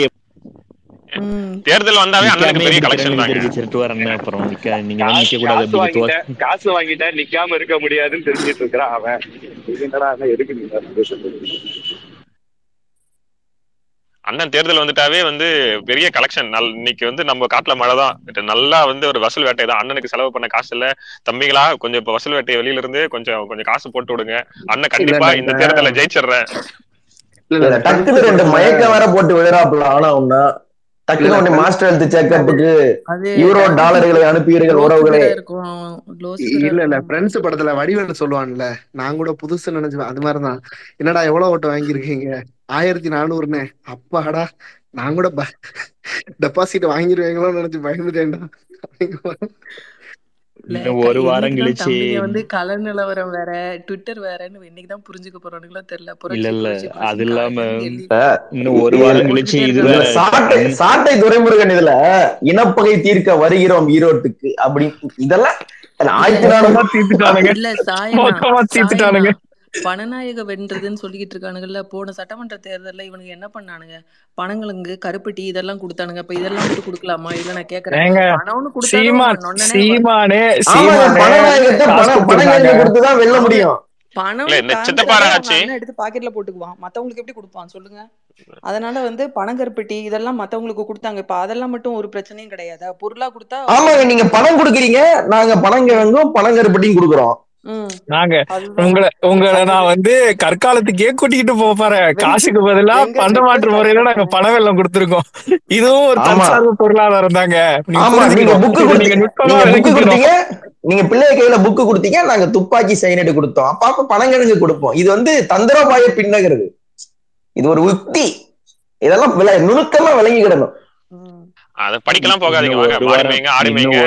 தேர்தல் வந்தாவே அண்ணனுக்கு பெரிய கலெக்ஷன் தான் தெரிஞ்சிட்டு வரணும். அப்புறம் நீங்க நிக்க கூடாது, காசு வாங்கிட்டா நிக்காம இருக்க முடியாதுன்னு தெரிஞ்சிட்டு இருக்கறான் அவன். என்னடா அண்ணா எதுக்கு நீங்க சந்தோஷம் பண்ணுவீங்க? அண்ணன் தேர்தல் வந்துட்டாவே வந்து பெரிய கலெக்ஷன். இன்னைக்கு வந்து நம்ம காட்டுல மழை தான் நல்லா வந்து ஒரு வசூல் வேட்டை தான். அண்ணனுக்கு செலவு பண்ண காசு இல்ல, தம்பிகளா கொஞ்சம் இப்ப வசூல் வேட்டையை வெளியில இருந்து கொஞ்சம் கொஞ்சம் காசு போட்டு விடுங்க, அண்ணன் கண்டிப்பா இந்த தேர்தல ஜெயிச்சிடுறேன். மயக்க வர போட்டு விழுறாப்புல ஆனா டக்குனு மாஸ்டர் ஹெல்த் செக்அப்புக்கு யூரோ டாலர்களை அனுப்புகிறீர்கள் உறவுகளே. இல்ல இல்ல ஃப்ரெண்ட்ஸ் படத்துல வடிவேலு சொல்லுவான்ல, நான் கூட புதுசு நினைச்சுவேன் அது மாதிரிதான். என்னடா எவ்வளவு ஓட்ட வாங்கிருக்கீங்க? ஆயிரத்தி நானூறுன்னு அப்பாடா நான் கூட டெபாசிட் வாங்கிடுவேங்களோன்னு நினைச்சு பயந்துட்டேன்டா. ஒரு வாரம் கழிச்சு வந்து கல நிலவரம் வேற, ட்விட்டர் வேறன்னு என்னைக்குதான் புரிஞ்சுக்க போறானுங்களோ தெரியல. அது இல்லாம இன்னும் ஒரு வாரம் கழிச்சு இதுல சாட்டை சாட்டை துரைமுருகன் இதுல இனப்பகை தீர்க்க வருகிறோம் ஈரோட்டுக்கு அப்படி இதெல்லாம் ஆயிரத்தி நானூறுமா தீர்த்துட்டானுங்க. இல்ல சாயமா தீர்த்துட்டானுங்க பணநாயக வென்றதுன்னு சொல்லிக்கிட்டு இருக்கானுங்கல்ல. போன சட்டமன்ற தேர்தலில் இவனுங்க என்ன பண்ணானுங்க, பணங்களுக்கு கருப்பட்டி இதெல்லாம் கொடுத்தானுங்க. இப்ப இதெல்லாம் விட்டு கொடுக்கலாமா? இல்ல நான் கேக்குறேன், பணம்னு கொடுத்தானே சீமானே பணநாயகத்தை கொடுத்துதான் வெல்ல முடியும். பணம் எடுத்து பாக்கெட்ல போட்டுக்குவான், மத்தவங்களுக்கு எப்படி கொடுப்பான் சொல்லுங்க? அதனால வந்து பணம் கருப்பட்டி இதெல்லாம் மத்தவங்களுக்கு கொடுத்தாங்க. இப்ப அதெல்லாம் மட்டும் ஒரு பிரச்சனையும் கிடையாது, பொருளா கொடுத்தா. ஆமாங்க, நீங்க பணம் கொடுக்குறீங்க, நாங்க பணம் கிழங்கும் பணம் கருப்பட்டியும் கொடுக்குறோம். நாங்க உங்களை உங்களை நான் வந்து கற்காலத்துக்கே கூட்டிக்கிட்டு போப்பாரு. காசுக்கு பதிலா பண்ட மாற்று முறையில நாங்க பண வெள்ளம் கொடுத்துருக்கோம். இதுவும் ஒரு தற்சார்பு பொருளாதாரம் தாங்க. நீங்க பிள்ளைய கையில புக்கு கொடுத்தீங்க, நாங்க துப்பாக்கி சைனடு கொடுத்தோம், அப்பா அப்ப பணங்கிழங்கு கொடுப்போம். இது வந்து தந்திரபாய பின்னகிறது. இது ஒரு உத்தி. இதெல்லாம் நுணுக்கமா விளங்கிக்கிடணும். அத படிக்கலாம் போகாதீங்க.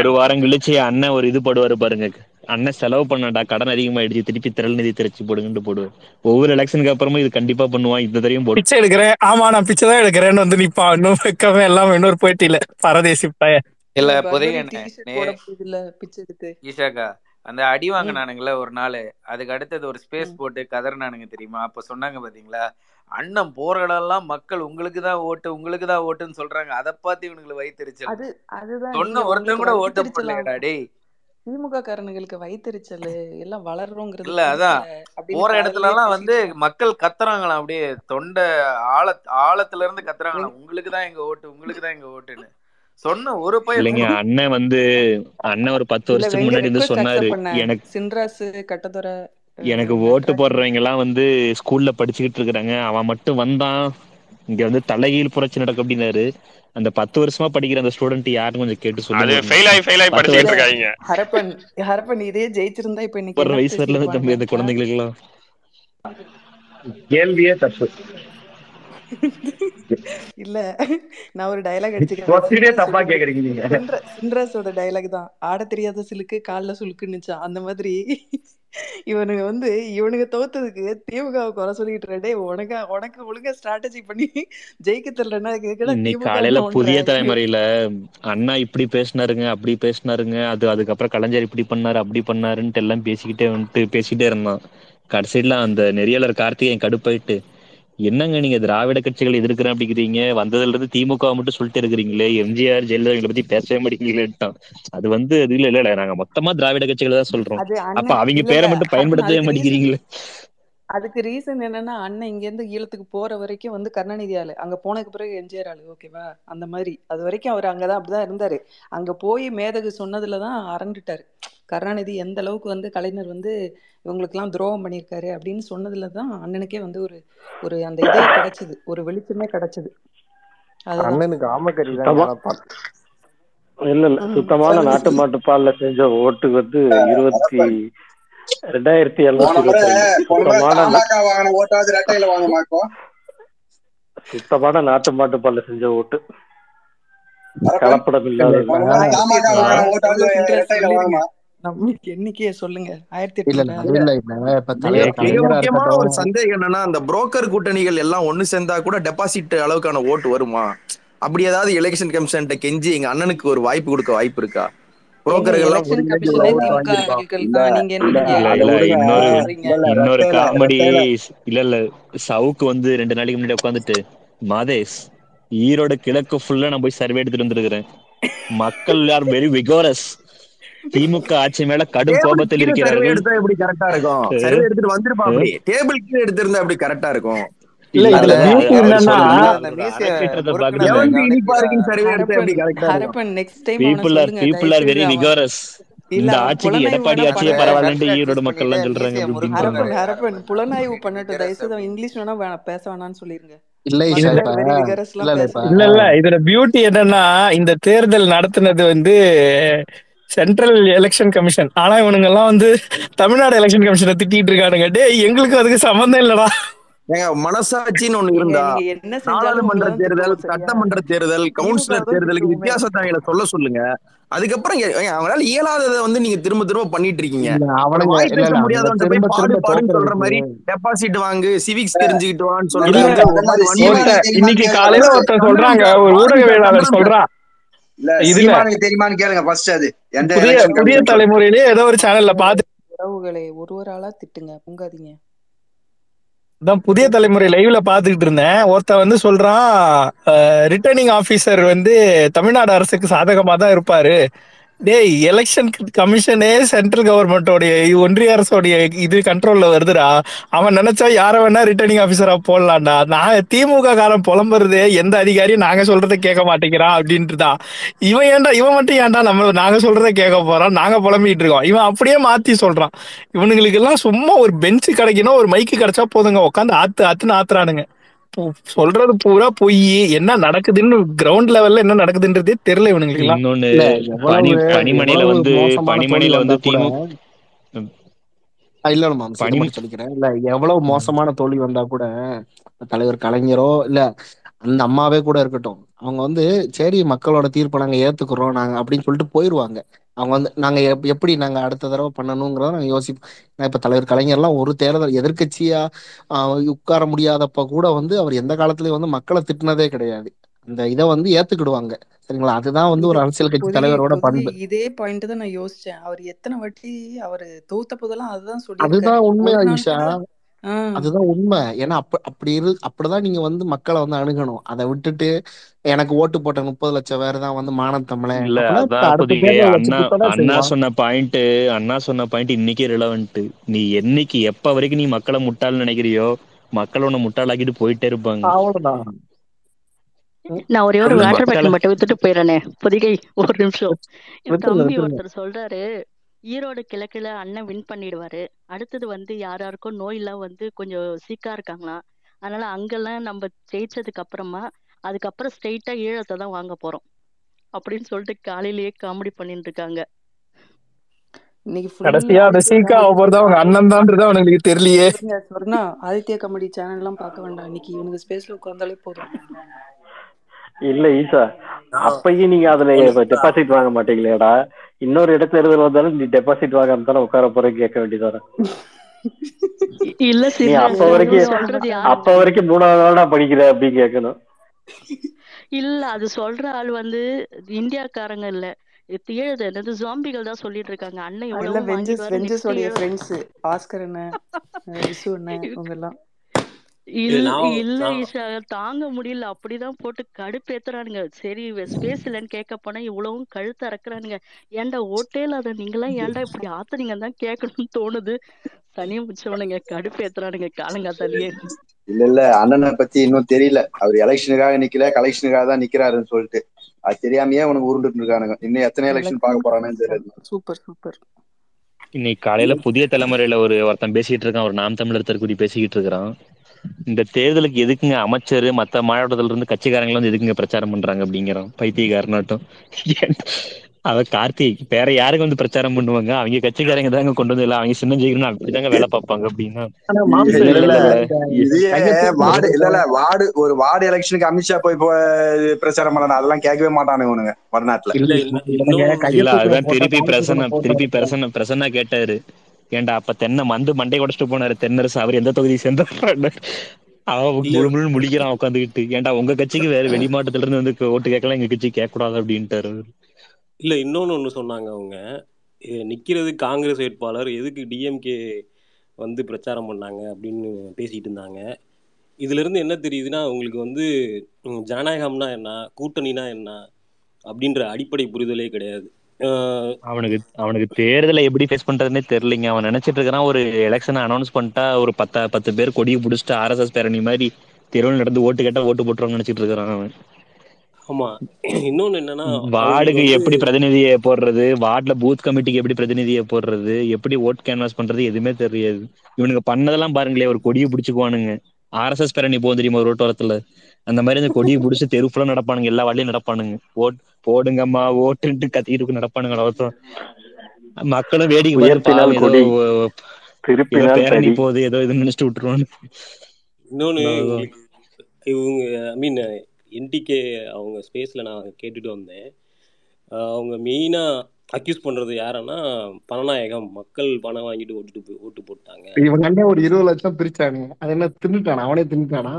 ஒரு வாரம் கழிச்சு அண்ணன் ஒரு இது போடுவாரு பாருங்க, அண்ணன் செலவு பண்ணடா கடன் அதிகமாயிடுச்சு திருப்பி திரள் நிதி திரச்சு போடுங்கன்னு போடுவேன். ஒவ்வொரு எலெக்ஷனுக்கு அப்புறமா இது கண்டிப்பா பண்ணுவான். இந்த தடவையும் போடு பிச்சை எடுக்கிறேன். ஆமா நான் பிச்சை தான் எடுக்கிறேன்னு வந்து நிப்பா. இன்னும் வெக்கமே எல்லாம் இன்னொரு போயிட்டில பரதேசி இல்ல புதைய ஈஷாக்கா அந்த அடி வாங்க நானுங்கள ஒரு நாள். அதுக்கு அடுத்தது ஒரு ஸ்பேஸ் போட்டு கதர் நானுங்க தெரியுமா. அப்ப சொன்னாங்க பாத்தீங்களா அண்ணன் போறதெல்லாம் மக்கள் உங்களுக்கு தான் ஓட்டு உங்களுக்கு தான் ஓட்டுன்னு சொல்றாங்க. அதை பார்த்து இவனுக்கு வயிற்றுச்சல் சொன்ன ஒருத்தன் கூட ஓட்டு போடலடா டேய். திமுக காரணங்களுக்கு வயிற்றுச்சல் எல்லாம் வளர்றோங்கிறது இல்ல. அதான் போற இடத்துல எல்லாம் வந்து மக்கள் கத்துறாங்களாம், அப்படியே தொண்டை ஆழ ஆழத்துல இருந்து கத்துறாங்களாம், உங்களுக்கு தான் எங்க ஓட்டு உங்களுக்கு தான் எங்க ஓட்டுன்னு சொன்ன ஒரு பையன். அண்ணன் வந்து அண்ணன் ஒரு பத்து வருஷத்துக்கு முன்னாடி வந்து சொன்னாரு எனக்கு சின்ராசு கட்டதுரை எனக்கு ஓட்டு போடுறவங்க எல்லாம் வந்து ஸ்கூல்ல படிச்சுக்கிட்டு இருக்கிறாங்க, அவன் மட்டும் வந்தான் இங்க வந்து தலைகீழ் புரட்சி நடக்கும் அப்படின்னாரு. அந்த பத்து வருஷமா படிக்கிற அந்த ஸ்டூடெண்ட் யாருன்னு கொஞ்சம் கேட்டு சொல்லுங்க. வயசு வரல தம்பி இந்த குழந்தைங்களுக்கு எல்லாம் கேள்வியே தப்பு இல்ல. நான் ஒரு டயலாக் அடிச்சுக்கிறேன். டயலாக் தான் ஆட தெரியாத சிலுக்கு கால்ல சுலுக்குன்னுச்சா அந்த மாதிரி இவனுங்க வந்து இவனுங்க தோத்ததுக்கு திமுக குறை சொல்லிட்டு உனக்கு உனக்கு ஒழுங்கா ஸ்ட்ராட்டஜி பண்ணி ஜெயிக்க தெரியல. புதிய தலைமுறையில அண்ணா இப்படி பேசினாருங்க அப்படி பேசினாருங்க அது அதுக்கப்புறம் கலைஞர் இப்படி பண்ணாரு அப்படி பண்ணாருன்ட்டு எல்லாம் பேசிக்கிட்டே வந்துட்டு பேசிட்டே இருந்தான். கடைசியில அந்த நெறியாளர் கார்த்திகேயன் கடுப்பாயிட்டு என்னங்க நீங்க திராவிட கட்சிகள் எதிர்க்கிறேன் அப்படிங்கிறீங்க, வந்ததுல இருந்து திமுக மட்டும் சொல்லிட்டு இருக்கிறீங்களே, எம்ஜிஆர் ஜெயலலிதா பத்தி பேசவே மாட்டேங்கிறீங்களேட்டான். அது வந்து அது இல்ல இல்ல நாங்க மொத்தமா திராவிட கட்சிகள் தான் சொல்றோம், அப்ப அவங்க பேரை மட்டும் பயன்படுத்தவே மாட்டேங்கிறீங்களே. அதுக்கு ரீசன் என்னன்னா அண்ணன் இங்க இருந்து ஈழத்துக்கு போற வரைக்கும் வந்து கருணாநிதி ஆளு, அங்க போனதுக்கு பிறகு எம்ஜிஆர் ஆளு, ஓகேவா அந்த மாதிரி. அது வரைக்கும் அவர் அங்கதான் அப்படிதான் இருந்தாரு. அங்க போய் மேதகு சொன்னதுலதான் அரண்டுட்டாரு. கருணாநிதி எந்த அளவுக்கு வந்து கலைஞர் வந்து இவங்களுக்கெல்லாம் துரோகம் பண்ணியிருக்காரு அப்படின்னு சொன்னதுல தான் அண்ணனுக்கே வந்து ஒரு ஒரு அந்த இதே கிடைச்சது, ஒரு வெளிச்சமே கிடைச்சது. அண்ணனுக்கு ஆமக்கறி தான் இல்ல இல்ல சுத்தமான நாட்டு மாட்டு பால்ல செஞ்ச ஓட்டு வந்து இருபத்தி ரெண்டாயிரத்தி எழுநூத்தி சுத்தமான நாட்டு மாட்டு பால்ல செஞ்ச ஓட்டு கலப்படம் இல்லாத எண்ணிக்கைய சொல்லுங்க. ஒரு சந்தேகம் என்னன்னா அந்த புரோக்கர் கூட்டணிகள் எல்லாம் ஒண்ணு சேர்ந்தா கூட டெபாசிட் அளவுக்கான ஓட்டு வருமா? அப்படி ஏதாவது எலெக்ஷன் கமிஷன் கெஞ்சி எங்க அண்ணனுக்கு ஒரு வாய்ப்பு கொடுக்க வாய்ப்பு இருக்கா? இன்னொரு காமெடி இல்ல இல்ல சவுக்கு வந்து ரெண்டு நாளைக்கு முன்னாடி உட்காந்துட்டு மாதேஷ் ஈரோடு கிழக்கு ஃபுல்லா நான் போய் சர்வே எடுத்துட்டு வந்துருக்கிறேன், மக்கள் ஆர் வெரி விகோரஸ், திமுக ஆட்சி மேல கடும் கோபத்தில் இருக்கிறார்கள். இந்த ஆட்சிக்கு எடப்பாடி ஆட்சியே பரவாயில்ல ஈரோடு மக்கள் எல்லாம் சொல்றாங்க. புலனாய்வு பண்ணட்டும் தயவுசெய்து, இங்கிலீஷ் வேணா பேச வேணாம்னு சொல்லிருங்க. இல்ல இல்ல இதுல பியூட்டி என்னன்னா இந்த தேர்தல் நடத்தினது வந்து சென்ட்ரல் எலெக்ஷன் கமிஷன், ஆனா இவனுங்க எல்லாம் வந்து தமிழ்நாடு எலெக்ஷன் கமிஷனை திட்டிட்டு இருக்கானுங்க. டே எங்களுக்கு அதுக்கு சம்பந்தம் இல்லடா. மனசாட்சின்னு ஒண்ணு இருந்தா நாடாளுமன்ற தேர்தல் சட்டமன்ற தேர்தல் கவுன்சிலர் தேர்தலுக்கு வித்தியாசத்தை சொல்ல சொல்லுங்க. அதுக்கப்புறம் அவனால இயலாததை வந்து நீங்க திரும்ப திரும்ப பண்ணிட்டு இருக்கீங்க. இன்னைக்கு காலையில ஒருத்தர் சொல்றாங்க, ஒரு ஊடகவியலாளர் சொல்றான் தலைமுறையிலே ஏதோ ஒரு சேனல்ல பாத்து உறவுகளை ஒருவரால திட்டுங்க பொங்காதீங்க. அதான் புதிய தலைமுறை லைவ்ல பாத்துக்கிட்டு இருந்தேன். ஒருத்த வந்து சொல்றான் ரிட்டர்னிங் ஆபீசர் வந்து தமிழ்நாடு அரசுக்கு சாதகமா தான் இருப்பாரு, டேய், எலெக்ஷன் கமிஷனே சென்ட்ரல் கவர்மெண்டோடைய ஒன்றிய அரசோடைய இது கண்ட்ரோல்ல வருதுடா. அவன் நினைச்சா யார வேணா ரிட்டர்னிங் ஆஃபீஸரா போடலாம்டா. நான் திமுக காரம் புலம்புறதே எந்த அதிகாரியும் நாங்க சொல்றதை கேட்க மாட்டேங்கிறான் அப்படின்ட்டுதான். இவன் ஏன்டா இவன் மட்டும் ஏன்டா நம்ம நாங்க சொல்றதை கேட்க போறோம், நாங்க புலம்பிட்டு இருக்கோம், இவன் அப்படியே மாத்தி சொல்றான். இவனுங்களுக்கு எல்லாம் சும்மா ஒரு பெஞ்சு கிடைக்கணும், ஒரு மைக்கு கிடைச்சா போதுங்க, உட்காந்து ஆத்து ஆத்துன்னு ஆத்துறானுங்க. சொல்றது பூரா பொய். என்ன நடக்குதுன்னு கிரவுண்ட் லெவல்ல என்ன நடக்குதுன்றதே தெரியல இவனுங்களுக்கு எல்லாம். இன்னொன்னு பனி பனிமணில வந்து பனிமணில வந்து திமுக சொல்லிக்கிறேன் இல்ல, எவ்வளவு மோசமான தோல்வி வந்தா கூட தலைவர் கலைஞரோ இல்ல அந்த அம்மாவே கூட இருக்கட்டும், அவங்க வந்து சரி மக்களோட தீர்ப்பை நாங்க ஏத்துக்கிறோம் நாங்க அப்படின்னு சொல்லிட்டு போயிருவாங்க. அவங்க வந்து நாங்க எப்படி நாங்க அடுத்த தடவை பண்ணணுங்கிறத நாங்க யோசிப்போம். இப்ப தலைவர் கலைஞர்லாம் ஒரு தேர்தல் எதிர்கட்சியா உட்கார முடியாதப்ப கூட வந்து அவர் எந்த காலத்திலயும் வந்து மக்களை திட்டினதே கிடையாது. அந்த இதை வந்து ஏத்துக்கிடுவாங்க. சரிங்களா? அதுதான் வந்து ஒரு அரசியல் கட்சி தலைவரோட பண்பு. இதே பாயிண்ட் தான் நான் யோசிச்சேன். அவர் எத்தனை வாட்டி அவரு தோத்த போதெல்லாம் அதுதான் சொல்லி, அதுதான் உண்மை ஆயிஷா, அதுதான் உண்மை. ஏன்னா அப்ப அப்படி இரு அப்படிதான் நீங்க வந்து மக்களை வந்து அணுகணும். அதை விட்டுட்டு எனக்கு ஓட்டு போட்ட முப்பது லட்சம் பேர் தான் வந்து மானம் தமிழன் இல்ல. அதான் அண்ணா சொன்ன பாயிண்ட் அண்ணா சொன்ன பாயிண்ட் இன்னைக்கு ரிலவென்ட். நீ என்னைக்கு எப்ப வரைக்கும் நீ மக்களை முட்டாள் நினைக்கிறியோ மக்கள் உன்னை முட்டாளாக்கிட்டு போயிட்டே இருப்பாங்க. அவ்வளவுதான். நான் ஒரே ஒரு வாட்டர் பாட்டில் மட்டும் வித்துட்டு போயிடறேனே பொதிகை, ஒரு நிமிஷம். தம்பி ஒருத்தர் சொல்றாரு ஈரோடு கிழக்குல அண்ணன் வின் பண்ணிடுவாரு, அடுத்தது வந்து யாராருக்கும் நோயெல்லாம் வந்து கொஞ்சம் சீக்கா இருக்காங்களாம், அதனால அங்கெல்லாம் நம்ம ஜெயிச்சதுக்கு அப்புறமா அதுக்கப்புறம் ஸ்ட்ரெயிட்டா ஈழத்தை தான் வாங்க போறோம் அப்படின்னு சொல்லிட்டு காலையிலேயே காமெடி பண்ணிட்டு இருக்காங்க. தெரியலையே சொன்னா ஆதித்ய காமெடி சேனல் எல்லாம் பார்க்க வேண்டாம். இன்னைக்கு இவனுக்கு ஸ்பேஸ்ல உட்கார்ந்தாலே போதும். இல்ல ஈசா, அப்பயும் நீங்க அதுல டெபாசிட் வாங்க மாட்டீங்களேடா. இன்னொரு இடத்துல இருந்து வந்தாலும் நீ டெபாசிட் வாங்காம தானே உட்கார போற, கேட்க வேண்டியதானே. அப்ப வரைக்கும் அப்ப வரைக்கும் மூணாவது நாளா படிக்கிற அப்படி கேட்கணும். இல்ல அது சொல்ற ஆள் வந்து இந்தியாக்காரங்க இல்ல, ஏழு என்னது ஜாம்பிகள் தான் சொல்லிட்டு இருக்காங்க. அண்ணன் எவ்வளவு ஆஸ்கர் என்ன விசு என்ன இவங்க எல்லாம் இல்ல இல்ல ஈஷா தாங்க முடியல, அப்படிதான் போட்டு கடுப்பேத்துறானுங்க. சரி ஸ்பேஸ் இல்லன்னு கேட்க போனா இவ்வளவும் கழுத்து அறக்குறானுங்க. ஏன்டா ஓட்டேல அத நீங்களாம் ஏன்டா இப்படி ஆத்துறீங்க தான் கேட்கணும்னு தோணுது. தனியா முடிச்சவனுங்க கடுப்பேத்துறானுங்க காலங்காத்தாலேயே. இல்ல இல்ல அண்ணனை பத்தி இன்னும் தெரியல, அவர் எலெக்ஷனுக்காக நிக்கல கலெக்ஷனுக்காக தான் நிக்கிறாருன்னு சொல்லிட்டு அது தெரியாமையே உனக்கு உருண்டுட்டு இருக்கானுங்க. இன்னும் எத்தனை எலெக்ஷன் பாக்க போறாங்கன்னு தெரியாது. Super super. இன்னைக்கு காலையில புதிய தலைமுறையில ஒரு ஒருத்தன் பேசிட்டு இருக்கான், ஒரு நாம் தமிழர் கூடி பேசிக்கிட்டு இருக்கிறான். இந்த தேர்தலுக்கு எதுக்குங்க அமைச்சர் மத்த மாவட்டத்துல இருந்து கட்சிக்காரங்களும் வந்து எதுக்குங்க பிரச்சாரம் பண்றாங்க அப்படிங்கிறோம். பைத்தியக்காரனாட்டம் அவ கார்த்திக் வேற யாருக்கு வந்து பிரச்சாரம் பண்ணுவாங்க? அவங்க கட்சிக்காரங்க தாங்க கொண்டு வந்து இல்லை அவங்க சின்ன ஜெயிக்கணும் அப்படிதாங்க வேலை பார்ப்பாங்க அப்படின்னா. வார்டு இல்ல இல்ல வார்டு ஒரு வார்டு எலெக்ஷனுக்கு அமித்ஷா போய் பிரச்சாரம் பண்ணணும், அதெல்லாம் கேட்கவே மாட்டானுங்க வடநாட்டுல. இல்ல அதுதான் திருப்பி பிரசன்னா திருப்பி பிரசன்னா பிரசன்னா கேட்டாரு, ஏண்டா அப்ப தென்னை மந்து மண்டை உடச்சிட்டு போனாரு தென்னரசு, அவர் எந்த தொகுதியை சேர்ந்தாரு? அவன் முடிக்கிறான் உட்காந்துக்கிட்டு, ஏண்டா உங்க கட்சிக்கு வேற வெளி மாவட்டத்துல இருந்து வந்து ஓட்டு கேட்கலாம், எங்க கட்சி கேட்க கூடாது அப்படின்ட்டாரு. இல்ல இன்னொன்னு ஒண்ணு சொன்னாங்க, அவங்க நிக்கிறது காங்கிரஸ் வேட்பாளர் எதுக்கு டிஎம்கே வந்து பிரச்சாரம் பண்ணாங்க அப்படின்னு பேசிட்டு இருந்தாங்க. இதுல இருந்து என்ன தெரியுதுன்னா உங்களுக்கு வந்து ஜனநாயகம்னா என்ன கூட்டணினா என்ன அப்படின்ற அடிப்படை புரிதலே கிடையாது. அவனுக்கு அவனுக்கு தேர்தலை எப்படி ஃபேஸ் பண்றதுன்னே தெரியலங்க. அவன் நினைச்சிட்டு இருக்கான் ஒரு எலெக்ஷனை அனௌன்ஸ் பண்ணிட்டா ஒரு பத்தா பத்து பேர் கொடியை பிடிச்சிட்டு ஆர்எஸ்எஸ் பேரணி மாதிரி தெருவில் நடந்து ஓட்டு கேட்டா ஓட்டு போட்டுருவான்னு நினைச்சிட்டு இருக்கிறான் அவன். ஆமா, இன்னொன்னு என்னன்னா வார்டுக்கு எப்படி பிரதிநிதியை போடுறது, வார்டுல பூத் கமிட்டிக்கு எப்படி பிரதிநிதியை போடுறது, எப்படி ஓட் கேன்வாஸ் பண்றது எதுவுமே தெரியாது இவனுக்கு. பண்ணதெல்லாம் பாருங்களேன், ஒரு கொடியை பிடிச்சுக்குவானுங்க. ஆர்எஸ்எஸ் பேரணி போகும் தெரியுமா ஒரு ஓட்டத்துல, அந்த மாதிரி அந்த கொடியை பிடிச்சி தெருப்புல நடப்பானுங்க, எல்லா வாட்டிலையும் நடப்பானுங்க. ஓட் போடுங்கம்மா ஓட்டுன்ட்டு கத்திக்கிட்டு நடப்பானுங்க. அவ்வளோ மக்களும் வேடிக்கை பேரணி போகுது ஏதோ இது நினைச்சிட்டு விட்டுருவானு. இன்னொன்னு இவங்க ஐ மீன் என்டிகே அவங்க ஸ்பேஸ்ல நான் கேட்டுட்டு வந்தேன், அவங்க மெயினா அக்யூஸ் பண்றது யாருன்னா பணநாயகம், மக்கள் பணம் வாங்கிட்டு ஓட்டு ஓட்டு போட்டாங்க. இவங்க அண்ணே ஒரு இருபது லட்சம் பிரிச்சாங்க, அது என்ன தின்னுட்டானா அவனே தின்னுட்டானா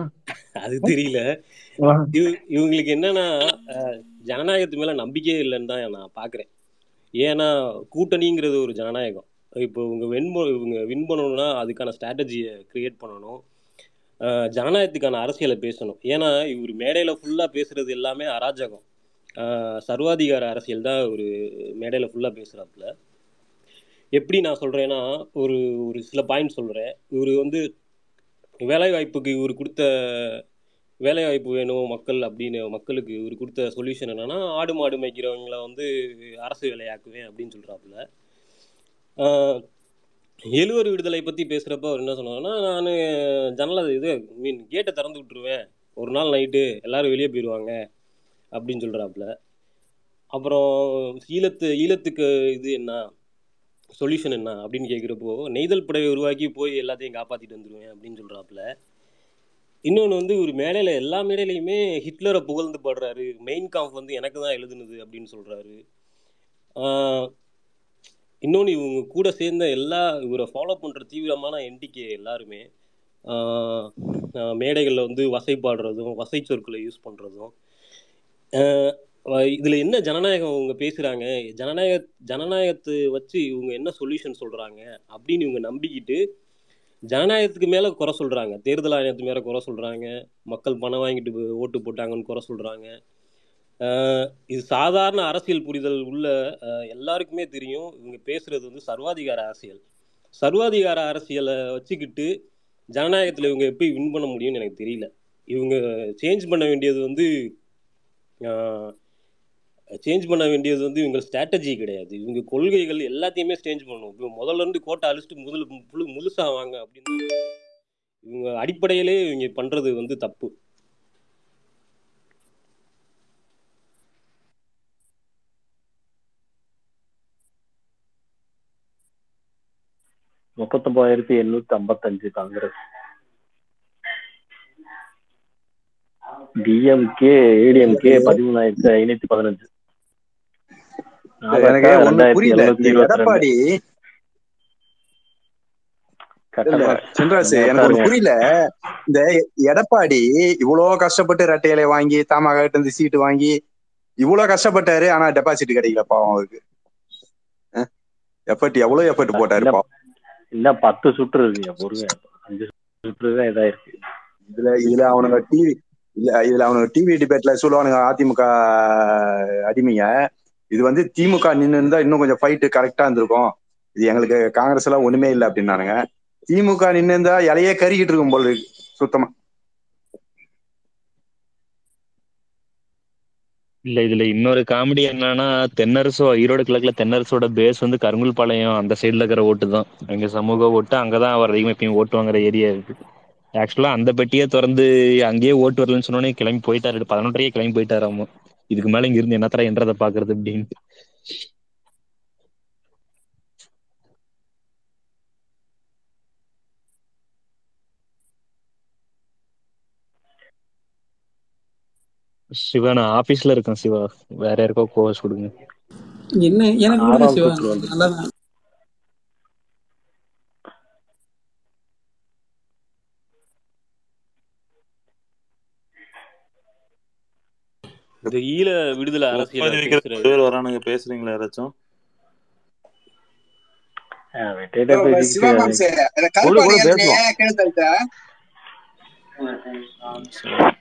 அது தெரியல. இவங்களுக்கு என்னன்னா ஜனநாயகத்து மேல நம்பிக்கையே இல்லைன்னு தான் நான் பாக்குறேன். ஏன்னா கூட்டணிங்கிறது ஒரு ஜனநாயகம். இப்போ இவங்க வின் இவங்க வின் பண்ணணும்னா அதுக்கான ஸ்ட்ராட்டஜியை கிரியேட் பண்ணணும், ஜனநாயகத்துக்கான அரசியலை பேசணும். ஏன்னா இவர் மேடையில ஃபுல்லா பேசுறது எல்லாமே அராஜகம், சர்வாதிகார அரசியல் தான் ஒரு மேடையில் ஃபுல்லாக பேசுகிறாப்புல. எப்படி நான் சொல்கிறேன்னா, ஒரு ஒரு சில பாயிண்ட் சொல்கிறேன். இவர் வந்து வேலைவாய்ப்புக்கு இவர் கொடுத்த வேலைவாய்ப்பு வேணும் மக்கள் அப்படின்னு, மக்களுக்கு இவர் கொடுத்த சொல்யூஷன் என்னென்னா ஆடு மாடு மேய்க்கிறவங்கள வந்து அரசு வேலையாக்குவேன் அப்படின்னு சொல்கிறாப்புல. எழுவர் விடுதலை பற்றி பேசுகிறப்ப அவர் என்ன சொன்னாங்கன்னா, நான் ஜன்னலை இது மீன் கேட்டை திறந்து விட்டுருவேன், ஒரு நாள் நைட்டு எல்லோரும் வெளியே போயிடுவாங்க அப்படின்னு சொல்கிறாப்புல. அப்புறம் ஈழத்து ஈழத்துக்கு இது என்ன சொல்யூஷன் என்ன அப்படின்னு கேட்குறப்போ, நெய்தல் படையை உருவாக்கி போய் எல்லாத்தையும் காப்பாற்றிட்டு வந்துடுவேன் அப்படின்னு சொல்கிறாப்புல. இன்னொன்று வந்து ஒரு மேடையில், எல்லா மேடையிலையுமே ஹிட்லரை புகழ்ந்து பாடுறாரு. மெயின் காம்ப் வந்து எனக்கு தான் எழுதுனது அப்படின்னு சொல்கிறாரு. இன்னொன்று இவங்க கூட சேர்ந்த எல்லா இவரை ஃபாலோ பண்ணுற தீவிரமான என்டிகே எல்லாருமே மேடைகளில் வந்து வசை பாடுறதும் வசை சொற்களை யூஸ் பண்ணுறதும், இதில் என்ன ஜனநாயகம் இவங்க பேசுகிறாங்க, ஜனநாயக ஜனநாயகத்தை வச்சு இவங்க என்ன சொல்யூஷன் சொல்கிறாங்க அப்படின்னு இவங்க நம்பிக்கிட்டு ஜனநாயகத்துக்கு மேலே குறை சொல்கிறாங்க, தேர்தல் ஆணையத்து மேலே குறை சொல்கிறாங்க, மக்கள் பணம் வாங்கிட்டு ஓட்டு போட்டாங்கன்னு குறை சொல்கிறாங்க. இது சாதாரண அரசியல் புரிதல் உள்ள எல்லாருக்குமே தெரியும் இவங்க பேசுகிறது வந்து சர்வாதிகார அரசியல். சர்வாதிகார அரசியலை வச்சுக்கிட்டு ஜனநாயகத்தில் இவங்க எப்படி வின் பண்ண முடியும்னு எனக்கு தெரியல. இவங்க சேஞ்ச் பண்ண வேண்டியது வந்து சேஞ்ச் பண்ண வேண்டியது வந்து இவங்க ஸ்ட்ராட்டஜி கிடையாது, இவங்க கொள்கைகள் எல்லாத்தையுமே சேஞ்ச் பண்ணுவோம். இப்போ முதல்ல இருந்து கோட்டை அழிச்சிட்டு முதல் முழு முழுசாக வாங்க அப்படின்னு இவங்க அடிப்படையிலே இவங்க பண்ணுறது வந்து தப்பு. முப்பத்தொன்பதாயிரத்தி எழுநூத்தி ஐம்பத்தஞ்சு காங்கிரஸ் டிஎம்கே ஏடிஎம்கே பதிமூணாயிரத்தி ஐநூத்தி பதினஞ்சு புரியல. இந்த எடப்பாடி இவ்வளவு கஷ்டப்பட்டு ரெட்டையில வாங்கி தாமாக இருந்து சீட்டு வாங்கி இவ்வளவு கஷ்டப்பட்டாரு, ஆனா டெபாசிட் கிடைக்கல பாவம். அவருக்கு எஃபர்ட் எவ்வளவு எஃபர்ட் போட்டாரு பாவம். இல்ல பத்து சுற்று இருக்கு, பொறுங்க அஞ்சு சுற்று தான் இதா இருக்கு. இதுல இதுல அவனோட டிவி இல்ல இதுல அவனுக்கு டிவி டிபேட்ல சொல்லுவானுங்க அதிமுக அடிமைங்க, இது வந்து திமுக நின்று இருந்தா இன்னும் கொஞ்சம் ஃபைட்டு கரெக்டா இருந்திருக்கும், இது எங்களுக்கு காங்கிரஸ் எல்லாம் ஒண்ணுமே இல்லை அப்படின்னானுங்க. திமுக நின்று இருந்தா இலையே கருகிட்டு இருக்கும் போல இருக்கு சுத்தமா. இல்ல இதுல இன்னொரு காமெடி என்னன்னா, தென்னரசோ ஈரோடு கிழக்குல தென்னரசோட பேஸ் வந்து கருங்குல்பாளையம் அந்த சைடுல இருக்கிற ஓட்டு தான், எங்க சமூக ஓட்டு அங்கதான் அவர் அதிகமா எப்பயும் ஓட்டு வாங்குற ஏரியா இருக்கு. ஆக்சுவலா அந்த பெட்டியே திறந்து அங்கேயே ஓட்டு வரலன்னு சொன்னோடனே கிளம்பி போயிட்டாரு, பதினொன்றையே கிளம்பி போயிட்டாராமோ, இதுக்கு மேல இங்க இருந்து என்னத்தரா என்றதை பாக்குறது அப்படின்ட்டு. சிவா நான் ஆபீஸ்ல இருக்கேன் சிவா, வேற யாருக்கோ கோர்ஸ் கொடுங்க. என்ன எனக்கு ஈழ விடுதலை அரசியல் பேசுறீங்களா யாராச்சும்? பேசுவோம்.